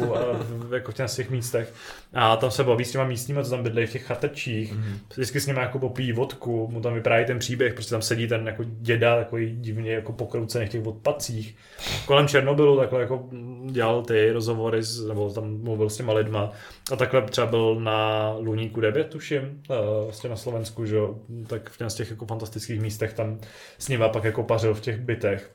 jako v těch místech a tam se baví s těma místníma, co tam bydlejí v těch chatečích, vždycky s nimi jako popíjí vodku, mu tam vypráví ten příběh, prostě tam sedí ten jako děda takový divně jako pokroucený v těch odpadcích. Kolem Černobylu takhle jako dělal ty rozhovory, nebo tam mluvil s těma lidma a takhle třeba byl na Luníku 9, tuším, vlastně na Slovensku, že jo, tak v těch jako fantastických místech tam s nima pak jako pařil v těch bytech.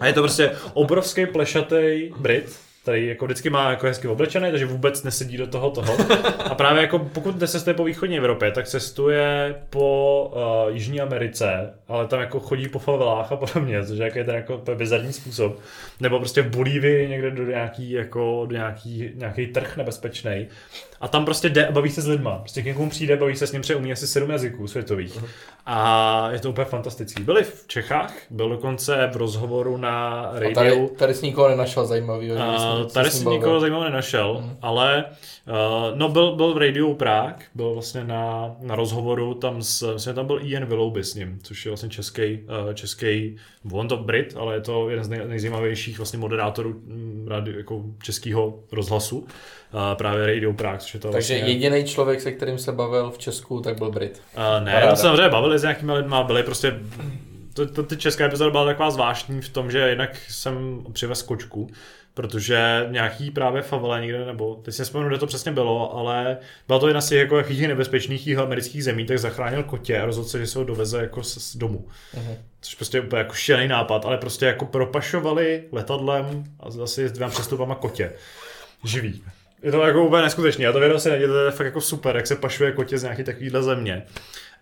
A je to prostě obrovský plešatý Brit, který jako vždycky má jako hezky oblečený, takže vůbec nesedí do toho. A právě jako pokud necestuje po východní Evropě, tak cestuje po Jižní Americe, ale tam jako chodí po favelách a podobně, což je ten jako bizarní způsob. Nebo prostě v Bolívii někde do nějaký trh nebezpečný. A tam prostě jde a baví se s lidma. Prostě k někomu přijde, baví se s ním, umí asi 7 jazyků světových. A je to úplně fantastický. Byli v Čechách, byl dokonce v rozhovoru na radio. Tady jsi nikoho nenašel zajímavý. Tady jsi nikoho zajímavého nenašel, ale byl v Radio Prague, byl vlastně na rozhovoru, tam byl Ian Willoughby s ním, což je vlastně český, on to Brit, ale je to jeden z nejzajímavějších vlastně moderátorů jako českého rozhlasu. Právě Radio Prague, což je to takže vlastně jediný člověk, se kterým se bavil v Česku, tak byl Brit. Ne, samozřejmě bavili s nějakými lidma, byli prostě ty česká epizoda byla taková zvláštní v tom, že jednak jsem přivez kočku, protože nějaký právě favela někde, nebo teď si nespomenu, kde to přesně bylo, ale byla to jedna z těch jako nebezpečných jihoamerických zemí, tak zachránil kotě a rozhodl se, že se ho doveze jako z domu. Uh-huh. Což prostě úplně jako šílený nápad, ale prostě jako propašovali letadlem a zase s 2 přestupama kotě. Živý. Je to jako úplně neskutečný, já to věděl si nedělá, to je fakt jako super, jak se pašuje kotě z nějaký takovýhle země.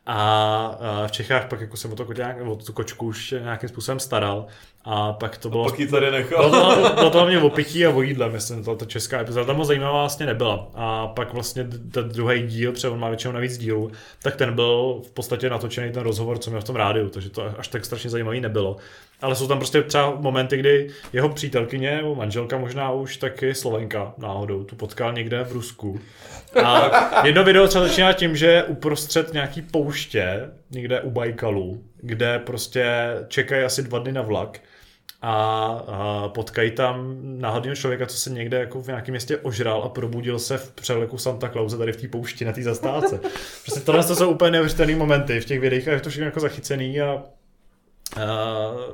A v Čechách pak jako jsem o tu kočku už nějakým způsobem staral a pak to bylo... A pak ji tady nechal. Bylo to hlavně o pití a o jídle, myslím, ta česká epizoda, tam moc zajímavá vlastně nebyla. A pak vlastně ten druhý díl, protože on má většinou navíc dílů, tak ten byl v podstatě natočený ten rozhovor, co měl v tom rádiu, takže to až tak strašně zajímavý nebylo. Ale jsou tam prostě třeba momenty, kdy jeho přítelkyně, manželka možná už taky Slovenka náhodou, tu potkal někde v Rusku. A jedno video třeba začíná tím, že uprostřed nějaký pouště, někde u Bajkalu, kde prostě čekají asi 2 dny na vlak a potkají tam náhodného člověka, co se někde jako v nějakém městě ožral a probudil se v převleku Santa Clause tady v té poušti na té zastávce. Prostě tohle to jsou úplně neuvěřitelné momenty v těch videích a je to všechno jako zachycený a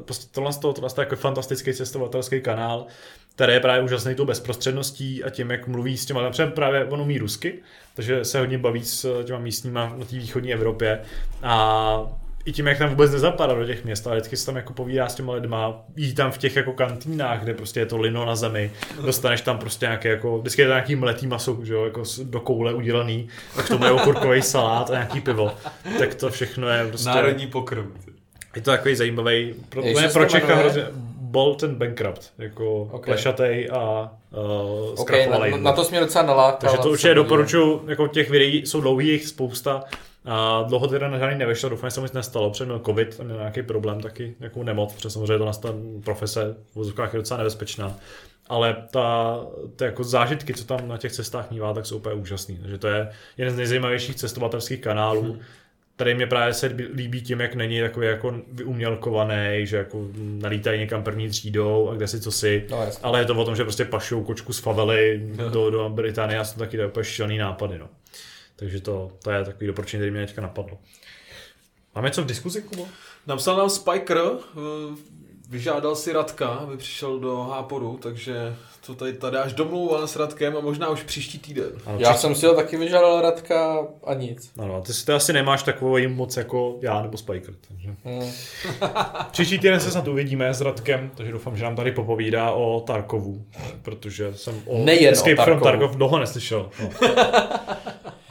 prostě tohle to je jako fantastický cestovatelský kanál, který je právě úžasný tou bezprostředností a tím, jak mluví s těma, například právě on umí rusky, takže se hodně baví s těma místníma na té východní Evropě a i tím, jak tam vůbec nezapadá do těch měst, ale vždycky se tam jako povídá s těma lidma, jí tam v těch jako kantýnách, kde prostě je to lino na zemi, dostaneš tam prostě nějaké jako, vždycky je tam nějaký mletý maso, že jo, jako do koule udělaný, tak to mají okurkovej salát a nějaký pivo, tak to všechno je prostě... Národní pokrm. Je to takový zajímavý, pro Čecha hrozně... Bolt and Bankrupt, jako plešatej a zkrafovalej. Na to jsi mě docela nalákal. Takže to určitě doporučuji, jako těch videí jsou dlouhých spousta, a dlouho teda na žádný nevešlo, doufám, že se mu nic nestalo, protože měl covid, měl nějaký problém taky, nějakou nemoc, protože samozřejmě to nastala profese, v vozovkách je docela nebezpečná, ale ty jako zážitky, co tam na těch cestách mívá, tak jsou úplně úžasný, takže to je jeden z nejzajímavějších cestovatelských kanálů, který mě právě se líbí tím, jak není takový jako vyumělkovaný, že jako nalítají někam první třídou a kde si cosi, no, ale je to o tom, že prostě pašou kočku z favely do Británie a jsou taky úplně šílený nápady, no. Takže to je takový doporučení, který mě teďka napadlo. Máme co v diskuzi, Kubo? Napsal nám Spiker, vyžádal si Radka, aby přišel do Háporu, takže to tady až domlouval s Radkem a možná už příští týden. Ano, já jsem si ho taky vyžádal Radka a nic. Ano, ty si to asi nemáš takovou moc jako já nebo Spiker. Takže... Příští týden se snad uvidíme s Radkem, takže doufám, že nám tady popovídá o Tarkovu, protože jsem o Escape from Tarkov dlouho neslyšel. No.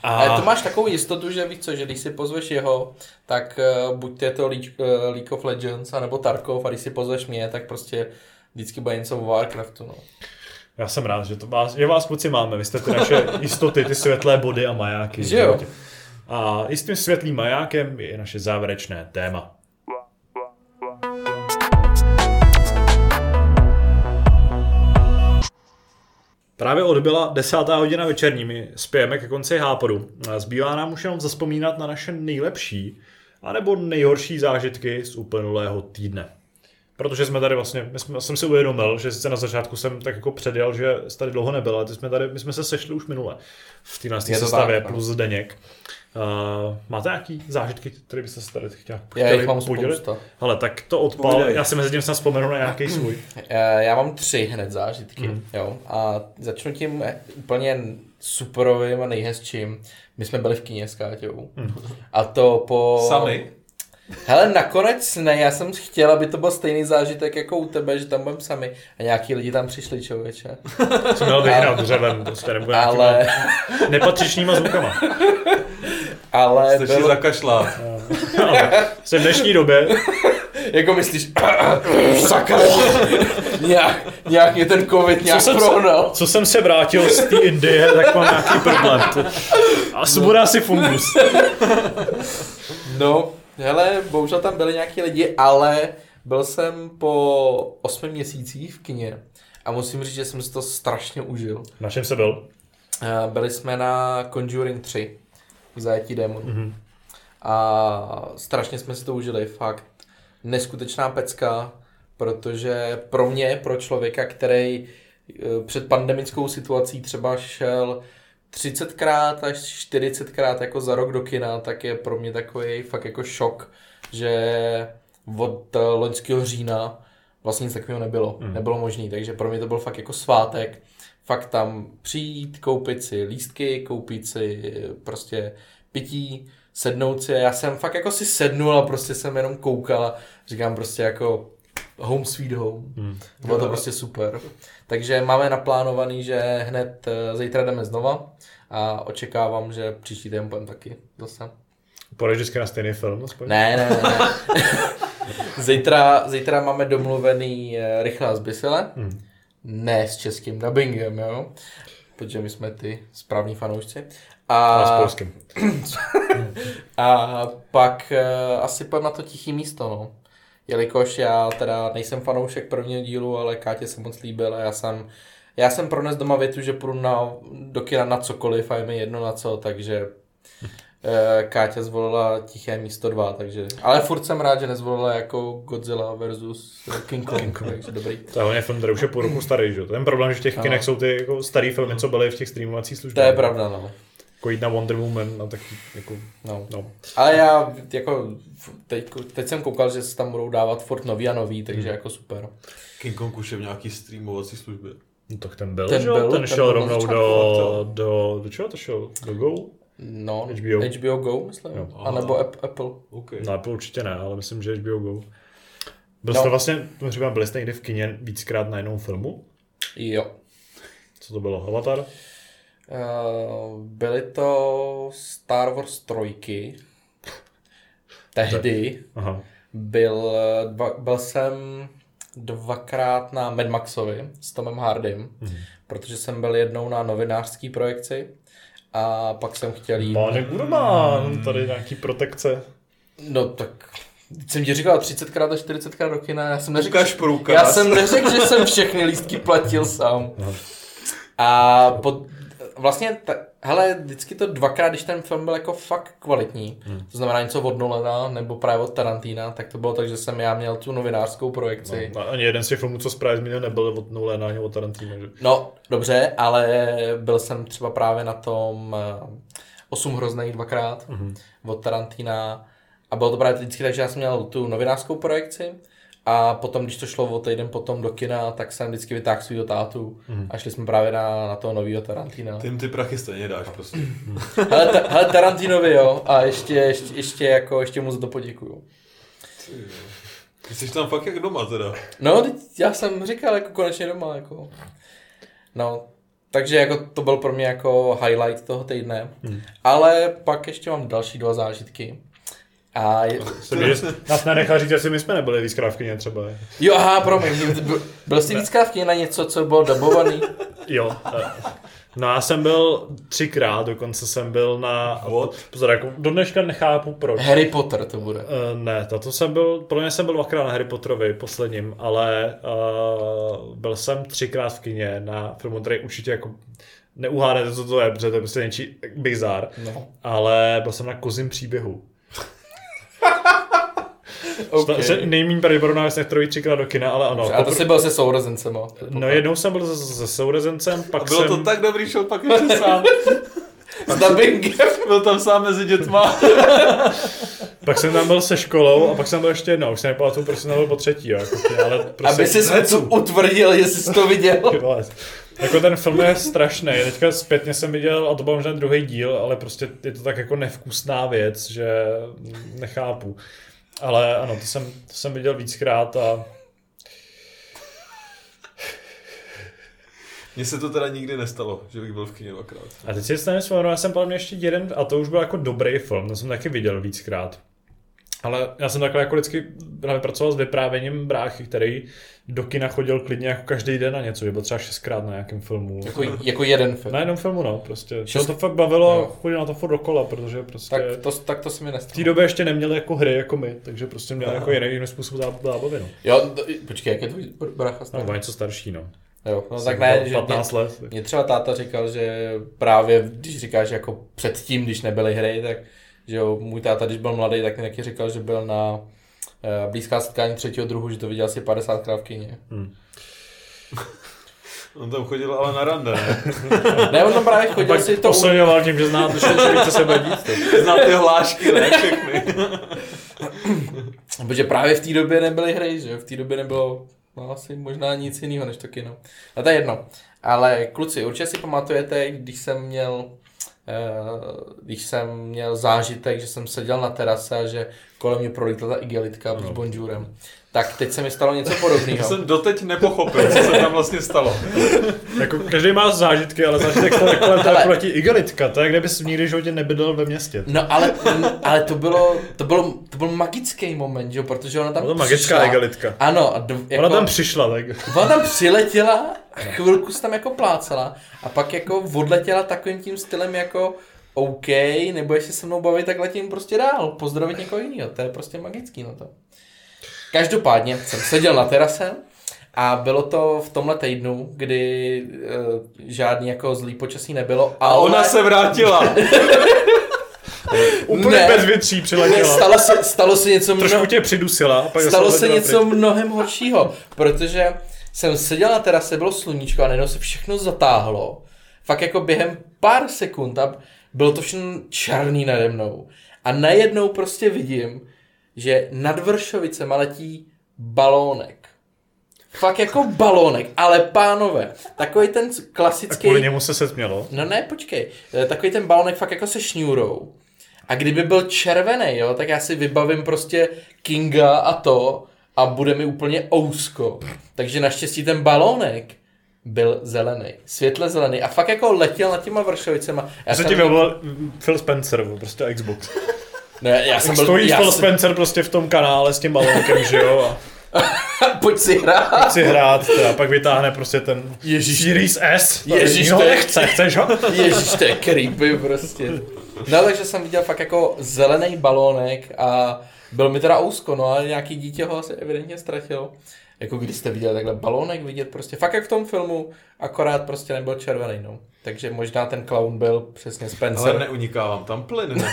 Ale to máš takovou jistotu, že víš co, že když si pozveš jeho, tak buď je to League of Legends, anebo Tarkov, a když si pozveš mě, tak prostě vždycky bude něco o Warcraftu, no. Já jsem rád, že vás kluci máme, vy jste ty naše jistoty, ty světlé body a majáky. Že jo. A i s tím světlým majákem je naše závěrečné téma. Právě odbyla 10:00 večerní, my spějeme ke konci Háporu. Zbývá nám už jenom zazpomínat na naše nejlepší anebo nejhorší zážitky z uplynulého týdne. Protože jsme tady vlastně, jsem si uvědomil, že sice na začátku jsem tak jako předjel, že tady dlouho nebyl, ale my jsme se sešli už minule v téhle sestavě plus Zdeněk. Máte nějaký zážitky, které byste se tady chtěli podělit? Hele, tak to odpal, Povědej. Já si mezi tím snad vzpomenu na nějaký svůj. Já mám 3 hned zážitky, jo, a začnu tím úplně superovým a nejhezčím. My jsme byli v kyně s Káťou a to po... Sami? Hele, nakonec ne, já jsem chtěl, aby to byl stejný zážitek jako u tebe, že tam budeme sami a nějaký lidi tam přišli, člověče. Jsem měl vyhrát dřevem, prostě nebude ale... nepatřičnýma zvukama. Ale jste byl... zakašlá. Jsem v dnešní době. Jako myslíš, sakra, nějak je ten covid nějak prohnal. Co jsem se vrátil z té Indie, tak mám nějaký problém. A bude asi fungus. No, hele, bohužel tam byli nějaký lidi, ale byl jsem po 8 měsících v kině a musím říct, že jsem si to strašně užil. Na čem se byl? Byli jsme na Conjuring 3, Zajetí démonů. A strašně jsme si to užili, fakt. Neskutečná pecka, protože pro mě, pro člověka, který před pandemickou situací třeba šel 30krát až 40krát jako za rok do kina, tak je pro mě takový fakt jako šok, že od loňského října vlastně nic takového nebylo, nebylo možné, takže pro mě to byl fakt jako svátek, fakt tam přijít, koupit si lístky, koupit si prostě pití, sednout si, já jsem fakt jako si sednul a prostě jsem jenom koukal a říkám prostě jako home sweet home, bylo to prostě super. Takže máme naplánovaný, že hned zítra jdeme znova a očekávám, že příští týden půjdem taky zase. Půjdeš vždycky na stejný film? Aspoň? Ne. Zítra máme domluvený Rychle a zbysile, ne s českým dubbingem, jo, protože my jsme ty správní fanoušci. A s polským. A pak asi půjdem na to Tichý místo, no. Jelikož já teda nejsem fanoušek prvního dílu, ale Kátě se moc líbil a já jsem pronesl doma větu, že půjdu do kina na cokoliv a je mi jedno na co, takže Káťa zvolila Tiché místo 2, takže... Ale furt jsem rád, že nezvolila jako Godzilla versus King Kong, takže dobrý. Tohle je film, který už je půl roku starý, že? Ten problém, že v těch kinech jsou ty jako starý filmy, co byly v těch streamovacích službách. To je pravda, no. Jako jít na Wonder Woman, no tak jako... No. Ale já jako... Teď jsem koukal, že se tam budou dávat furt nový a nový, takže jako super. King Kong už je v nějaký streamovací službě. No tak ten šel rovnou do čeho to šel? Do Go? No, HBO Go, myslím. A nebo Apple. Okay. No Apple určitě ne, ale myslím, že HBO Go. Byli jste někdy v kině víckrát na jednom filmu? Jo. Co to bylo? Avatar? Byly to Star Wars 3. Tehdy. Aha. Byl jsem... dvakrát na Mad Maxovi s Tomem Hardym, protože jsem byl jednou na novinářský projekci a pak jsem chtěl jít... Páne Gurman, tady nějaký protekce. No tak, jsem ti říkal 30krát a 40krát do kina, já jsem neřekl, že jsem všechny lístky platil sám. A vždycky to dvakrát, když ten film byl jako fakt kvalitní, to znamená něco od Nolana nebo právě od Tarantina, tak to bylo tak, že jsem já měl tu novinářskou projekci. No, ani jeden z těch filmů, co zprávě zmínil, nebyl od Nolana ani od Tarantina. Že? No, dobře, ale byl jsem třeba právě na tom 8 hrozných dvakrát od Tarantina a bylo to právě vždycky tak, že já jsem měl tu novinářskou projekci. A potom, když to šlo o týden potom do kina, tak jsem vždycky vytáhl svýho tátu a šli jsme právě na toho novýho Tarantina. Ty prachy stejně dáš prostě. Hele Tarantinovi, jo, a ještě mu za to poděkuju. Ty jsi tam fakt jak doma teda. No, já jsem říkal jako konečně doma, jako. No, takže jako to byl pro mě jako highlight toho týdne. Ale pak ještě mám další 2 zážitky. A nás nenechal říct, jestli my jsme nebyli víckrát v kyně třeba. Jo, aha, promiň, byl jsi víckrát v kyně na něco, co bylo dabovaný? Jo, no já jsem byl 3krát, dokonce jsem byl na... Pozor, jako do dneška nechápu proč. Harry Potter to bude. Ne, jsem byl 2krát na Harry Potterovi, posledním, ale byl jsem 3krát v kyně na filmu, který určitě jako... Neuhádáte, co to je, protože to je prostě něčí bizár, no. Ale byl jsem na Kozím příběhu. Okay. Nejméně pravděpodobná věc, nechtěl jít 3krát do kina, ale ano. A to jsi byl se sourozencem? No jednou jsem byl se sourozencem, pak bylo to tak dobrý show, pak ještě sám. S dubbingem, byl tam sám mezi dětma. Pak jsem tam byl se školou a pak jsem byl ještě jednou, už jsem nepamatuju, proč jsem tam byl po třetí. Jako, ale prostě, aby jsi utvrdil, jestli jsi to viděl. Jako ten film je strašný, teďka zpětně jsem viděl, a to byl možná druhý díl, ale prostě je to tak jako nevkusná věc, že nechápu. Ale ano, to jsem viděl víckrát a... Mně se to teda nikdy nestalo, že bych byl v kyně dvakrát. A teď si to nevzpomenu, já jsem podle ještě jeden, a to už byl jako dobrý film, ten jsem taky viděl víckrát. Ale já jsem takhle jako vždycky pracoval s vyprávěním bráchy, který do kina chodil klidně jako každý den na něco, že byl třeba 6krát na nějakém filmu. Jako jeden film? Na jednom filmu, no, prostě. To fakt bavilo, chodil na to furt dokola, protože prostě... Tak to se mi nestalo. V té době ještě neměli jako hry jako my, takže prostě měli jako jiný způsob zábavy, no. Jo, počkej, jak je tvůj brácha starý? No, něco starší, no. Jo, no tak ne, že 15 let. Mě třeba táta říkal, že právě když říkáš jako předtím, když nebyly hry, tak že jo, můj táta, když byl mladý, tak nějaký říkal, že byl na Blízká setkání třetího druhu, že to viděl asi 50krát v kyně. On tam chodil ale na rande, ne? Ne, on tam právě chodil si to... Poslňoval tím, že zná to, co se bude dít. Zná ty hlášky, ne? Všechny. Protože právě v té době nebyly hry, že jo? V té době nebylo asi možná nic jiného než to kino. A to je jedno. Ale kluci, určitě si pamatujete, když jsem měl zážitek, že jsem seděl na terase a že kolem mě prolítla ta igelitka s bonjourem. Tak teď se mi stalo něco podobného. Já jsem doteď nepochopil, co se tam vlastně stalo. Jako každý má zážitky, ale zážitek to kolem toho proletí igelitka, to je jak kdybys nikdy v životě nebydlel ve městě. No ale to byl magický moment, jo, protože ona tam přišla. To magická igelitka. Ano. Jako, ona tam přišla, tak. Ona tam přiletěla a chvilku se tam jako plácala a pak jako odletěla takovým tím stylem jako OK, nebo jestli se mnou bavit, tak letím prostě dál, pozdravit někoho jiného, to je prostě magický na to. Každopádně jsem seděl na terase a bylo to v tomhle týdnu, kdy žádný jako zlý počasí nebylo. A ona se vrátila. Úplně bez větří přiletěla. Stalo se něco mnohem... Trošku tě přidusila. Pak stalo se něco pryč. Mnohem horšího, protože jsem seděl na terase, bylo sluníčko a najednou se všechno zatáhlo. Fakt jako během pár sekund a bylo to všechno černý nade mnou. A najednou prostě vidím, že nad Vršovicema letí balónek. Fakt jako balónek, ale pánové, takový ten klasický... A kvůli němu se smělo. No ne, počkej, takový ten balónek fakt jako se šňůrou. A kdyby byl červený, jo, tak já si vybavím prostě Kinga a to a bude mi úplně ousko. Takže naštěstí ten balónek byl zelený, světle zelený a fakt jako letěl nad těma Vršovicema. Já se ti vyvolal Phil Spencer, prostě Xbox. Ne, já jsem byl... Stojí Phil Spencer prostě v tom kanále s tím balónkem, že jo, a... Pojď si hrát, teda, pak vytáhne prostě ten Series S. Ježíš, to je... Chceš ho? Ježíš, to je creepy prostě. No takže jsem viděl fakt jako zelený balónek a byl mi teda úzko, no ale nějaký dítě ho asi evidentně ztratilo. Jako když jste viděli takhle balónek vidět prostě, fakt jak v tom filmu, akorát prostě nebyl červený, no. Takže možná ten clown byl přesně Spencer. Ale neuniká vám tam plyn.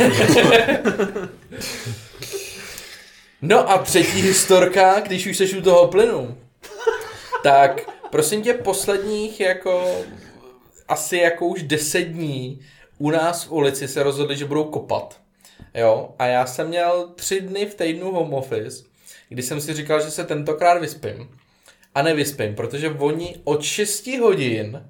No a třetí historka, když už seš u toho plynu, tak prosím tě posledních jako asi jako už 10 dní u nás v ulici se rozhodli, že budou kopat, jo, a já jsem měl 3 dny v týdnu home office, kdy jsem si říkal, že se tentokrát vyspím a nevyspím, protože oni od 6 hodin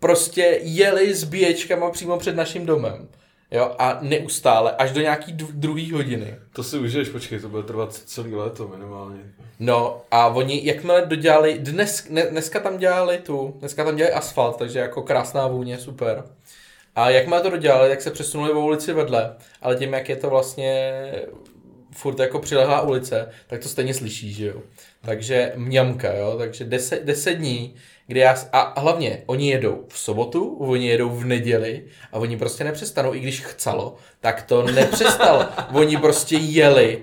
prostě jeli s bíječkama přímo před naším domem. Jo, a neustále, až do nějaký druhý hodiny. To si užiješ, počkej, to bude trvat celý léto minimálně. No a oni jakmile dodělali, dneska tam dělali asfalt, takže jako krásná vůně, super. A jakmile to dodělali, tak se přesunuli o ulici vedle, ale tím, jak je to vlastně furt jako přilehlá ulice, tak to stejně slyšíš, že jo. Takže mňamka, jo, takže 10 dní, kdy já, a hlavně oni jedou v sobotu, oni jedou v neděli a oni prostě nepřestanou, i když chcelo, tak to nepřestalo. Oni prostě jeli,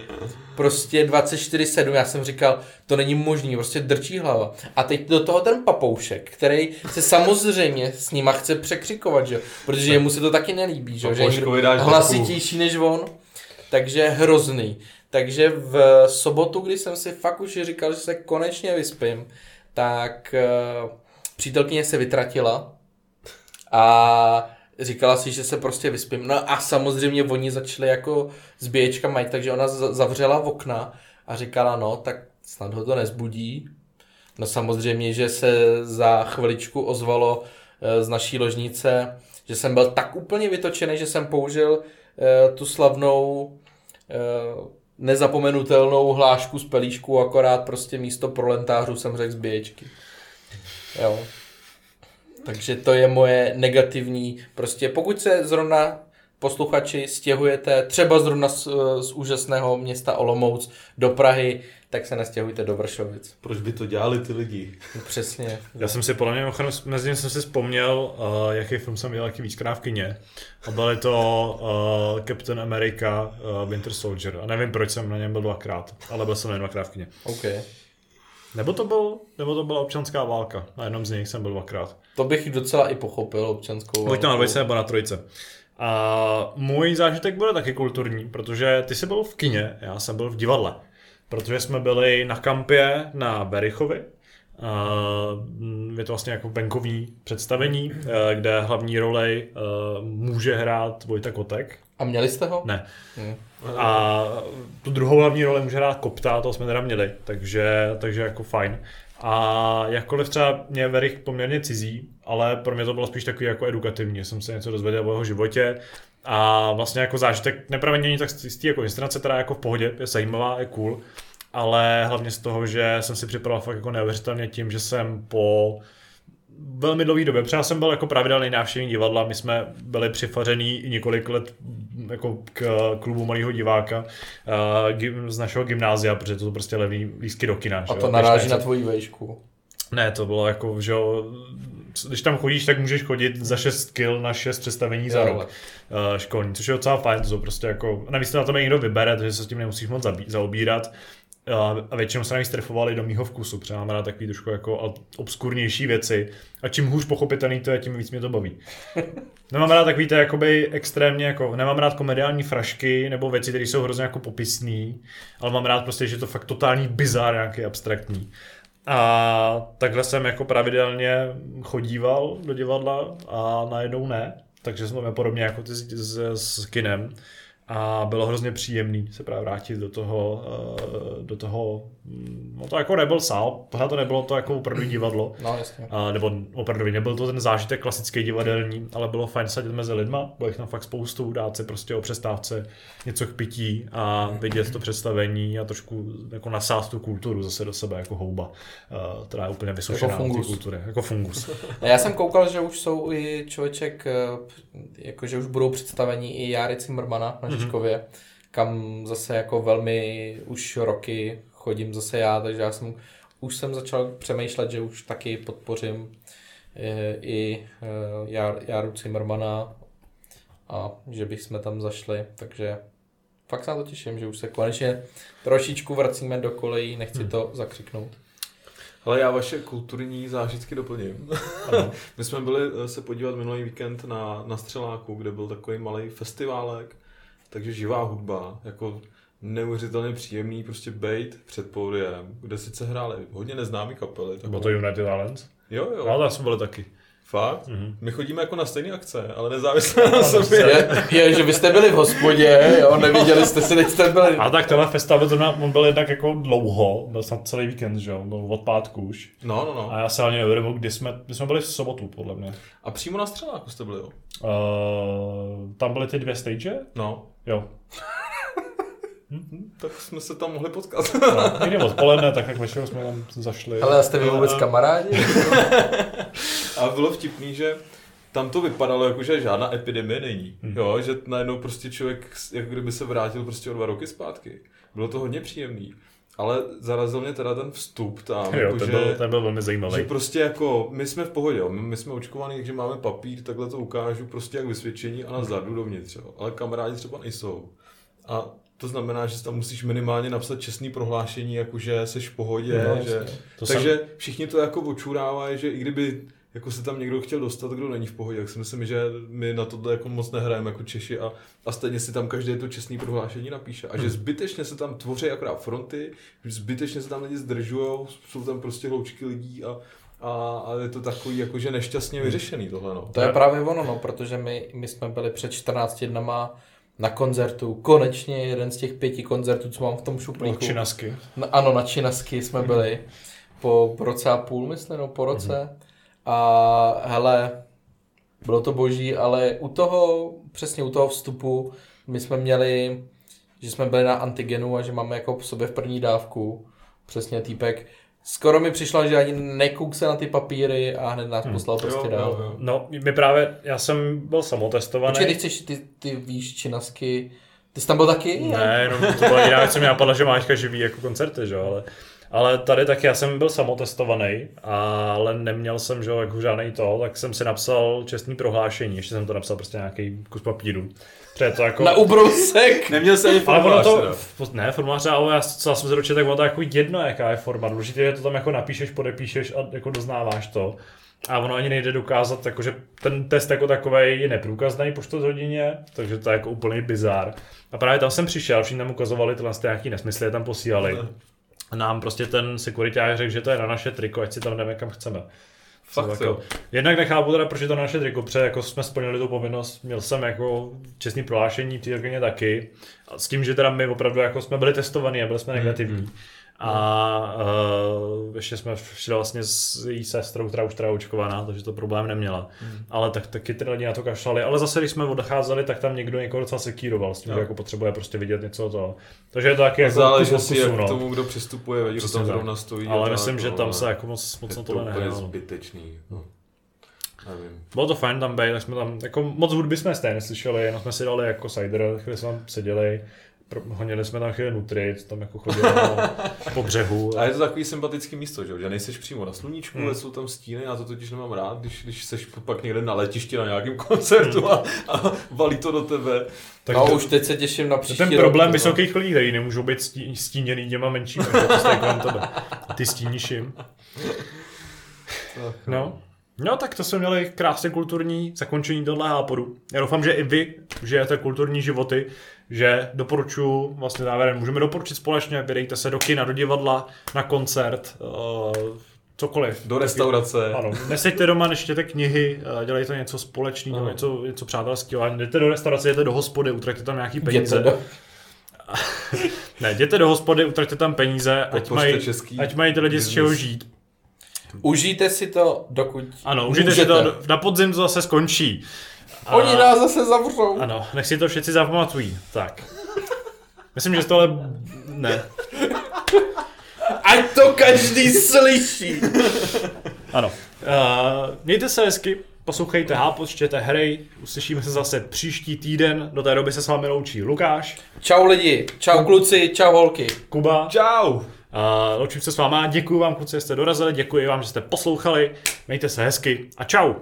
prostě 24/7, já jsem říkal, to není možný, prostě drčí hlava. A teď do toho ten papoušek, který se samozřejmě s nima chce překřikovat, že? Protože jemu se to taky nelíbí, že? Papoušku vydáš hlasitější než on. Takže hrozný. Takže v sobotu, kdy jsem si fakt už říkal, že se konečně vyspím, tak přítelkyně se vytratila a říkala si, že se prostě vyspím. No a samozřejmě oni začali jako s běječkama jít, takže ona zavřela okna a říkala, no tak snad ho to nezbudí. No samozřejmě, že se za chviličku ozvalo z naší ložnice, že jsem byl tak úplně vytočený, že jsem použil tu slavnou nezapomenutelnou hlášku z pelíšku, akorát prostě místo prolentářů jsem řekl zbíječky. Jo. Takže to je moje negativní, prostě pokud se zrovna posluchači stěhujete třeba zrovna z úžasného města Olomouc do Prahy, tak se nestěhujte do Vršovic. Proč by to dělali ty lidi? No, přesně. Já jsem si podle mě, mezi tím jsem si vzpomněl, jaký film jsem dělal taky víckrát v kině. A byly to Captain America Winter Soldier. A nevím, proč jsem na něm byl 2krát, ale byl jsem jen 2krát v kině. Okay. Nebo to byla občanská válka. Na jednom z nich jsem byl 2krát. To bych docela i pochopil, občanskou válku. Buď to na 2 nebo na 3. A můj zážitek bude taky kulturní, protože ty jsi byl v kině, já jsem byl v divadle. Protože jsme byli na kampě na Berichově. Je to vlastně jako venkovní představení, kde hlavní roli může hrát Vojta Kotek. A měli jste ho? Ne. A tu druhou hlavní roli může hrát Kopta, toho jsme teda měli, takže jako fajn. A jakkoliv třeba mě Verich poměrně cizí, ale pro mě to bylo spíš takový jako edukativní, jsem se něco dozvěděl o jeho životě a vlastně jako zážitek nepraveně tak jistý jako inscenace, teda jako v pohodě, je zajímavá, je cool, ale hlavně z toho, že jsem si připravil fakt jako neuvěřitelně tím, že jsem po velmi dlouhý době, protože jsem byl jako pravidelný návštěvník divadla, my jsme byli přifařený několik let jako k klubu malého diváka z našeho gymnázia, protože to jsou prostě levný lístky do kina. A to jo? Naráží na tvoji vejšku. Ne, to bylo jako, že když tam chodíš, tak můžeš chodit za 6 kil na 6 představení za rok školní, což je docela fajn, to jsou prostě jako, navíc na to někdo vybere, takže se s tím nemusíš moc zaobírat. A většinou se na ní strefovali do mýho vkusu, protože mám rád takový trošku jako obskurnější věci a čím hůř pochopitelný to je, tím víc mě to baví. Nemám rád takový to jakoby extrémně jako, nemám rád komediální frašky nebo věci, které jsou hrozně jako popisný, ale mám rád prostě, že je to fakt totální bizár, nějaký abstraktní. A takhle jsem jako pravidelně chodíval do divadla a najednou ne, takže jsem to podobně jako ty s kinem. A bylo hrozně příjemný se právě vrátit do toho, no to jako nebyl sál, pořád to nebylo to jako opravdu divadlo, no, jasně. Nebo opravdu nebyl to ten zážitek klasický divadelní, ale bylo fajn sedět mezi lidma, bylo jich tam fakt spoustu, dát si prostě o přestávce něco k pití a vidět to představení a trošku jako nasát tu kulturu zase do sebe jako houba, která je úplně vysušená jako ty kultury, jako fungus. Já jsem koukal, že už jsou i člověček, jakože už budou představení i Járy Cimrmana na Žižkově, kam zase jako velmi už roky chodím zase já, takže já jsem začal přemýšlet, že už taky podpořím i Járu Cimrmana a že bychom tam zašli, takže fakt se na to těším, že už se konečně trošičku vracíme do kolejí, nechci to zakřiknout. Ale já vaše kulturní zážitky doplním. My jsme byli se podívat minulý víkend na Střeláku, kde byl takový malý festiválek, takže živá hudba, jako neuvěřitelně příjemný prostě bejt před pódiem, kde sice hráli hodně neznámý kapely. Bylo to United Islands? Jo. Ale jsme byli taky. Fakt? Mm-hmm. My chodíme jako na stejné akce, ale nezávisle na sobě. Je, že vy jste byli v hospodě, jo, neviděli jste si, než jste byli. A tak tenhle festival byl jednak jako dlouho, byl snad celý víkend, že jo, byl od pátku už. No. A já se ani neuvědomuji, kdy jsme byli v sobotu, podle mě. A přímo na Střeláku jste byli, jo? Tam byly ty dvě stage? No. Jo. Tak jsme se tam mohli potkat. No, někdy odpoledne, tak jak večer jsme tam zašli. Ale jste vy vůbec kamarádi? A bylo vtipný, že tam to vypadalo jako, že žádná epidemie není. Jo, že najednou prostě člověk, jako kdyby se vrátil prostě o 2 roky zpátky. Bylo to hodně příjemný. Ale zarazil mě teda ten vstup tam, jo, jako, ten byl velmi zajímavý. Že prostě jako, my jsme v pohodě, jo. My jsme očkovaní, takže máme papír, takhle to ukážu prostě jak vysvědčení a nazadu dovnitř. Jo. Ale kamarádi třeba nejsou. A to znamená, že tam musíš minimálně napsat čestné prohlášení, jakože seš v pohodě. No, že... Takže všichni to jako očurávají, že i kdyby jako se tam někdo chtěl dostat, kdo není v pohodě, tak si myslím, že my na tohle jako moc nehrajeme jako Češi a stejně si tam každý to čestné prohlášení napíše. A že zbytečně se tam tvoří akorát fronty, zbytečně se tam lidi zdržujou, jsou tam prostě hloučky lidí a je to takový jakože nešťastně vyřešený tohle. No. To je právě ono, no, protože my jsme byli před 14 dnama na koncertu, konečně jeden z těch 5 koncertů, co mám v tom šuplíku. Na Činasky. Ano, na Činasky jsme byli po roce a půl, myslím, po roce. A hele, bylo to boží, ale přesně u toho vstupu, my jsme měli, že jsme byli na antigenu a že máme jako po sobě v první dávku, přesně týpek. Skoro mi přišlo, že ani nekouk se na ty papíry a hned nás poslal prostě dál. Jo. No, my právě, já jsem byl samotestovaný. Počkej, ty víš Činasky, ty jsi tam byl taky? Ne, no to byla jiná, co mi napadla, že Máška živí jako koncerty, že jo, ale tady taky já jsem byl samotestovaný, ale neměl jsem, že jo, jako žádnej to, tak jsem si napsal čestný prohlášení, ještě jsem to napsal prostě nějaký kus papíru. To jako... Na ubrousek! Neměl jsem ani formulář. Ne, formulář, ale já jsem se dočil, tak bylo to jako jedno, jaká je forma. Důležité je to tam jako napíšeš, podepíšeš a jako doznáváš to. A ono ani nejde dokázat, jakože ten test jako takovej je neprůkazný po 4 hodině, takže to je jako úplný bizár. A právě tam jsem přišel, všichni tam ukazovali tyhle nějaký nesmysly, je tam posílali. Nám prostě ten sekuriťák řekl, že to je na naše triko, ať si tam jdeme kam chceme. Fakt, jako, jednak nechápu teda, proč je to naše triko, protože jako jsme splnili tu povinnost, měl jsem jako čestný prohlášení v té organě taky, a s tím, že teda my opravdu jako jsme byli testovaní a byli jsme negativní. A ještě jsme šli vlastně s její sestrou, která už teda očkovaná, takže to problém neměla. Ale taky ty lidi na to kašlali, ale zase když jsme odcházeli, tak tam někoho docela sekíroval s tím, jako potřebuje prostě vidět něco toho. Takže je to taky jako záleží si jak k tomu, kdo přistupuje, vidí, kdo tam zrovna stojí. Ale myslím, že tam se jako moc na tohle nehrálo. Je to úplně zbytečný. Bylo to fajn tam být, tak jsme tam, jako moc hudby jsme stejně neslyšeli, jenom jsme si dali jako cider, chvíli jsme tam seděli. honili jsme na chvíli nutrit, tam jako chodila po břehu. A je to takový sympatický místo, že nejseš přímo na sluníčku, ale jsou tam stíny, já to totiž nemám rád, když seš pak někde na letišti na nějakém koncertu a valí to do tebe. Tak a už teď se těším na příští. Ten problém rok, vysokých lidí, který nemůžou být stíněný těma menšími, ty stíníš jim. No, tak to jsme měli krásně kulturní zakončení tohle hápodu. Já doufám, že i vy žijete kulturní životy, že doporučuji, vlastně závěrem můžeme doporučit společně, vydejte se do kina, do divadla, na koncert, cokoliv. Do restaurace. Ano, neseďte doma, nečtěte knihy, dělejte něco společného, něco přátelského, jdete do restaurace, jdete do hospody, utraťte tam nějaký peníze. Jděte do hospody, utraťte tam peníze, ať mají ty lidi z čeho žít. Užijte si to, dokud ano, můžete. Užijte si to, na podzim to zase skončí. Oni nás zase zavřou. Ano, nech si to všichni zapamatují. Tak. Myslím, že to ale... Ne. Ať to každý slyší. Ano. Mějte se hezky, poslouchejte hápod, čtěte hry, uslyšíme se zase příští týden, do té doby se s vámi loučí Lukáš. Čau lidi, čau kluci, čau holky. Kuba. Čau. Loučím se s váma, děkuji vám, kluci, že jste dorazili, děkuji vám, že jste poslouchali, mějte se hezky a čau.